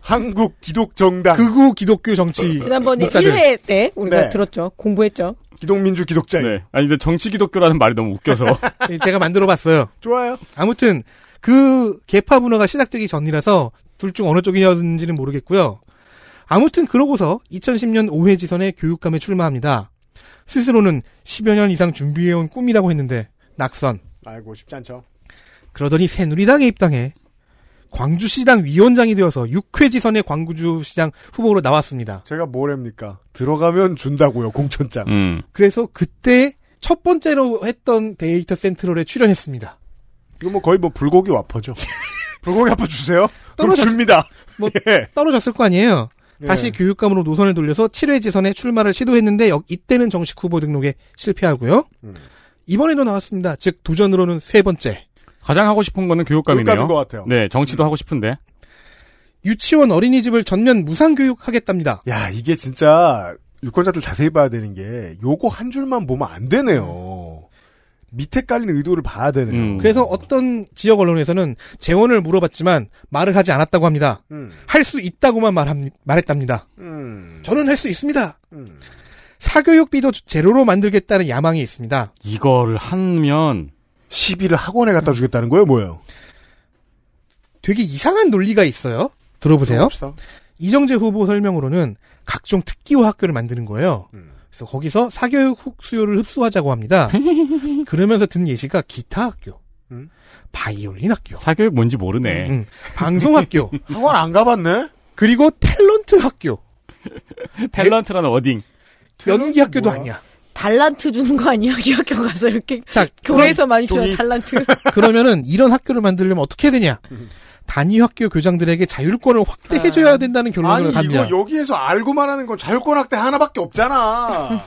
한국 기독정당. 극우 기독교 정치. 지난번에 목사들. 일 회 때 우리가 네. 들었죠. 공부했죠. 기독민주 기독자인. 네. 아니, 근데 정치기독교라는 말이 너무 웃겨서. 제가 만들어봤어요. 좋아요. 아무튼 그 계파 분화가 시작되기 전이라서 둘 중 어느 쪽이었는지는 모르겠고요. 아무튼 그러고서 이천십 년 오 회 지선에 교육감에 출마합니다. 스스로는 십여 년 이상 준비해온 꿈이라고 했는데 낙선. 아이고, 쉽지 않죠. 그러더니 새누리당에 입당해 광주시당 위원장이 되어서 육 회 지선에 광주시장 후보로 나왔습니다. 제가 뭐랍니까? 들어가면 준다고요, 공천장. 음. 그래서 그때 첫 번째로 했던 데이터센트럴에 출연했습니다. 이거 뭐 거의 뭐 불고기 와퍼죠. 불고기 한번 주세요. 떨어졌... 그럼 줍니다. 뭐 예. 떨어졌을 거 아니에요. 예. 다시 교육감으로 노선을 돌려서 칠 회 지선에 출마를 시도했는데 이때는 정식 후보 등록에 실패하고요. 음. 이번에도 나왔습니다. 즉 도전으로는 세 번째. 가장 하고 싶은 거는 교육감이네요. 교육감인 것 같아요. 네, 정치도 음. 하고 싶은데. 유치원 어린이집을 전면 무상교육하겠답니다. 야, 이게 진짜 유권자들 자세히 봐야 되는 게 요거 한 줄만 보면 안 되네요. 밑에 깔린 의도를 봐야 되네요. 음. 그래서 어떤 지역 언론에서는 재원을 물어봤지만 말을 하지 않았다고 합니다. 음. 할 수 있다고만 말합니, 말했답니다. 음. 저는 할 수 있습니다. 음. 사교육비도 제로로 만들겠다는 야망이 있습니다. 이거를 하면 시비를 학원에 갖다 주겠다는 거예요? 뭐예요? 되게 이상한 논리가 있어요. 들어보세요. 들어봅시다. 이정재 후보 설명으로는 각종 특기화 학교를 만드는 거예요. 음. 그래서 거기서 사교육 수요를 흡수하자고 합니다. 그러면서 든 예시가 기타 학교, 음? 바이올린 학교. 사교육 뭔지 모르네. 음, 음. 방송 학교. 학원 안 가봤네. 그리고 탤런트 학교. 탤런트라는 워딩. 연기 학교도 뭐야? 아니야. 달란트 주는 거 아니야? 이 학교 가서 이렇게. 자, 교회에서 많이 줘요, 달란트. 그러면은 이런 학교를 만들려면 어떻게 해야 되냐? 단위 학교 교장들에게 자율권을 확대해줘야 된다는 결론을 갑니다. 아니, 이거 여기에서 알고 말하는 건 자율권 확대 하나밖에 없잖아.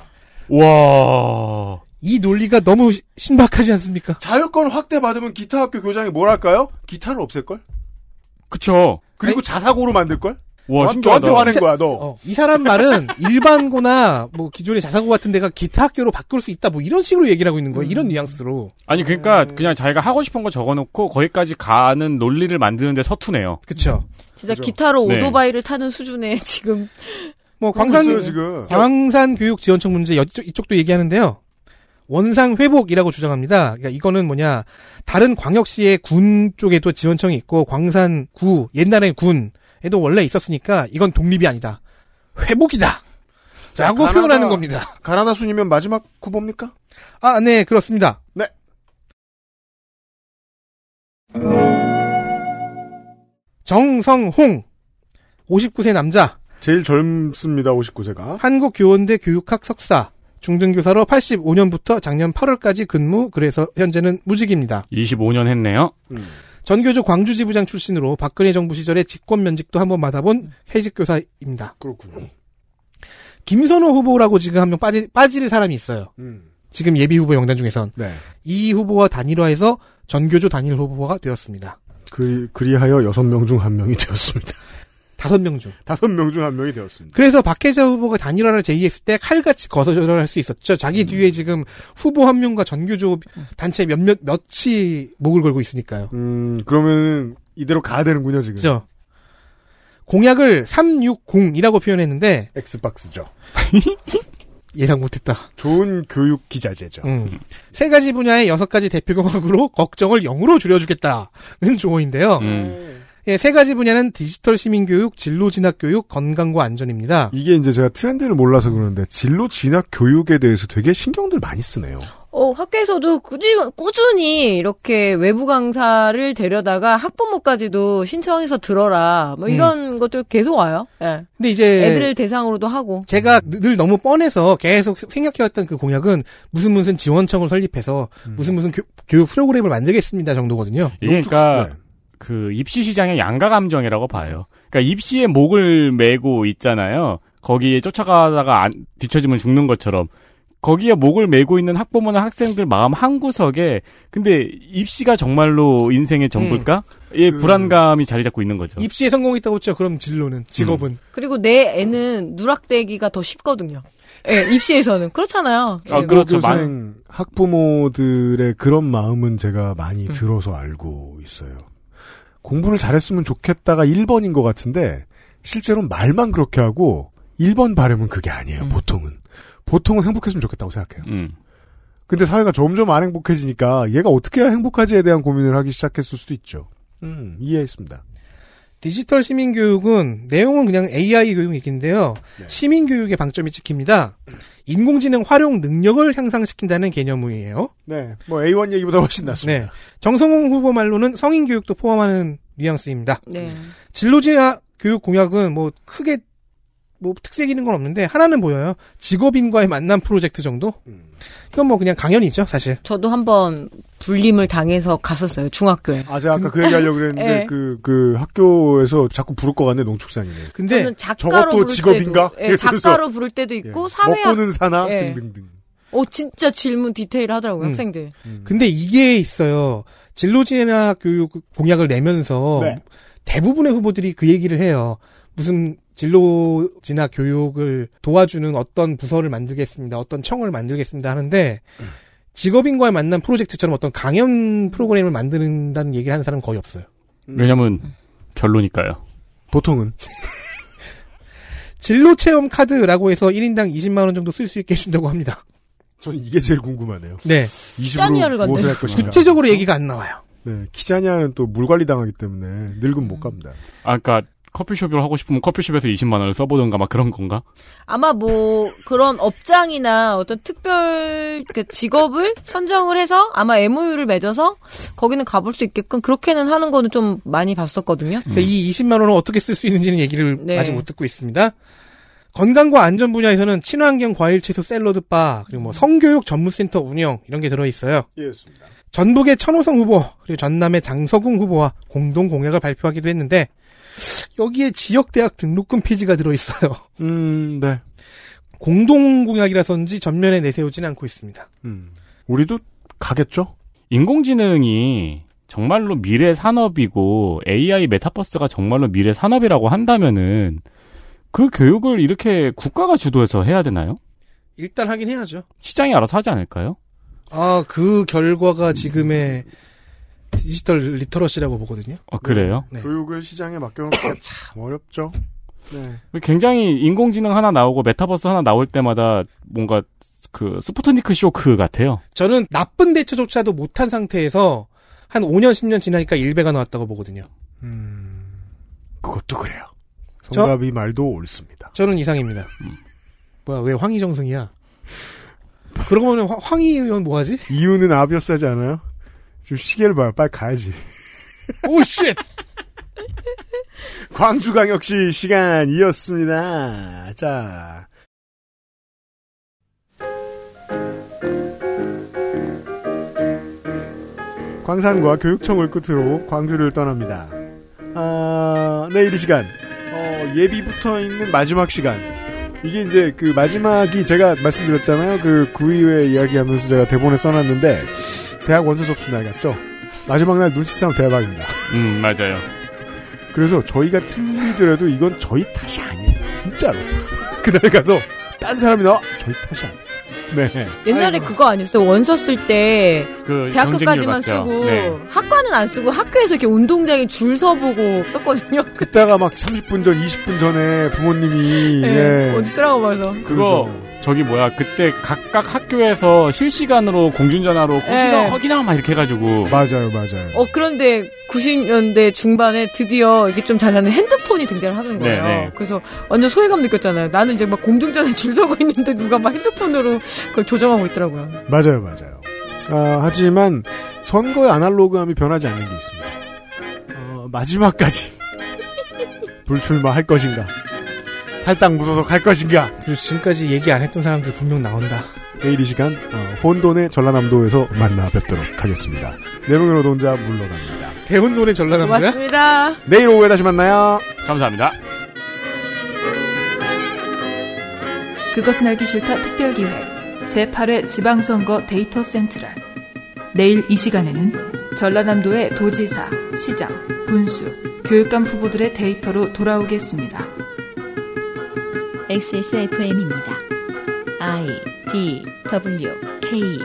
와. 이 논리가 너무 신박하지 않습니까? 자율권 확대 받으면 기타 학교 교장이 뭘 할까요? 기타를 없앨걸? 그쵸. 그리고 아니, 자사고로 만들걸? 와, 너한테, 너한테 화낸 거야, 너. 어, 이 사람 말은 일반고나 뭐 기존의 자사고 같은 데가 기타 학교로 바꿀 수 있다, 뭐 이런 식으로 얘기를 하고 있는 거야, 음. 이런 뉘앙스로. 아니, 그러니까 음. 그냥 자기가 하고 싶은 거 적어놓고 거기까지 가는 논리를 만드는데 서투네요. 그쵸. 음. 진짜 그죠? 기타로 오토바이를 네. 타는 수준에 지금. 뭐 광산, 있어요, 지금. 광산 교육 지원청 문제 이쪽, 이쪽도 얘기하는데요. 원상 회복이라고 주장합니다. 그러니까 이거는 뭐냐, 다른 광역시의 군 쪽에도 지원청이 있고 광산구, 옛날에 군. 해도 원래 있었으니까 이건 독립이 아니다. 회복이다. 자, 라고 가나다, 표현하는 겁니다. 가나다 순이면 마지막 후보입니까? 아, 네, 그렇습니다. 네. 정성홍. 오십구 세 남자. 제일 젊습니다, 오십구 세가. 한국교원대 교육학 석사. 중등교사로 팔십오 년부터 작년 팔월까지 근무, 그래서 현재는 무직입니다. 이십오 년 했네요. 음. 전교조 광주지부장 출신으로 박근혜 정부 시절에 직권면직도 한번 받아본 해직교사입니다. 그렇군요. 김선호 후보라고 지금 한 명 빠지, 빠질 사람이 있어요. 음. 지금 예비후보 명단 중에선. 네. 이 후보와 단일화해서 전교조 단일 후보가 되었습니다. 그, 그리하여 여섯 명 중 한 명이 되었습니다. 다섯 명 중. 다섯 명 중 한 명이 되었습니다. 그래서 박혜자 후보가 단일화를 제의했을 때 칼같이 거절할 수 있었죠. 자기 음. 뒤에 지금 후보 한 명과 전교조 단체 몇몇, 몇이 목을 걸고 있으니까요. 음, 그러면 이대로 가야 되는군요, 지금. 그죠. 공약을 삼백육십이라고 표현했는데. 엑스박스죠. 예상 못했다. 좋은 교육 기자재죠. 음. 세 가지 분야의 여섯 가지 대표 공약으로 걱정을 영으로 줄여주겠다는 조언인데요. 음. 예, 세 가지 분야는 디지털 시민교육, 진로 진학교육, 건강과 안전입니다. 이게 이제 제가 트렌드를 몰라서 그러는데 진로 진학교육에 대해서 되게 신경들 많이 쓰네요. 어, 학교에서도 꾸준히, 꾸준히 이렇게 외부 강사를 데려다가 학부모까지도 신청해서 들어라. 뭐 이런 음. 것들 계속 와요. 예. 근데 이제. 애들을 대상으로도 하고. 제가 늘 너무 뻔해서 계속 생각해왔던 그 공약은 무슨 무슨 지원청을 설립해서 음. 무슨 무슨 교, 교육 프로그램을 만들겠습니다 정도거든요. 그러니까. 네. 그 입시 시장의 양가 감정이라고 봐요. 그러니까 입시에 목을 메고 있잖아요. 거기에 쫓아가다가 안, 뒤처지면 죽는 것처럼 거기에 목을 메고 있는 학부모나 학생들 마음 한 구석에 근데 입시가 정말로 인생의 전부일까? 음. 예, 그... 불안감이 자리 잡고 있는 거죠. 입시에 성공했다고 했죠. 그럼 진로는 직업은 음. 그리고 내 애는 누락되기가 더 쉽거든요. 예, 입시에서는 그렇잖아요. 아, 그렇죠. 많은 학부모들의 그런 마음은 제가 많이 음. 들어서 알고 있어요. 공부를 잘했으면 좋겠다가 일 번인 것 같은데 실제로는 말만 그렇게 하고 일 번 바람은 그게 아니에요. 음. 보통은. 보통은 행복했으면 좋겠다고 생각해요. 음. 근데 사회가 점점 안 행복해지니까 얘가 어떻게 해야 행복하지에 대한 고민을 하기 시작했을 수도 있죠. 음, 이해했습니다. 디지털 시민교육은 내용은 그냥 에이아이 교육이긴데요. 네. 시민교육의 방점이 찍힙니다. 인공지능 활용 능력을 향상시킨다는 개념이에요. 네, 뭐 에이 원 얘기보다 훨씬 낫습니다. 네. 정성홍 후보 말로는 성인 교육도 포함하는 뉘앙스입니다. 네. 진로지학 교육 공약은 뭐 크게 뭐 특색 있는 건 없는데 하나는 보여요. 직업인과의 만남 프로젝트 정도? 이건 뭐 그냥 강연이죠, 사실. 저도 한번 불림을 당해서 갔었어요, 중학교에. 아, 제가 아까 그 얘기 하려고 그랬는데 그, 그 학교에서 자꾸 부를 것 같네, 농축산이네. 근데 저는 작가로 저것도 부를 직업인가? 때도, 예, 작가로 부를 때도 있고, 예. 사회학. 먹고는 사나? 예. 등등등. 어, 진짜 질문 디테일하더라고요, 음. 학생들. 음. 근데 이게 있어요. 진로진학 교육 공약을 내면서 네. 대부분의 후보들이 그 얘기를 해요. 무슨 진로 진학 교육을 도와주는 어떤 부서를 만들겠습니다. 어떤 청을 만들겠습니다 하는데 음. 직업인과의 만남 프로젝트처럼 어떤 강연 프로그램을 만든다는 얘기를 하는 사람은 거의 없어요. 왜냐면 별로니까요. 보통은. 진로체험 카드라고 해서 일 인당 이십만 원 정도 쓸 수 있게 해준다고 합니다. 전 이게 제일 궁금하네요. 네. 이십으로 무엇을 할 것인가. 구체적으로 얘기가 안 나와요. 네. 키자냐는 또 물 관리 당하기 때문에 늙은 못 갑니다. 아, 그러니까 커피숍을 하고 싶으면 커피숍에서 이십만 원을 써보던가 막 그런 건가? 아마 뭐 그런 업장이나 어떤 특별 그 직업을 선정을 해서 아마 엠오유를 맺어서 거기는 가볼 수 있게끔 그렇게는 하는 거는 좀 많이 봤었거든요. 음. 이 이십만 원을 어떻게 쓸 수 있는지는 얘기를 네. 아직 못 듣고 있습니다. 건강과 안전 분야에서는 친환경 과일 채소 샐러드 바 그리고 뭐 성교육 전문센터 운영 이런 게 들어있어요. 예, 있습니다. 전북의 천호성 후보 그리고 전남의 장서궁 후보와 공동 공약을 발표하기도 했는데 여기에 지역대학 등록금 폐지가 들어있어요. 음, 네. 공동공약이라서인지 전면에 내세우진 않고 있습니다. 음. 우리도 가겠죠? 인공지능이 정말로 미래 산업이고 에이아이 메타버스가 정말로 미래 산업이라고 한다면은 그 교육을 이렇게 국가가 주도해서 해야 되나요? 일단 하긴 해야죠. 시장이 알아서 하지 않을까요? 아, 그 결과가 지금의 디지털 리터러시라고 보거든요. 아, 그래요? 네. 교육을 시장에 맡겨놓기가 참 어렵죠. 네. 굉장히 인공지능 하나 나오고 메타버스 하나 나올 때마다 뭔가 그 스푸트니크 쇼크 같아요. 저는 나쁜 대처조차도 못한 상태에서 한 오 년, 십 년 지나니까 일배가 나왔다고 보거든요. 음, 그것도 그래요. 정답이 저, 말도 옳습니다. 저는 이상입니다. 음. 뭐야, 왜 황희정승이야? 그러고 보면 황희 의원 뭐하지? 이유는 아비어스하지 않아요? 지금 시계를 봐요. 빨리 가야지. 오, 쉣! 광주광역시 시간이었습니다. 자. 광산과 교육청을 끝으로 광주를 떠납니다. 아, 내일 이 시간. 어, 예비 붙어 있는 마지막 시간. 이게 이제 그 마지막이 제가 말씀드렸잖아요. 그 구의회 이야기하면서 제가 대본에 써놨는데, 대학 원서 접수 날 같죠? 마지막 날 눈치싸움 대박입니다. 음, 맞아요. 그래서 저희가 틀리더라도 이건 저희 탓이 아니에요. 진짜로. 그날 가서 딴 사람이 나와. 저희 탓이 아니에요. 네. 옛날에 아이고. 그거 아니었어요? 원서 쓸 때 그 대학교까지만 쓰고 네. 학과는 안 쓰고 학교에서 이렇게 운동장에 줄 서보고 썼거든요. 그때가 막 삼십 분 전, 이십 분 전에 부모님이 네, 예. 어디 쓰라고 봐서 그거 저기 뭐야 그때 각각 학교에서 실시간으로 공중전화로 허기나 허기나 막 이렇게 해가지고 맞아요 맞아요. 어 그런데 구십 년대 중반에 드디어 이게 좀 자자는 핸드폰이 등장을 하는 거예요. 네네. 그래서 완전 소외감 느꼈잖아요. 나는 이제 막 공중전화에 줄 서고 있는데 누가 막 핸드폰으로 그걸 조정하고 있더라고요. 맞아요 맞아요. 아, 하지만 선거의 아날로그함이 변하지 않는 게 있습니다. 어, 마지막까지 불출마할 것인가? 탈당 무소속 할 것인가? 그리고 지금까지 얘기 안 했던 사람들 분명 나온다. 내일 이 시간 어, 혼돈의 전라남도에서 만나 뵙도록 하겠습니다. 내용의 노동자 물러갑니다. 대혼돈의 전라남도야? 고맙습니다. 내일 오후에 다시 만나요. 감사합니다. 그것은 알기 싫다 특별기획 제팔 회 지방선거 데이터센트럴. 내일 이 시간에는 전라남도의 도지사, 시장, 군수, 교육감 후보들의 데이터로 돌아오겠습니다. 엑스에스에프엠입니다. I, D, W, K